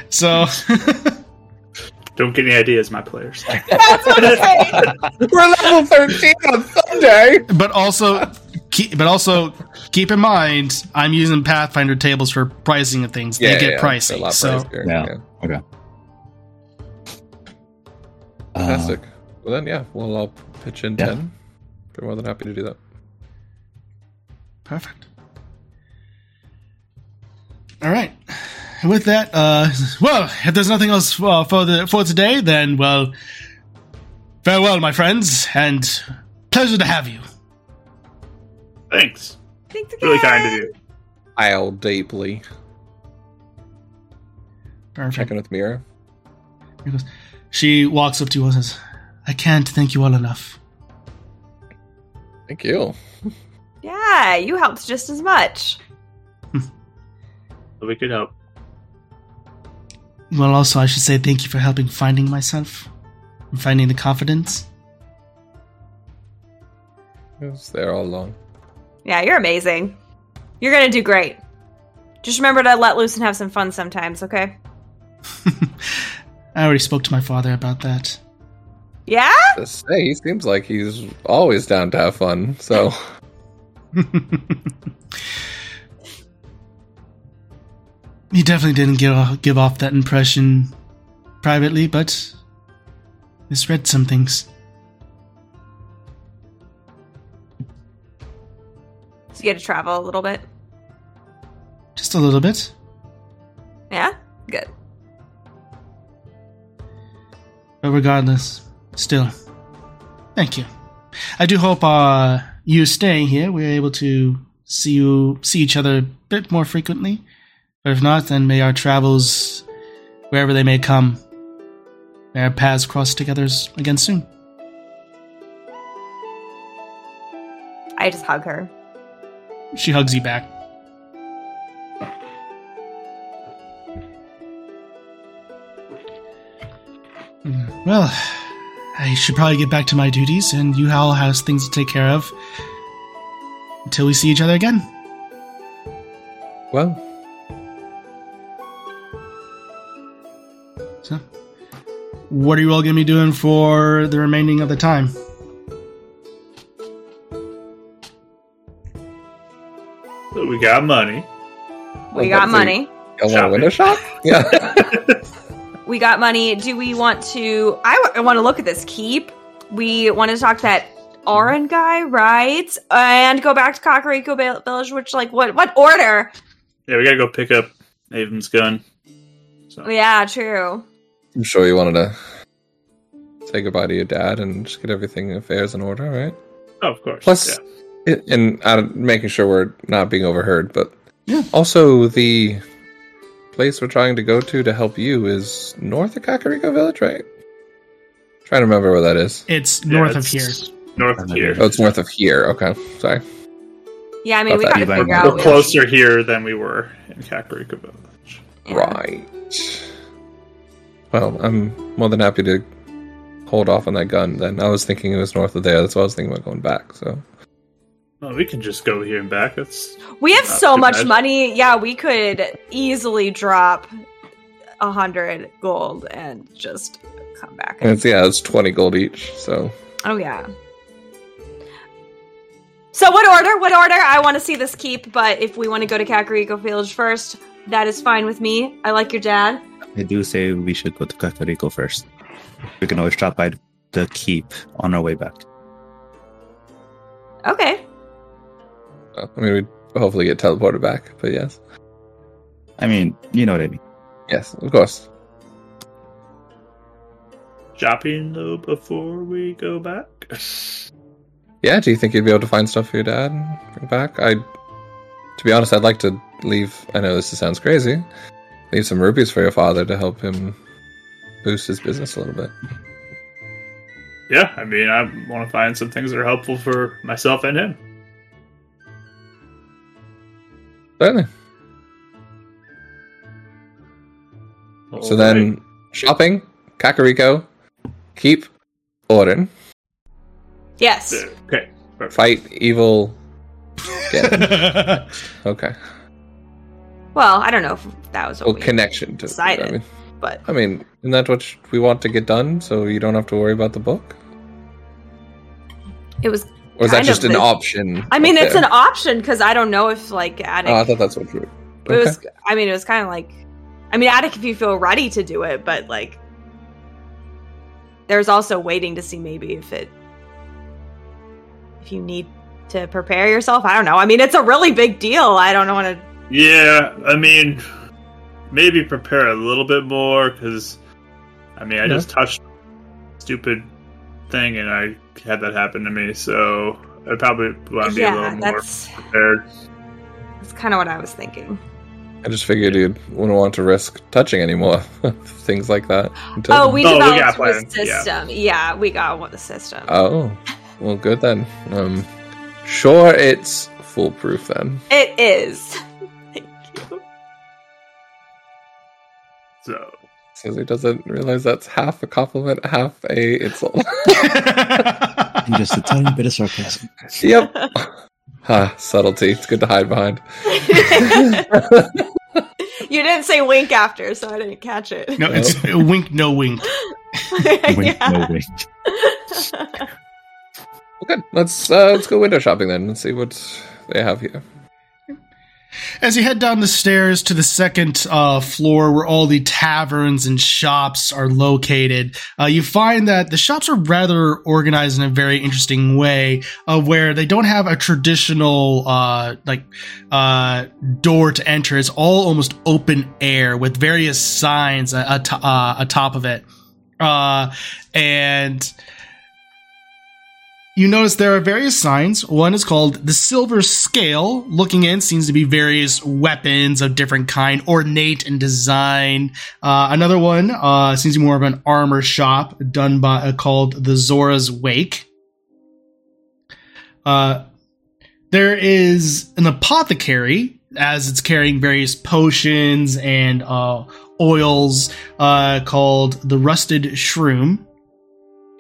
so. Don't get any ideas, my players. That's what I'm saying. We're level thirteen on Sunday, but also, keep, but also keep in mind, I'm using Pathfinder tables for pricing of things. Yeah, they get yeah, pricey, so pricier, yeah. yeah. Okay. Fantastic. Uh, well then, yeah, we'll all pitch in yeah. ten. We're more than happy to do that. Perfect. All right. With that, uh, well, if there's nothing else uh, for the for today, then well, farewell, my friends, and pleasure to have you. Thanks. Thanks again. Really kind of you. I'll deeply. Perfect. Checking with Mira. She walks up to you and says, I can't thank you all enough. Thank you. Yeah, you helped just as much. We could help. Well, also, I should say thank you for helping finding myself and finding the confidence. I was there all along. Yeah, you're amazing. You're going to do great. Just remember to let loose and have some fun sometimes, okay? I already spoke to my father about that. Yeah? Just say, he seems like he's always down to have fun, so... He definitely didn't give off, give off that impression privately, but misread some things. So you get to travel a little bit? Just a little bit. Yeah? Good. But regardless, still, thank you. I do hope uh, you staying here, we're able to see you see each other a bit more frequently. But if not, then may our travels, wherever they may come, may our paths cross together again soon. I just hug her. She hugs you back. Well, I should probably get back to my duties, and you all has things to take care of until we see each other again. Well. So, what are you all going to be doing for the remaining of the time? We got money. We oh, got money. Y'all want a window shop? Yeah. We got money. Do we want to... I, w- I want to look at this keep. We want to talk to that Aren guy, right? And go back to Kakariko Village, which, like, what What order? Yeah, we gotta go pick up Avon's gun. So. Yeah, true. I'm sure you wanted to say goodbye to your dad and just get everything affairs in order, right? Oh, of course. Plus, yeah. it, and uh, making sure we're not being overheard, but yeah. Also the... place we're trying to go to to help you is north of Kakariko Village, right? I'm trying to remember where that is. It's yeah, north it's of here. North of here. Oh, it's north of here. Okay, sorry. Yeah, I mean, About we got to figure out. We're closer here than we were in Kakariko Village. Yeah. Right. Well, I'm more than happy to hold off on that gun then. I was thinking it was north of there. That's why I was thinking about going back, so... Well, we can just go here and back. That's we have so much bad. money. Yeah, we could easily drop a hundred gold and just come back. And, and it's, yeah, it's twenty gold each. So. Oh yeah. So what order? What order? I want to see this keep, but if we want to go to Kakariko Village first, that is fine with me. I like your dad. I do say we should go to Kakariko first. We can always drop by the keep on our way back. Okay. I mean, we'd hopefully get teleported back, but yes. I mean, you know what I mean. Yes, of course. Shopping, though, before we go back? Yeah, do you think you'd be able to find stuff for your dad and bring back? I, to be honest, I'd like to leave, I know this sounds crazy, leave some rupees for your father to help him boost his business a little bit. Yeah, I mean, I want to find some things that are helpful for myself and him. Certainly. All so right. Then, shopping, Kakariko, keep, Aren. Yes. Uh, okay. Perfect. Fight evil. Okay. Well, I don't know if that was a well, connection to decided, it. I mean, but I mean, isn't that what we want to get done? So you don't have to worry about the book. It was. Or is that just an option? I mean, it's an option because I don't know if, like, Adek... Oh, I thought that's what you were... Okay. It was, I mean, it was kind of like... I mean, Adek, if you feel ready to do it, but, like... There's also waiting to see maybe if it... If you need to prepare yourself. I don't know. I mean, it's a really big deal. I don't want to... Yeah, I mean... Maybe prepare a little bit more because... I mean, I yeah. just touched stupid... thing and I had that happen to me, so I probably want to be yeah, a little more prepared. That's kind of what I was thinking. I just figured you wouldn't want to risk touching anymore things like that. Until oh, we developed oh, we got a system. Yeah. yeah, we got a system. Oh, well, good then. Um, sure, it's foolproof then. It is. Thank you. So. Because he doesn't realize that's half a compliment, half a insult. And just a tiny bit of sarcasm. Yep. Ah, subtlety. It's good to hide behind. You didn't say wink after, so I didn't catch it. No, it's a wink, no wink. Wink, yeah. No wink. Well, good. Let's uh, let's go window shopping then and see what they have here. As you head down the stairs to the second uh, floor where all the taverns and shops are located, uh, you find that the shops are rather organized in a very interesting way uh, where they don't have a traditional uh, like uh, door to enter. It's all almost open air with various signs at- at- uh, atop of it. Uh, and... You notice there are various signs. One is called the Silver Scale. Looking in seems to be various weapons of different kind, ornate in design. Uh, another one uh, seems to be more of an armor shop done by uh, called the Zora's Wake. Uh, There is an apothecary, as it's carrying various potions and uh, oils uh, called the Rusted Shroom.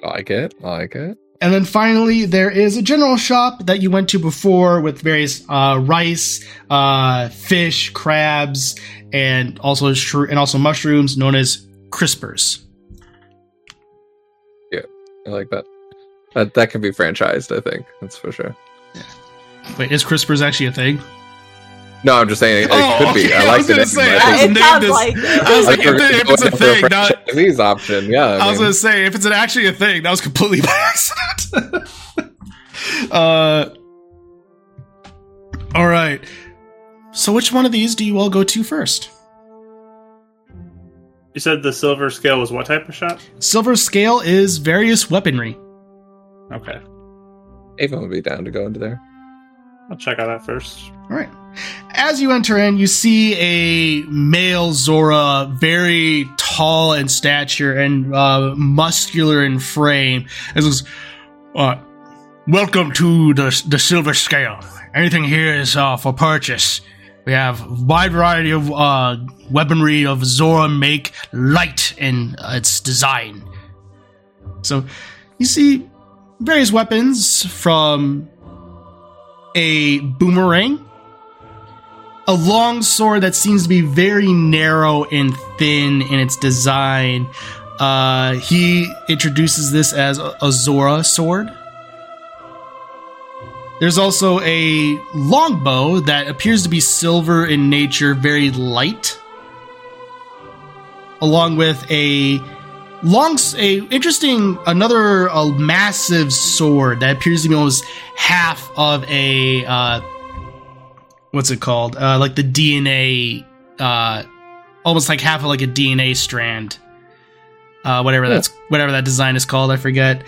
Like it, like it. And then finally, there is a general shop that you went to before with various uh, rice, uh, fish, crabs, and also shro- and also mushrooms known as crispers. Yeah, I like that. That that can be franchised, I think. That's for sure. Yeah. Wait, is crispers actually a thing? No, I'm just saying it, it oh, could okay. be. I, I liked it. Say, I, it sounds this, like it. I was like, if, it, if it's a thing, a not these option. Yeah, I, I mean. was gonna say if it's an, actually a thing, that was completely by accident. uh, all right. So, which one of these do you all go to first? You said the Silver Scale was what type of shop? Silver Scale is various weaponry. Okay. Avon would be down to go into there. I'll check out that first. All right. As you enter in, you see a male Zora, very tall in stature and uh, muscular in frame. It says, uh, welcome to the, the Silver Scale. Anything here is uh, for purchase. We have a wide variety of uh, weaponry of Zora make, light in uh, its design. So you see various weapons from a boomerang, a long sword that seems to be very narrow and thin in its design. Uh, he introduces this as a, a Zora sword. There's also a longbow that appears to be silver in nature, very light, along with a long, a interesting another a massive sword that appears to be almost half of a. Uh, What's it called? Uh, like the D N A, uh, almost like half of like a D N A strand, uh, whatever yeah. that's whatever that design is called. I forget.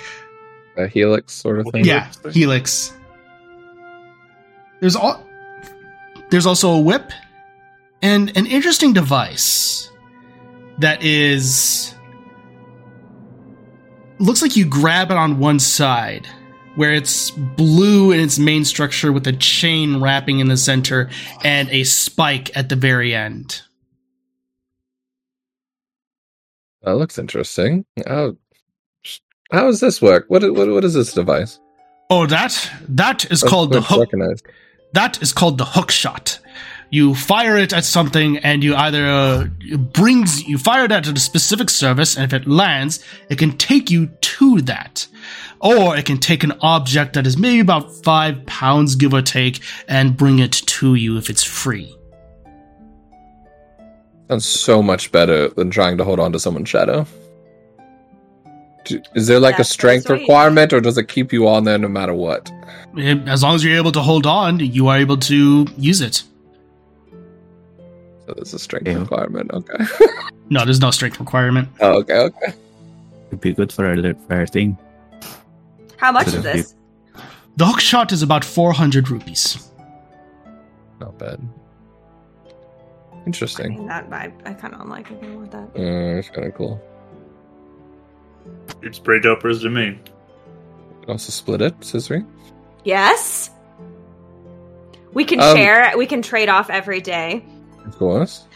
A helix sort of thing. Yeah, helix. There's all. There's also a whip, and an interesting device that is looks like you grab it on one side, where it's blue in its main structure with a chain wrapping in the center and a spike at the very end. That looks interesting. How, how does this work? What, what what is this device? Oh, that that is oh, called the hook. That is called the hookshot. You fire it at something, and you either uh, brings you fire it at a specific surface, and if it lands, it can take you to that, or it can take an object that is maybe about five pounds, give or take, and bring it to you if it's free. That's so much better than trying to hold on to someone's shadow. Is there like That's a strength so requirement, or does it keep you on there no matter what? As long as you're able to hold on, you are able to use it. So there's a strength yeah. requirement, okay. No, there's no strength requirement. Oh, okay, okay. It'd be good for a little fair thing. How much is this? Be... The hookshot is about four hundred rupees. Not bad. Interesting. I mean, that vibe, I kind of like it with that. Uh, it's kind of cool. It's pretty dope as to me. Also split it, Sisri? Yes. We can um, share, we can trade off every day. Of course.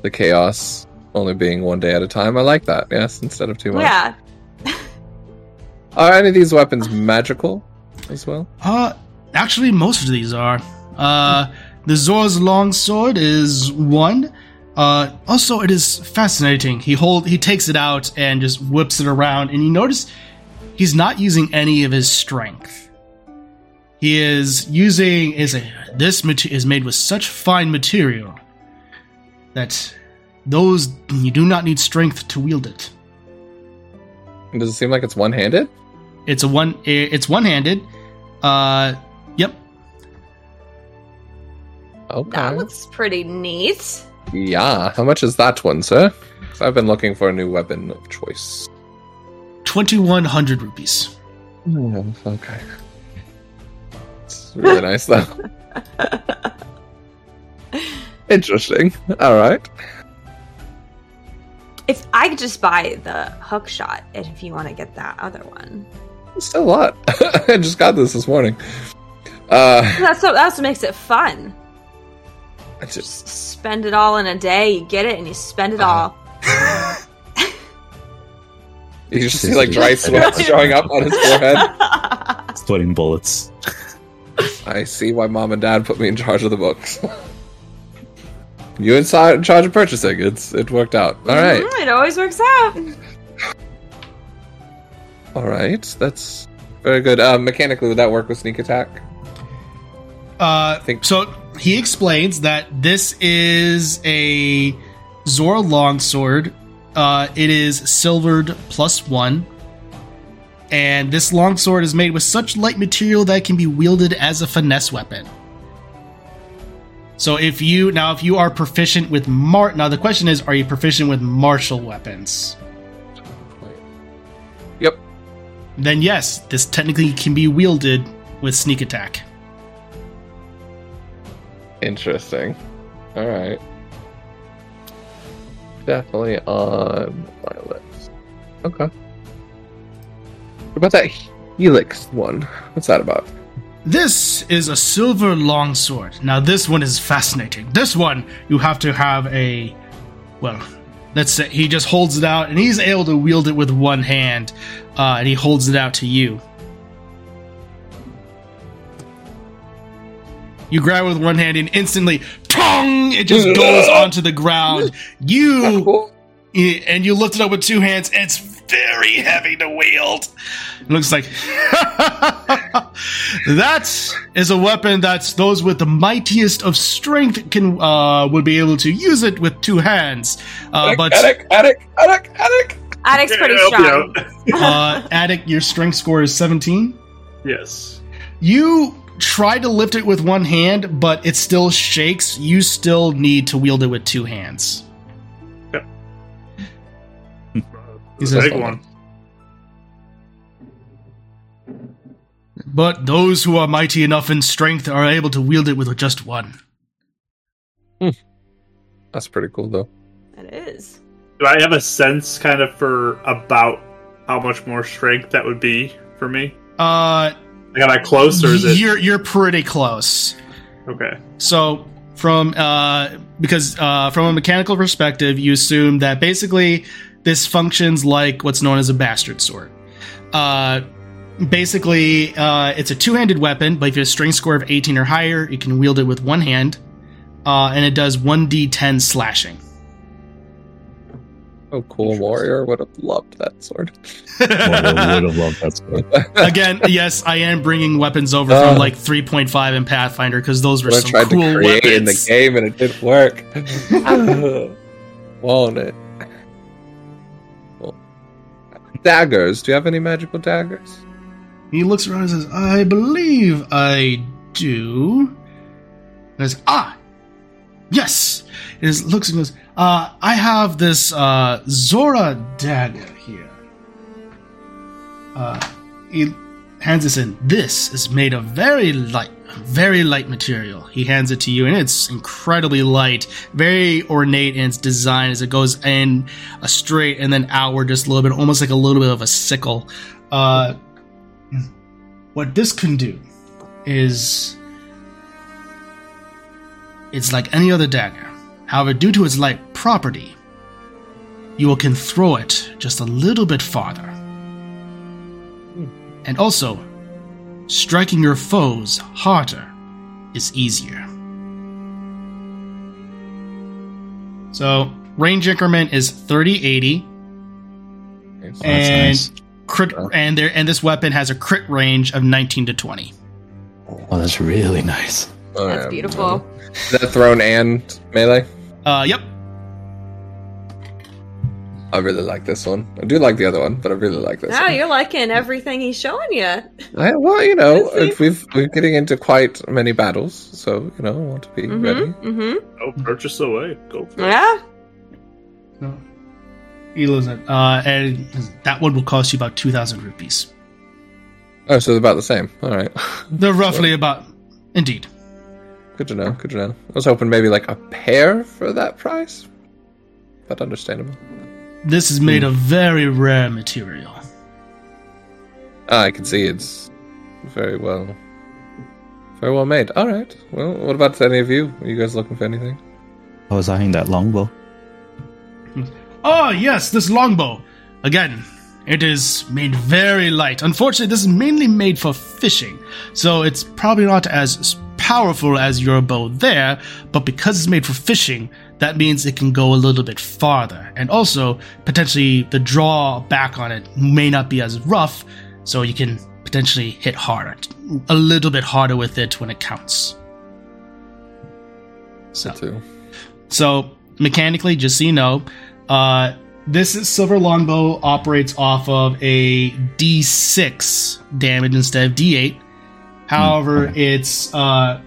The chaos only being one day at a time. I like that, yes, instead of two months. Yeah. Are any of these weapons magical as well? Uh, actually, most of these are. Uh, the Zora's longsword is one. Uh, also, it is fascinating. He hold he takes it out and just whips it around, and you notice he's not using any of his strength. He is using is a, this mater- is made with such fine material that those you do not need strength to wield it. Does it seem like it's one-handed? It's a one. It's one-handed. Uh, yep. Okay. That looks pretty neat. Yeah. How much is that one, sir? Because I've been looking for a new weapon of choice. Twenty-one hundred rupees. Mm, okay. It's really nice, though. Interesting. All right. If I could just buy the hook shot, and if you want to get that other one. It's still a lot. I just got this this morning. Uh, that's what that's what makes it fun. Just, just spend it all in a day. You get it, and you spend it uh, all. You just see like dry sweat showing up on his forehead. Splitting bullets. I see why mom and dad put me in charge of the books. You inside in charge of purchasing. It's it worked out. All right. Mm-hmm, it always works out. All right, that's very good. Uh, mechanically, would that work with sneak attack? Uh, I think so. He explains that this is a Zora longsword. Uh, it is silvered plus one. And this longsword is made with such light material that it can be wielded as a finesse weapon. So if you... Now, if you are proficient with... Mar- now, the question is, are you proficient with martial weapons? Yep. Then yes, this technically can be wielded with sneak attack. Interesting. All right. Definitely on my list. Okay. What about that helix one? What's that about? This is a silver longsword. Now, this one is fascinating. This one, you have to have a... Well, let's say he just holds it out, and he's able to wield it with one hand, uh, and he holds it out to you. You grab it with one hand, and instantly... Tong! It just goes onto the ground. You... And you lift it up with two hands. It's very heavy to wield. It looks like... That is a weapon that those with the mightiest of strength can uh, would be able to use it with two hands. Uh, Adek, but Adek, Adek, Adek, Adek. Adek's pretty strong. uh, Adek, your strength score is seventeen? Yes. You... Try to lift it with one hand, but it still shakes. You still need to wield it with two hands. Yep. Yeah. He's a big one. But those who are mighty enough in strength are able to wield it with just one. Hmm. That's pretty cool, though. That is. Do I have a sense, kind of, for about how much more strength that would be for me? Uh... Am I close, or is it? You're you're pretty close. Okay. So from uh, because uh, from a mechanical perspective, you assume that basically this functions like what's known as a bastard sword. Uh, basically, uh, it's a two-handed weapon, but if you have a strength score of eighteen or higher, you can wield it with one hand, uh, and it does one d ten slashing. Oh, cool. Warrior would have loved that sword. Warrior would have loved that sword. Again, yes, I am bringing weapons over uh, from like three point five and Pathfinder because those were some cool to create weapons. In the game, and it didn't work. Won't it? Cool. Daggers. Do you have any magical daggers? He looks around and says, I believe I do. And says, ah, yes. It is, looks and goes, Uh, I have this uh, Zora dagger here. Uh, he hands this in. This is made of very light, very light material. He hands it to you, and it's incredibly light, very ornate in its design as it goes in a straight and then outward just a little bit, almost like a little bit of a sickle. Uh, what this can do is it's like any other dagger. However, due to its light property, you can throw it just a little bit farther. Mm. And also, striking your foes harder is easier. So, range increment is thirty eighty. Okay, so and nice. crit, oh. and, there, and this weapon has a crit range of nineteen to twenty. Oh, that's really nice. Oh, that's yeah. beautiful. Is that thrown and melee? Uh, yep. I really like this one. I do like the other one, but I really like this. Wow, one. You're liking everything he's showing you. I, well, you know, we've we're getting into quite many battles, so you know, I want to be mm-hmm, ready. Mm-hmm. Oh, purchase away. Go for yeah. it. Yeah. No. You lose it, uh, and that one will cost you about two thousand rupees. Oh, so they're about the same. All right. They're roughly so. about, indeed. Good to know, good to know. I was hoping maybe like a pair for that price, but understandable. This is made mm. of very rare material. Ah, I can see it's very well Very well made. Alright. Well, what about any of you? Are you guys looking for anything? I was eyeing that longbow. Oh, yes, this longbow. Again, it is made very light. Unfortunately, this is mainly made for fishing, so it's probably not as powerful as your bow there, but because it's made for fishing, that means it can go a little bit farther. And also, potentially, the draw back on it may not be as rough, so you can potentially hit harder, a little bit harder with it when it counts. So, so mechanically, just so you know, uh, this is Silver Longbow operates off of a D six damage instead of D eight. However, okay. it's... Uh,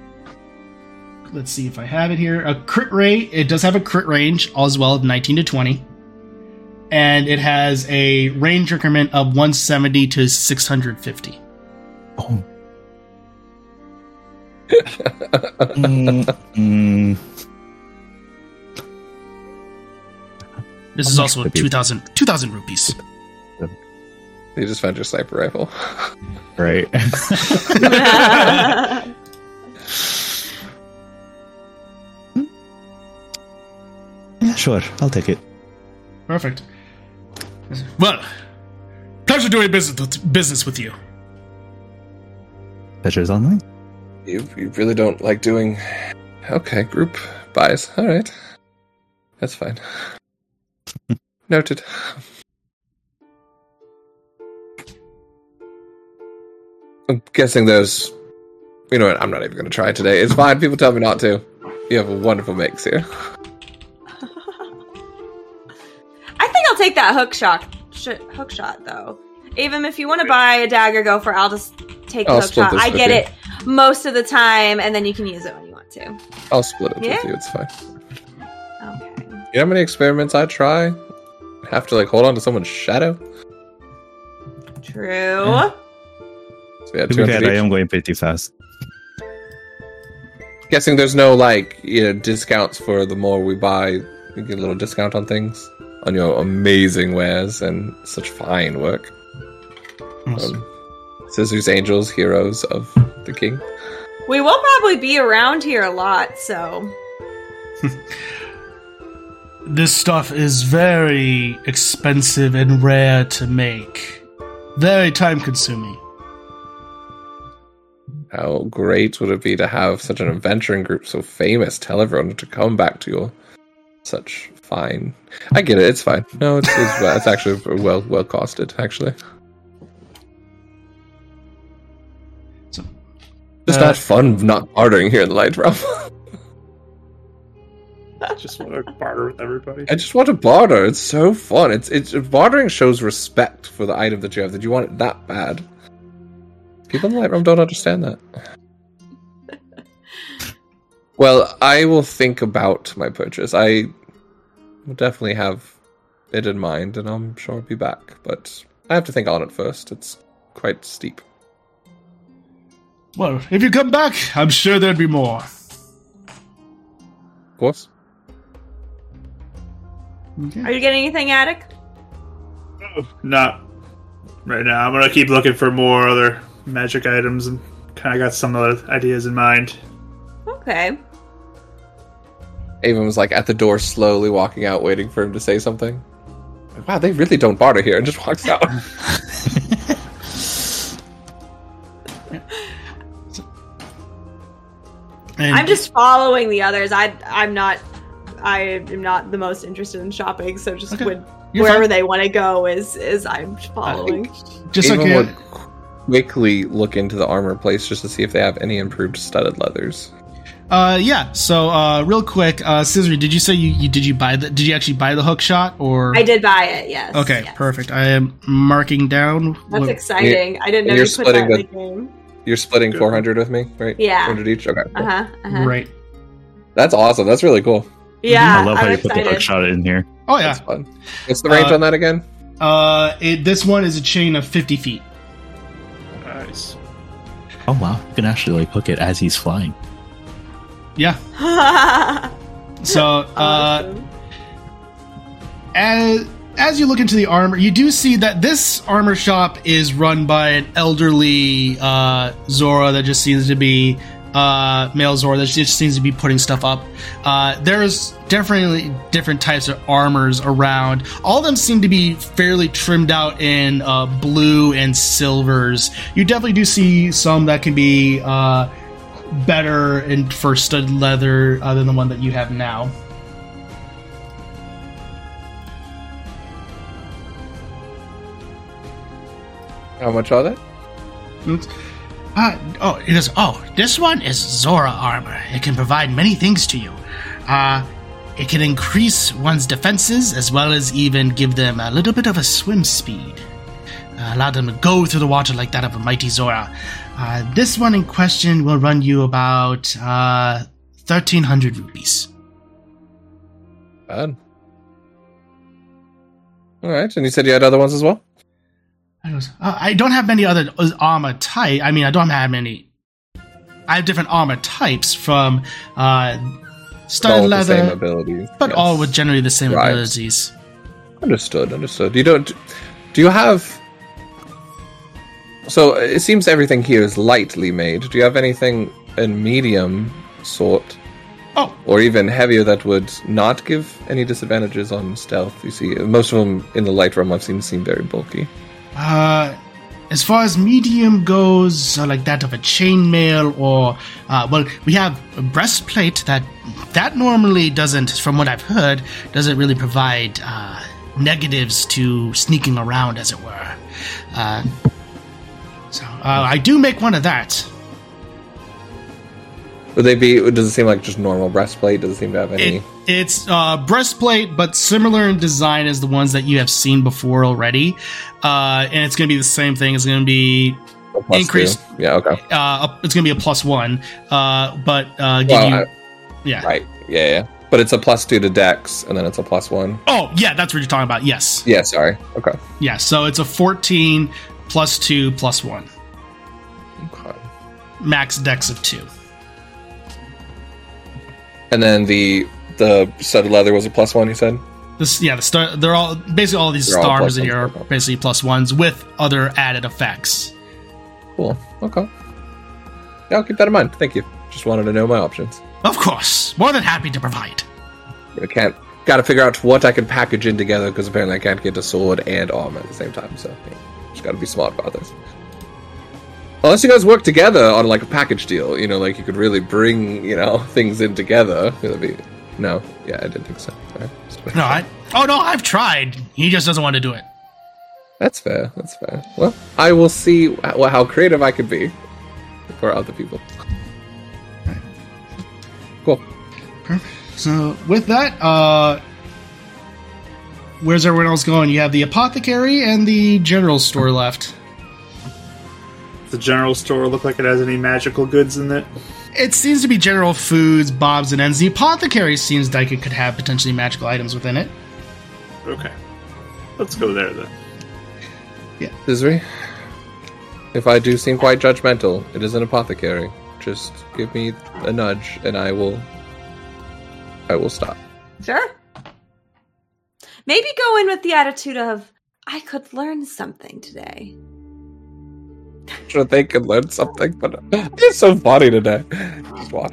let's see if I have it here. A crit rate. It does have a crit range as well of nineteen to twenty. And it has a range increment of one seventy to six fifty. Oh. mm-hmm. This is also two thousand rupees. You just found your sniper rifle. Right. Sure, I'll take it. Perfect. Well, pleasure doing business business with you. Pleasure's on me. You, you really don't like doing... Okay, group buys. All right. That's fine. Noted. I'm guessing there's... You know what? I'm not even going to try today. It's fine. People tell me not to. You have a wonderful mix here. I think I'll take that hookshot, sh- hookshot though. Even if you want to buy a dagger, go for it. I'll just take the hookshot. I get it most of the time, and then you can use it when you want to. I'll split it yeah? with you. It's fine. Okay. You know how many experiments I try? I have to like hold on to someone's shadow? True. Yeah. So yeah, two hundred each. I am going pretty fast. Guessing there's no like you know discounts for the more we buy. You get a little discount on things. On your amazing wares and such fine work. Awesome. Um, Scissor's Angels, heroes of the king. We will probably be around here a lot, so... This stuff is very expensive and rare to make. Very time-consuming. How great would it be to have such an adventuring group so famous tell everyone to come back to your... such fine. I get it. It's fine. No, it's it's, it's actually well well costed. Actually, so, it's uh, not fun not bartering here in the Light Realm. Just want to barter with everybody. I just want to barter. It's so fun. It's it's bartering shows respect for the item that you have. That you want it that bad. People in the Light Realm don't understand that. Well, I will think about my purchase. I will definitely have it in mind, and I'm sure I'll be back. But I have to think on it first. It's quite steep. Well, if you come back, I'm sure there'd be more. Of course. Okay. Are you getting anything, Adek? No, not right now. I'm going to keep looking for more other magic items, and kind of got some other ideas in mind. Okay. Avon was like at the door, slowly walking out, waiting for him to say something. Like, wow, they really don't barter here, and just walks out. I'm just following the others. I I'm not I am not the most interested in shopping, so just okay. when, wherever fine. They want to go is is I'm following. Just Avon like would quickly look into the armor place just to see if they have any improved studded leathers. Uh yeah, so uh real quick, uh Sisri, did you say you, you did you buy the did you actually buy the hook shot or I did buy it, yes. Okay, yes. Perfect. I am marking down That's what, exciting. You're, I didn't know you put that in the game. You're splitting four hundred with me, right? Yeah. Four hundred each? Okay. Cool. Uh-huh, uh-huh. Right. That's awesome. That's really cool. Yeah. I love how I'm you excited. Put the hook shot in here. Oh yeah. That's fun. What's the range uh, on that again? Uh it, this one is a chain of fifty feet. Nice. Oh wow, you can actually like hook it as he's flying. Yeah. So, uh, as, as you look into the armor, you do see that this armor shop is run by an elderly uh, Zora that just seems to be uh, male Zora that just seems to be putting stuff up. Uh, there's definitely different types of armors around. All of them seem to be fairly trimmed out in uh, blue and silvers. You definitely do see some that can be uh, better and for stud leather uh, than the one that you have now. How much are they? Uh, oh, it is. Oh, this one is Zora armor. It can provide many things to you. Uh, it can increase one's defenses as well as even give them a little bit of a swim speed. Uh, allow them to go through the water like that of a mighty Zora. Uh, this one in question will run you about uh, thirteen hundred rupees. Bad. All right, and you said you had other ones as well? I don't have many other armor type. I mean, I don't have many. I have different armor types from uh, stud leather, but yes. all with generally the same right. abilities. Understood. Understood. You don't. Do you have? So it seems everything here is lightly made. Do you have anything in medium sort? Oh. Or even heavier that would not give any disadvantages on stealth? You see, most of them in the light realm I've seen seem very bulky. Uh, as far as medium goes, uh, like that of a chainmail, or uh, well, we have a breastplate that that normally doesn't, from what I've heard, doesn't really provide uh, negatives to sneaking around, as it were. Uh, so uh, I do make one of that. Would they be? Does it seem like just normal breastplate? Does it seem to have any? It, it's uh, breastplate, but similar in design as the ones that you have seen before already, uh, and it's going to be the same thing. It's going to be increased. Two. Yeah, okay. Uh, it's going to be a plus one, uh, but uh, give well, you, I, yeah, right, yeah, yeah. But it's a plus two to Dex, and then it's a plus one. Oh, yeah, that's what you're talking about. Yes. Yeah. Sorry. Okay. Yeah. So it's a fourteen plus two plus one. Okay. Max Dex of two. And then the the studded leather was a plus one, you said? This, yeah, the star, they're all basically all these stars in here are basically plus ones with other added effects. Cool. Okay. Yeah, I'll keep that in mind. Thank you. Just wanted to know my options. Of course. More than happy to provide. I can't. Got to figure out what I can package in together because apparently I can't get a sword and armor at the same time. So yeah, just got to be smart about this. Unless you guys work together on, like, a package deal, you know, like, you could really bring, you know, things in together. It'd be... No. Yeah, I didn't think so. Right. No, I... Oh, no, I've tried. He just doesn't want to do it. That's fair. That's fair. Well, I will see how creative I could be for other people. Right. Cool. Perfect. So, with that, uh... where's everyone else going? You have the apothecary and the general store left. The general store look like it has any magical goods in it? It seems to be general foods, bobs and ends. The apothecary seems like it could have potentially magical items within it. Okay. Let's go there, then. Yeah. Sisri, if I do seem quite judgmental, it is an apothecary. Just give me a nudge and I will... I will stop. Sure. Maybe go in with the attitude of, I could learn something today. I'm sure they could learn something, but it's so funny today. Just walk.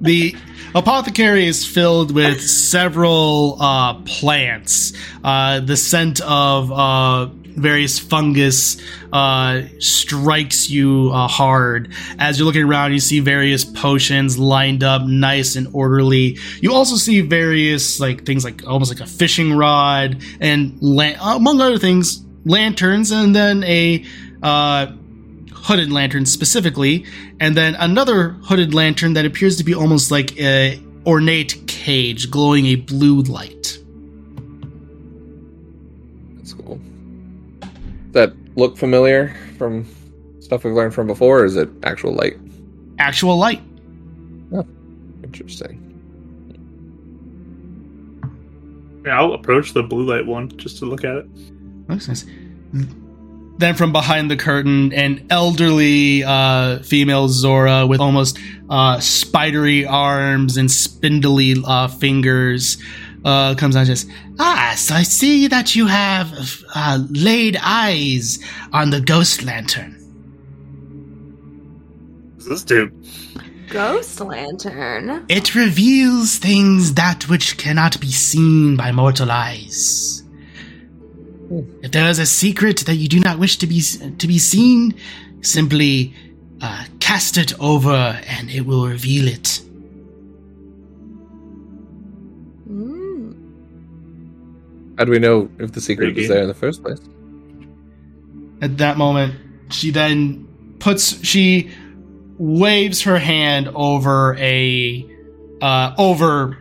The apothecary is filled with several uh, plants. Uh, the scent of uh, various fungus uh, strikes you uh, hard. As you're looking around, you see various potions lined up nice and orderly. You also see various like things like almost like a fishing rod and la- among other things, lanterns, and then a uh, hooded lantern specifically, and then another hooded lantern that appears to be almost like a ornate cage glowing a blue light. That's cool. Does that look familiar from stuff we've learned from before, or is it actual light? Actual light. Oh, interesting. Yeah, I'll approach the blue light one just to look at it. Looks nice. Then from behind the curtain, an elderly uh, female Zora with almost uh, spidery arms and spindly uh, fingers uh, comes out and says, Ah, so I see that you have uh, laid eyes on the ghost lantern. Who's this dude? Ghost Lantern. It reveals things that which cannot be seen by mortal eyes. If there is a secret that you do not wish to be to be seen, simply uh, cast it over and it will reveal it. Mm. How do we know if the secret was there in the first place? At that moment, she then puts she waves her hand over a uh, over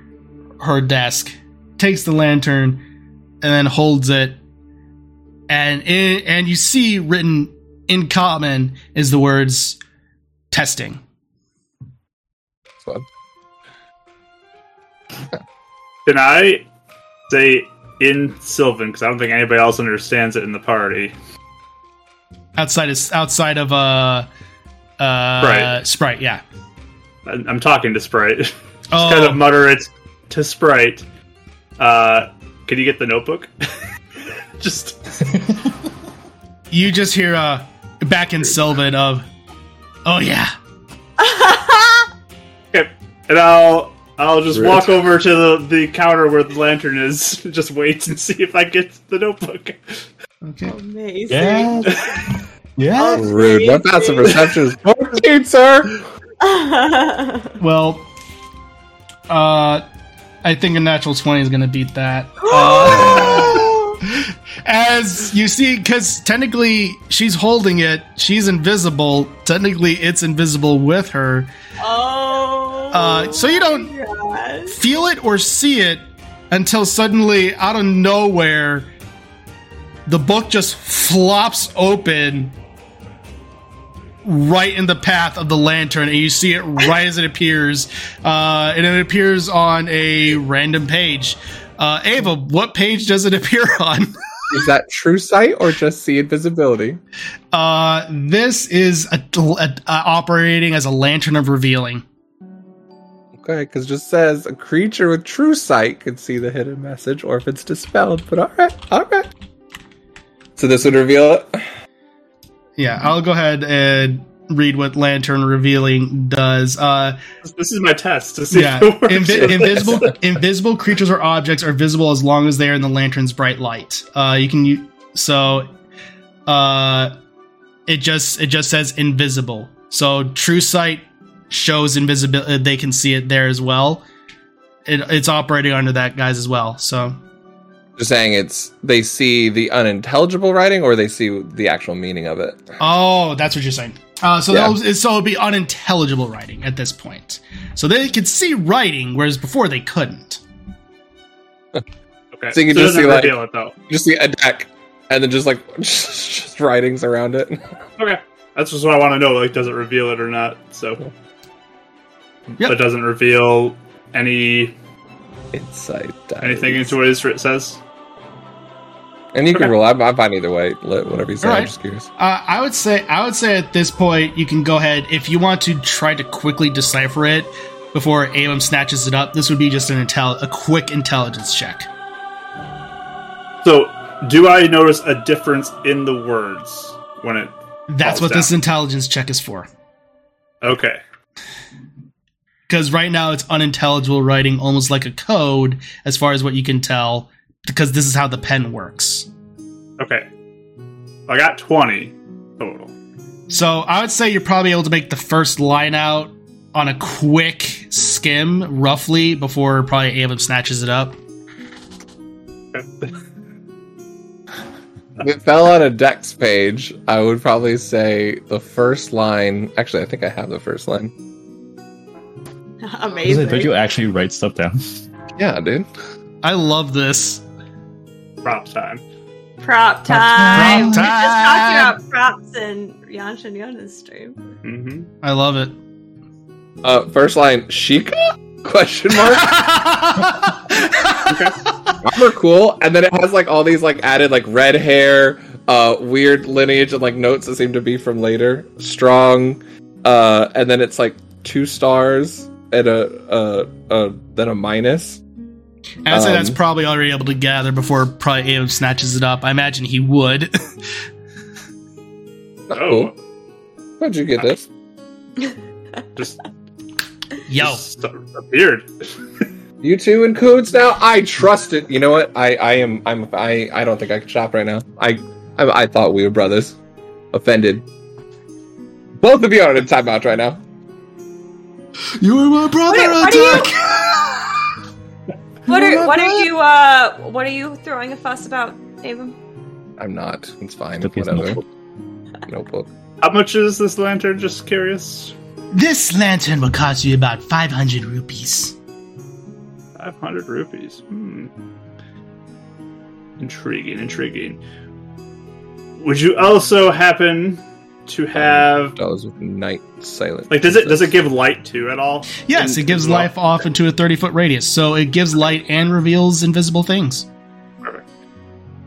her desk, takes the lantern, and then holds it. And it, and you see written in common is the words testing. Can I say in Sylvan, because I don't think anybody else understands it in the party. Outside is outside of uh, uh Sprite. Sprite, yeah. I'm talking to Sprite. Just oh. kind of mutter it to Sprite. Uh, can you get the notebook? Just you just hear uh back in Sylvan of oh yeah. Okay. And I'll I'll just Rude. walk over to the, the counter where the lantern is, just wait and see if I get the notebook. Okay. Amazing. Yeah. yeah. Rude. My passive reception is fourteen, sir. Well, uh I think a natural twenty is gonna beat that. Uh As you see, because technically she's holding it, she's invisible. Technically, it's invisible with her. Oh! Uh, so you don't gosh. feel it or see it until suddenly, out of nowhere, the book just flops open right in the path of the lantern, and you see it right as it appears. Uh, and it appears on a random page. Uh, Ava, what page does it appear on? Is that true sight or just see invisibility? Uh, this is a, a, a, operating as a lantern of revealing. Okay, because it just says a creature with true sight can see the hidden message or if it's dispelled, but alright, alright. So this would reveal it? Yeah, I'll go ahead and read what lantern revealing does. Uh, this is my test to see yeah. if it works. Invi- invisible, invisible creatures or objects are visible as long as they are in the lantern's bright light. Uh, you can use, so uh, it just it just says invisible. So true sight shows invisibility; they can see it there as well. It, it's operating under that guise as well. So you're saying it's they see the unintelligible writing, or they see the actual meaning of it. Oh, that's what you're saying. Uh, so yeah. that was, so it'd be unintelligible writing at this point. So they could see writing, whereas before they couldn't. Okay. So you can so just see like it, though. Just see a deck, and then just like just writings around it. Okay, that's just what I want to know. Like, does it reveal it or not? So yep. It doesn't reveal any insight, anything is. into what it says. And you okay. can roll. I'm, I'm fine either way. Whatever you say. Right. I'm just curious. Uh, I would say. I would say at this point, you can go ahead if you want to try to quickly decipher it before A M snatches it up. This would be just an intel, a quick intelligence check. So, do I notice a difference in the words when it? That's what down? This intelligence check is for. Okay. Because right now it's unintelligible writing, almost like a code, as far as what you can tell. Because this is how the pen works. Okay. I got twenty total. So I would say you're probably able to make the first line out on a quick skim, roughly, before probably Avon snatches it up. If it fell on a Dex page, I would probably say the first line... Actually, I think I have the first line. Amazing. Did you actually write stuff down? Yeah, dude. I love this. Prop time. Prop time. Prop time. We just talked about props in Yanshin and Yona's stream. Mm-hmm. I love it. Uh, first line, Sheikah? Question mark. Okay. Armor cool. And then it has like all these like added like red hair, uh, weird lineage and like notes that seem to be from later. Strong. Uh, and then it's like two stars and a uh uh then a minus. And I'd say um, that's probably already able to gather before probably Adam snatches it up. I imagine he would. Oh. Cool. How'd you get I, this? Just... Yo. Just appeared. You two in coots now? I trust it. You know what? I, I am... I'm, I, I don't think I can shop right now. I, I I thought we were brothers. Offended. Both of you are in timeout right now. You were my brother, Adek! What are, what are you, uh, what are you throwing a fuss about, Avon? I'm not. It's fine. It's whatever. Notebook. notebook. How much is this lantern? Just curious. This lantern will cost you about five hundred rupees. five hundred rupees? Hmm. Intriguing, intriguing. Would you also happen to have... dollars with night silence. Like, does it does it give light to at all? Yes, and it gives life well, off into a thirty-foot radius, so it gives light and reveals invisible things. Perfect.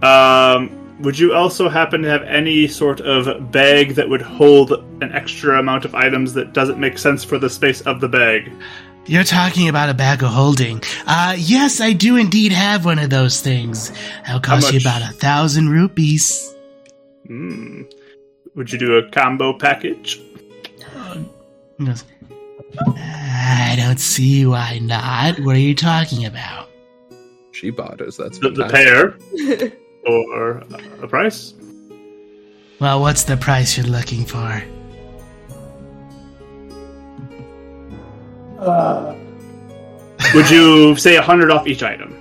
Um, would you also happen to have any sort of bag that would hold an extra amount of items that doesn't make sense for the space of the bag? You're talking about a bag of holding. Uh, yes, I do indeed have one of those things. That'll cost you about a thousand rupees. Hmm. Would you do a combo package? I don't see why not. What are you talking about? She bought us. That's the, the pair or a price. Well, what's the price you're looking for? Uh. Would you say a hundred off each item?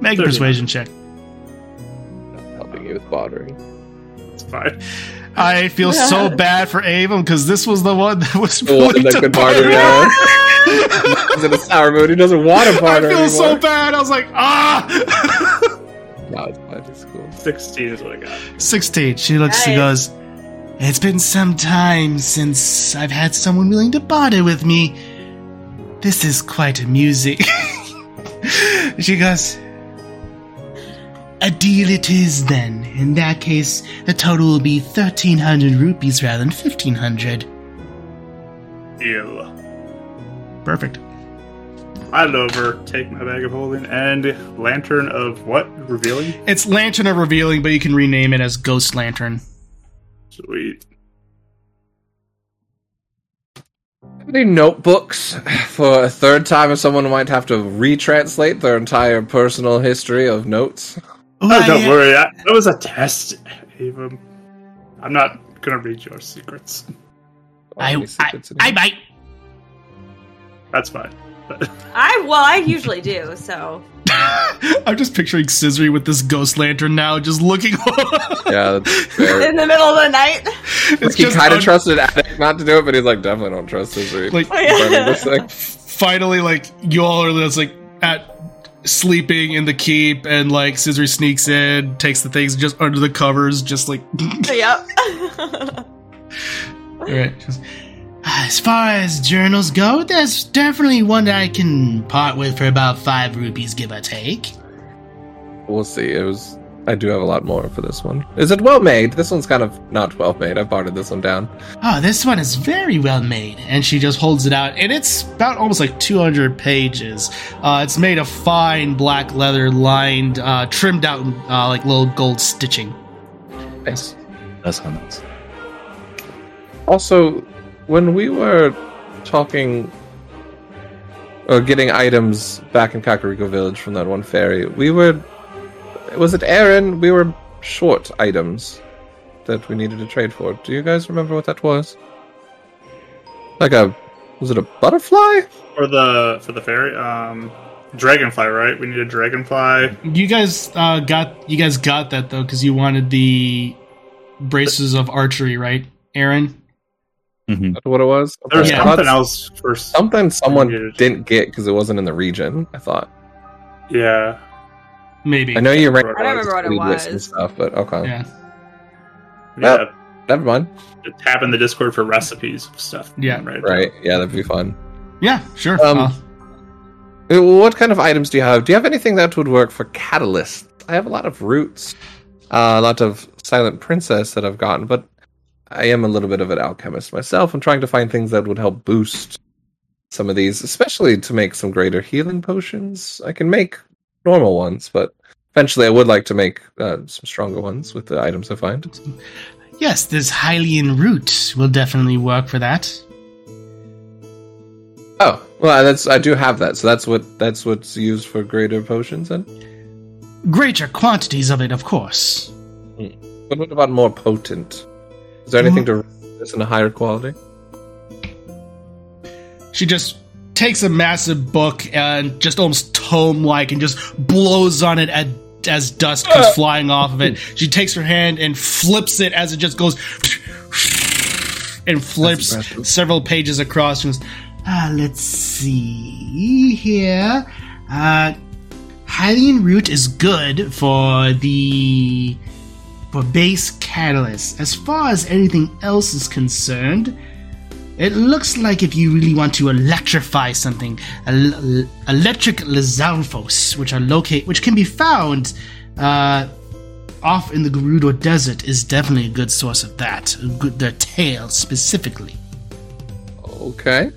Make a persuasion check. I'm helping you with bartering. Fine. I feel yeah. so bad for Avon because this was the one that was the one that could barter. Yeah. He's in a sour mood. He doesn't want to barter. I feel anymore. so bad. I was like, ah. No, it's fine. It's cool. Sixteen is what I got. Sixteen. She looks. Nice. She goes. It's been some time since I've had someone willing to barter with me. This is quite amusing. She goes. A deal it is, then. In that case, the total will be thirteen hundred rupees rather than fifteen hundred. Deal. Perfect. I'd overtake my bag of holding and lantern of what? Revealing? It's lantern of revealing, but you can rename it as Ghost Lantern. Sweet. Any notebooks? For a third time, if someone might have to retranslate their entire personal history of notes. Oh, oh don't yeah. worry. I, that was a test, Avon. I'm not going to read your secrets. I, secrets I, I might. That's fine. I Well, I usually do, so... I'm just picturing Sisri with this ghost lantern now, just looking yeah, that's fair. In the middle of the night. Like it's he kind of un- trusted Adek not to do it, but he's like, definitely don't trust Sisri. Like, yeah. Finally, like, you all are just, like, at... sleeping in the keep, and like Sisri sneaks in, takes the things just under the covers, just like yep. Alright. Just... As far as journals go, there's definitely one that I can part with for about five rupees, give or take. We'll see. It was I do have a lot more for this one. Is it well made? This one's kind of not well made. I parted this one down. Oh, this one is very well made. And she just holds it out. And it's about almost like two hundred pages. Uh, it's made of fine black leather lined, uh, trimmed out in uh, like little gold stitching. Nice. That's how nice. Also, when we were talking or getting items back in Kakariko Village from that one ferry, we were... Was it Aren? We were short items that we needed to trade for. Do you guys remember what that was? Like a... Was it a butterfly? Or the... For the fairy? Um... Dragonfly, right? We need a dragonfly. You guys uh, got... You guys got that, though, because you wanted the... Braces of archery, right, Aren? Mm-hmm. That's what it was? Okay. There was yeah. something else for... Something someone needed. Didn't get because it wasn't in the region, I thought. Yeah... Maybe. I know you're right. I don't remember what it was. And stuff, but okay. Yeah. That, yeah. Never mind. Just tap in the Discord for recipes and stuff. Yeah. Right. Right. Yeah, that'd be fun. Yeah, sure. Um, uh. What kind of items do you have? Do you have anything that would work for catalysts? I have a lot of roots, uh, a lot of Silent Princess that I've gotten, but I am a little bit of an alchemist myself. I'm trying to find things that would help boost some of these, especially to make some greater healing potions. I can make normal ones, but eventually I would like to make uh, some stronger ones with the items I find. Yes, this Hylian root will definitely work for that. Oh, well, that's I do have that. So that's what that's what's used for greater potions, then? Greater quantities of it, of course. Mm. But what about more potent? Is there anything mm. to this in a higher quality? She just takes a massive book and just almost tome-like and just blows on it at, as dust comes uh. flying off of it. She takes her hand and flips it as it just goes and flips several pages across. She goes, Uh, let's see here. Uh, Hylian root is good for the for base catalyst. As far as anything else is concerned, it looks like if you really want to electrify something, el- electric lysanthos, which are locate, which can be found uh, off in the Gerudo Desert, is definitely a good source of that. Good, their tail specifically. Okay.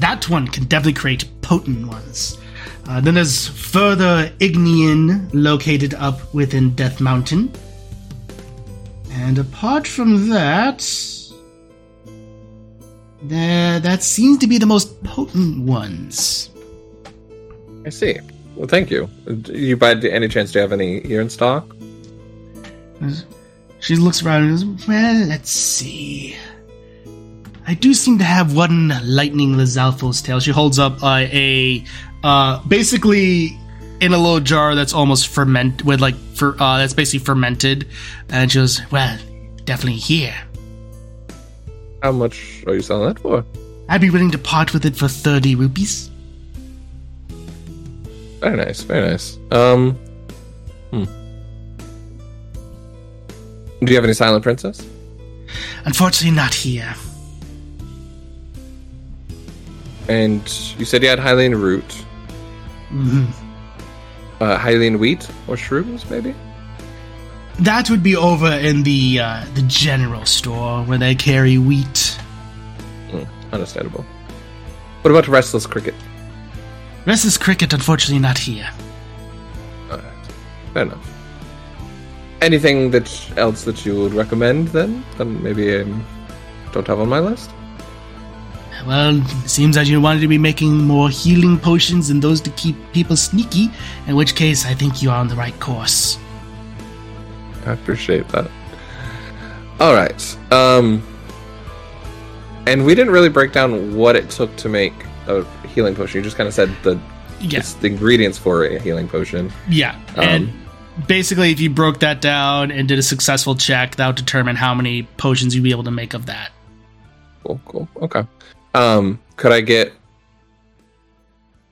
That one can definitely create potent ones. Uh, then there's further Igneon located up within Death Mountain. And apart from that, there, that seems to be the most potent ones. I see. Well, thank you. You, by any chance, do you have any here in stock? She looks around and goes, well, let's see. I do seem to have one lightning Lizalfo's tail. She holds up uh, a, uh, basically in a little jar that's almost ferment with like, fer- uh, that's basically fermented. And she goes, well, definitely here. How much are you selling that for? I'd be willing to part with it for thirty rupees. Very nice, very nice. Um, hmm. Do you have any Silent Princess? Unfortunately, not here. And you said you had Hylian root. Mm-hmm. Uh, Hylian wheat or shrooms, maybe? That would be over in the uh, the general store where they carry wheat. Mm, understandable. What about Restless Cricket? Restless Cricket, unfortunately, not here. All right. Fair enough. Anything that else that you would recommend, then? That maybe I um, don't have on my list? Well, it seems that you wanted to be making more healing potions and those to keep people sneaky, in which case I think you are on the right course. I appreciate that. Alright. Um, and we didn't really break down what it took to make a healing potion. You just kind of said the, yeah. the ingredients for a healing potion. Yeah, um, and basically if you broke that down and did a successful check, that would determine how many potions you'd be able to make of that. Cool, cool, okay. Um, could I get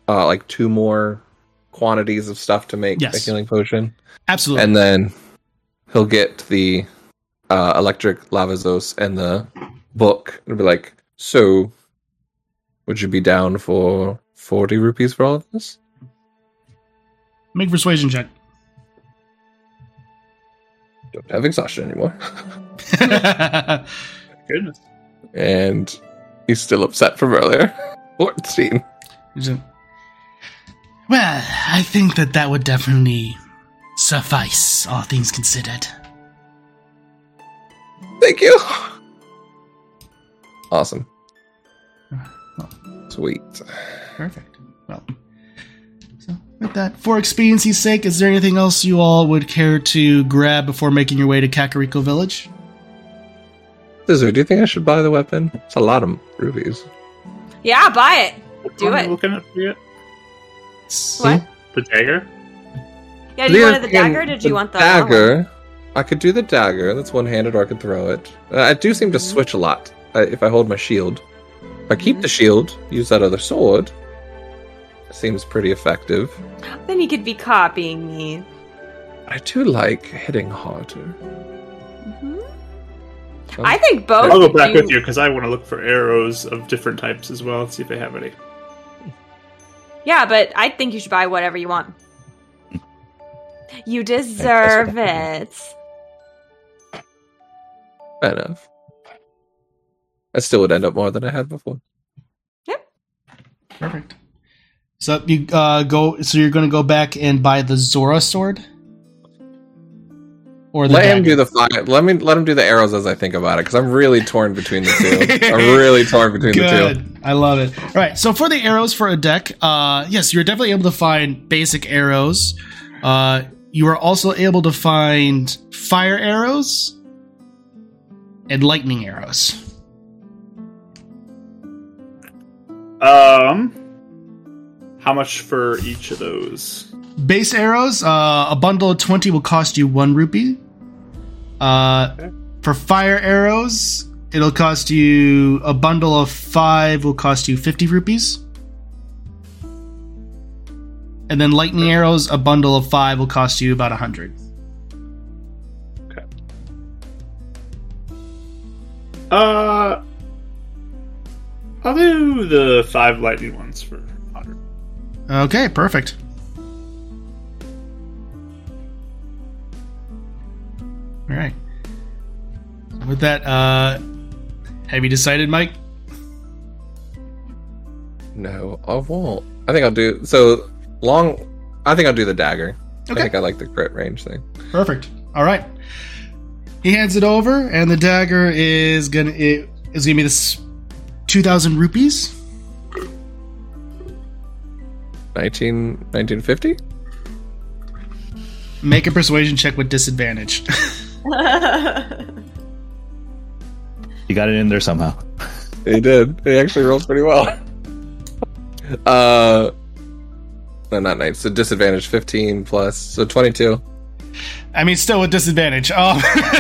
uh, like two more quantities of stuff to make yes. a healing potion? Absolutely. And then he'll get the uh, electric lavazos and the book and be like, so would you be down for forty rupees for all of this? Make a persuasion check. Don't have exhaustion anymore. Goodness. And he's still upset from earlier. fourteen. Well, I think that that would definitely suffice, all things considered. Thank you. Awesome. Well, sweet. Perfect. Well, so with that, for expediency's sake, is there anything else you all would care to grab before making your way to Kakariko Village? Scissor's, do you think I should buy the weapon? It's a lot of rubies. Yeah, buy it. Do it. Looking at it. What? The dagger? Yeah, do you want the dagger or did you want the dagger? I could do the dagger. That's one-handed, or I could throw it. Uh, I do seem to mm-hmm. switch a lot uh, if I hold my shield. If I keep mm-hmm. the shield, use that other sword. Seems pretty effective. Then you could be copying me. I do like hitting harder. I think both. I'll go back you... with you because I want to look for arrows of different types as well and see if they have any. Yeah, but I think you should buy whatever you want. You deserve it. Fair enough. I still would end up more than I had before. Yep. Perfect. So you uh, go. So you're going to go back and buy the Zora sword. Or the let daggers. him do the fire. Let me let him do the arrows as I think about it, because I'm really torn between the two. I'm really torn between Good. the two. I love it. All right, so for the arrows for Adek, uh, yes, you're definitely able to find basic arrows. Uh, you are also able to find fire arrows and lightning arrows. Um, how much for each of those? Base arrows, uh, a bundle of twenty will cost you one rupee. Uh, okay. For fire arrows, it'll cost you a bundle of five will cost you fifty rupees. And then lightning okay. arrows, a bundle of five will cost you about a hundred. Okay. Uh, I'll do the five lightning ones for a hundred. Okay, perfect. All right. With that, uh, have you decided, Mike? No, I won't. I think I'll do so long. I think I'll do the dagger. Okay. I think I like the crit range thing. Perfect. All right. He hands it over, and the dagger is gonna it is gonna be this two thousand rupees. Nineteen nineteen fifty. Make a persuasion check with disadvantage. You got it in there somehow. He did. He actually rolled pretty well. Uh, no, not nine. So disadvantage fifteen plus, so twenty-two. I mean, still with disadvantage. Oh,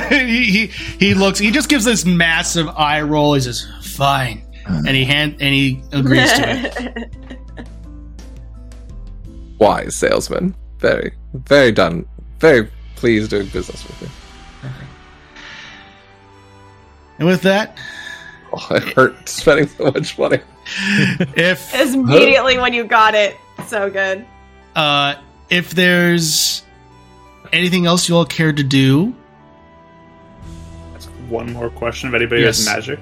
he, he he looks. He just gives this massive eye roll. He says, "Fine," and he hand and he agrees to it. Wise salesman. Very, very done. Very pleased doing business with you. Okay. And with that, oh, it hurt spending so much money. If it's immediately when you got it, so good. Uh, if there's anything else you all care to do, that's one more question. If anybody yes. has magic,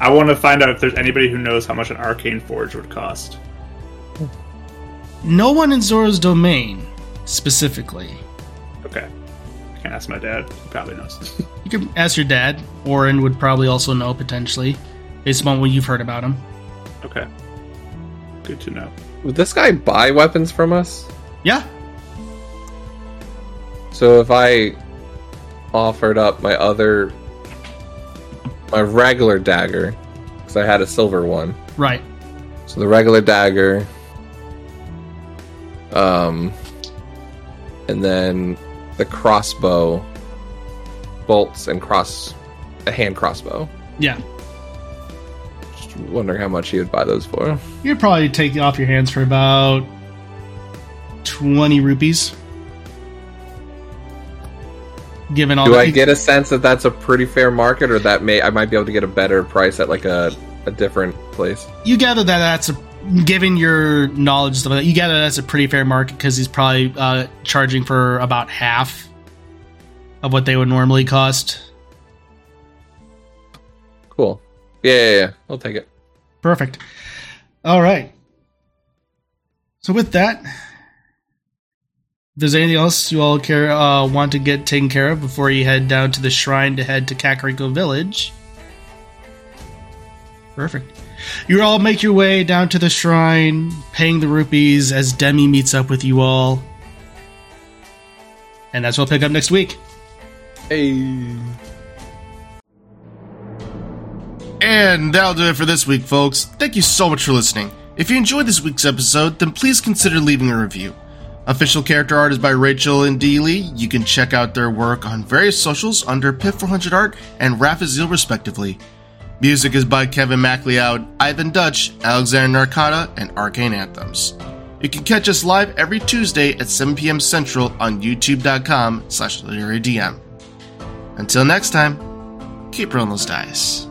I want to find out if there's anybody who knows how much an arcane forge would cost. No one in Zora's Domain specifically. Okay. I can ask my dad. He probably knows. You can ask your dad. Oren would probably also know, potentially, based on what you've heard about him. Okay. Good to know. Would this guy buy weapons from us? Yeah. So if I offered up my other... my regular dagger, because I had a silver one. Right. So the regular dagger... Um... and then the crossbow, bolts and cross, a hand crossbow. Yeah. Just wondering how much he would buy those for. You'd probably take it off your hands for about twenty rupees. Given all. Do I get a sense that that's a pretty fair market, or that may I might be able to get a better price at like a a different place? You gather that that's a. Given your knowledge, stuff like that, you gather that's a pretty fair market because he's probably uh, charging for about half of what they would normally cost. Cool. Yeah, yeah, yeah. I'll take it. Perfect. All right. So with that, if there's anything else you all care uh, want to get taken care of before you head down to the shrine to head to Kakariko Village. Perfect. You all make your way down to the shrine, paying the rupees as Demi meets up with you all. And that's what we'll pick up next week. Hey. And that'll do it for this week, folks. Thank you so much for listening. If you enjoyed this week's episode, then please consider leaving a review. Official character art is by Rachel and Dealey. You can check out their work on various socials under P I F four hundred Art and Raphaziel, respectively. Music is by Kevin MacLeod, Ivan Dutch, Alexander Narcata, and Arcane Anthems. You can catch us live every Tuesday at seven p.m. Central on youtube dot com slash literary D M. Until next time, keep rolling those dice.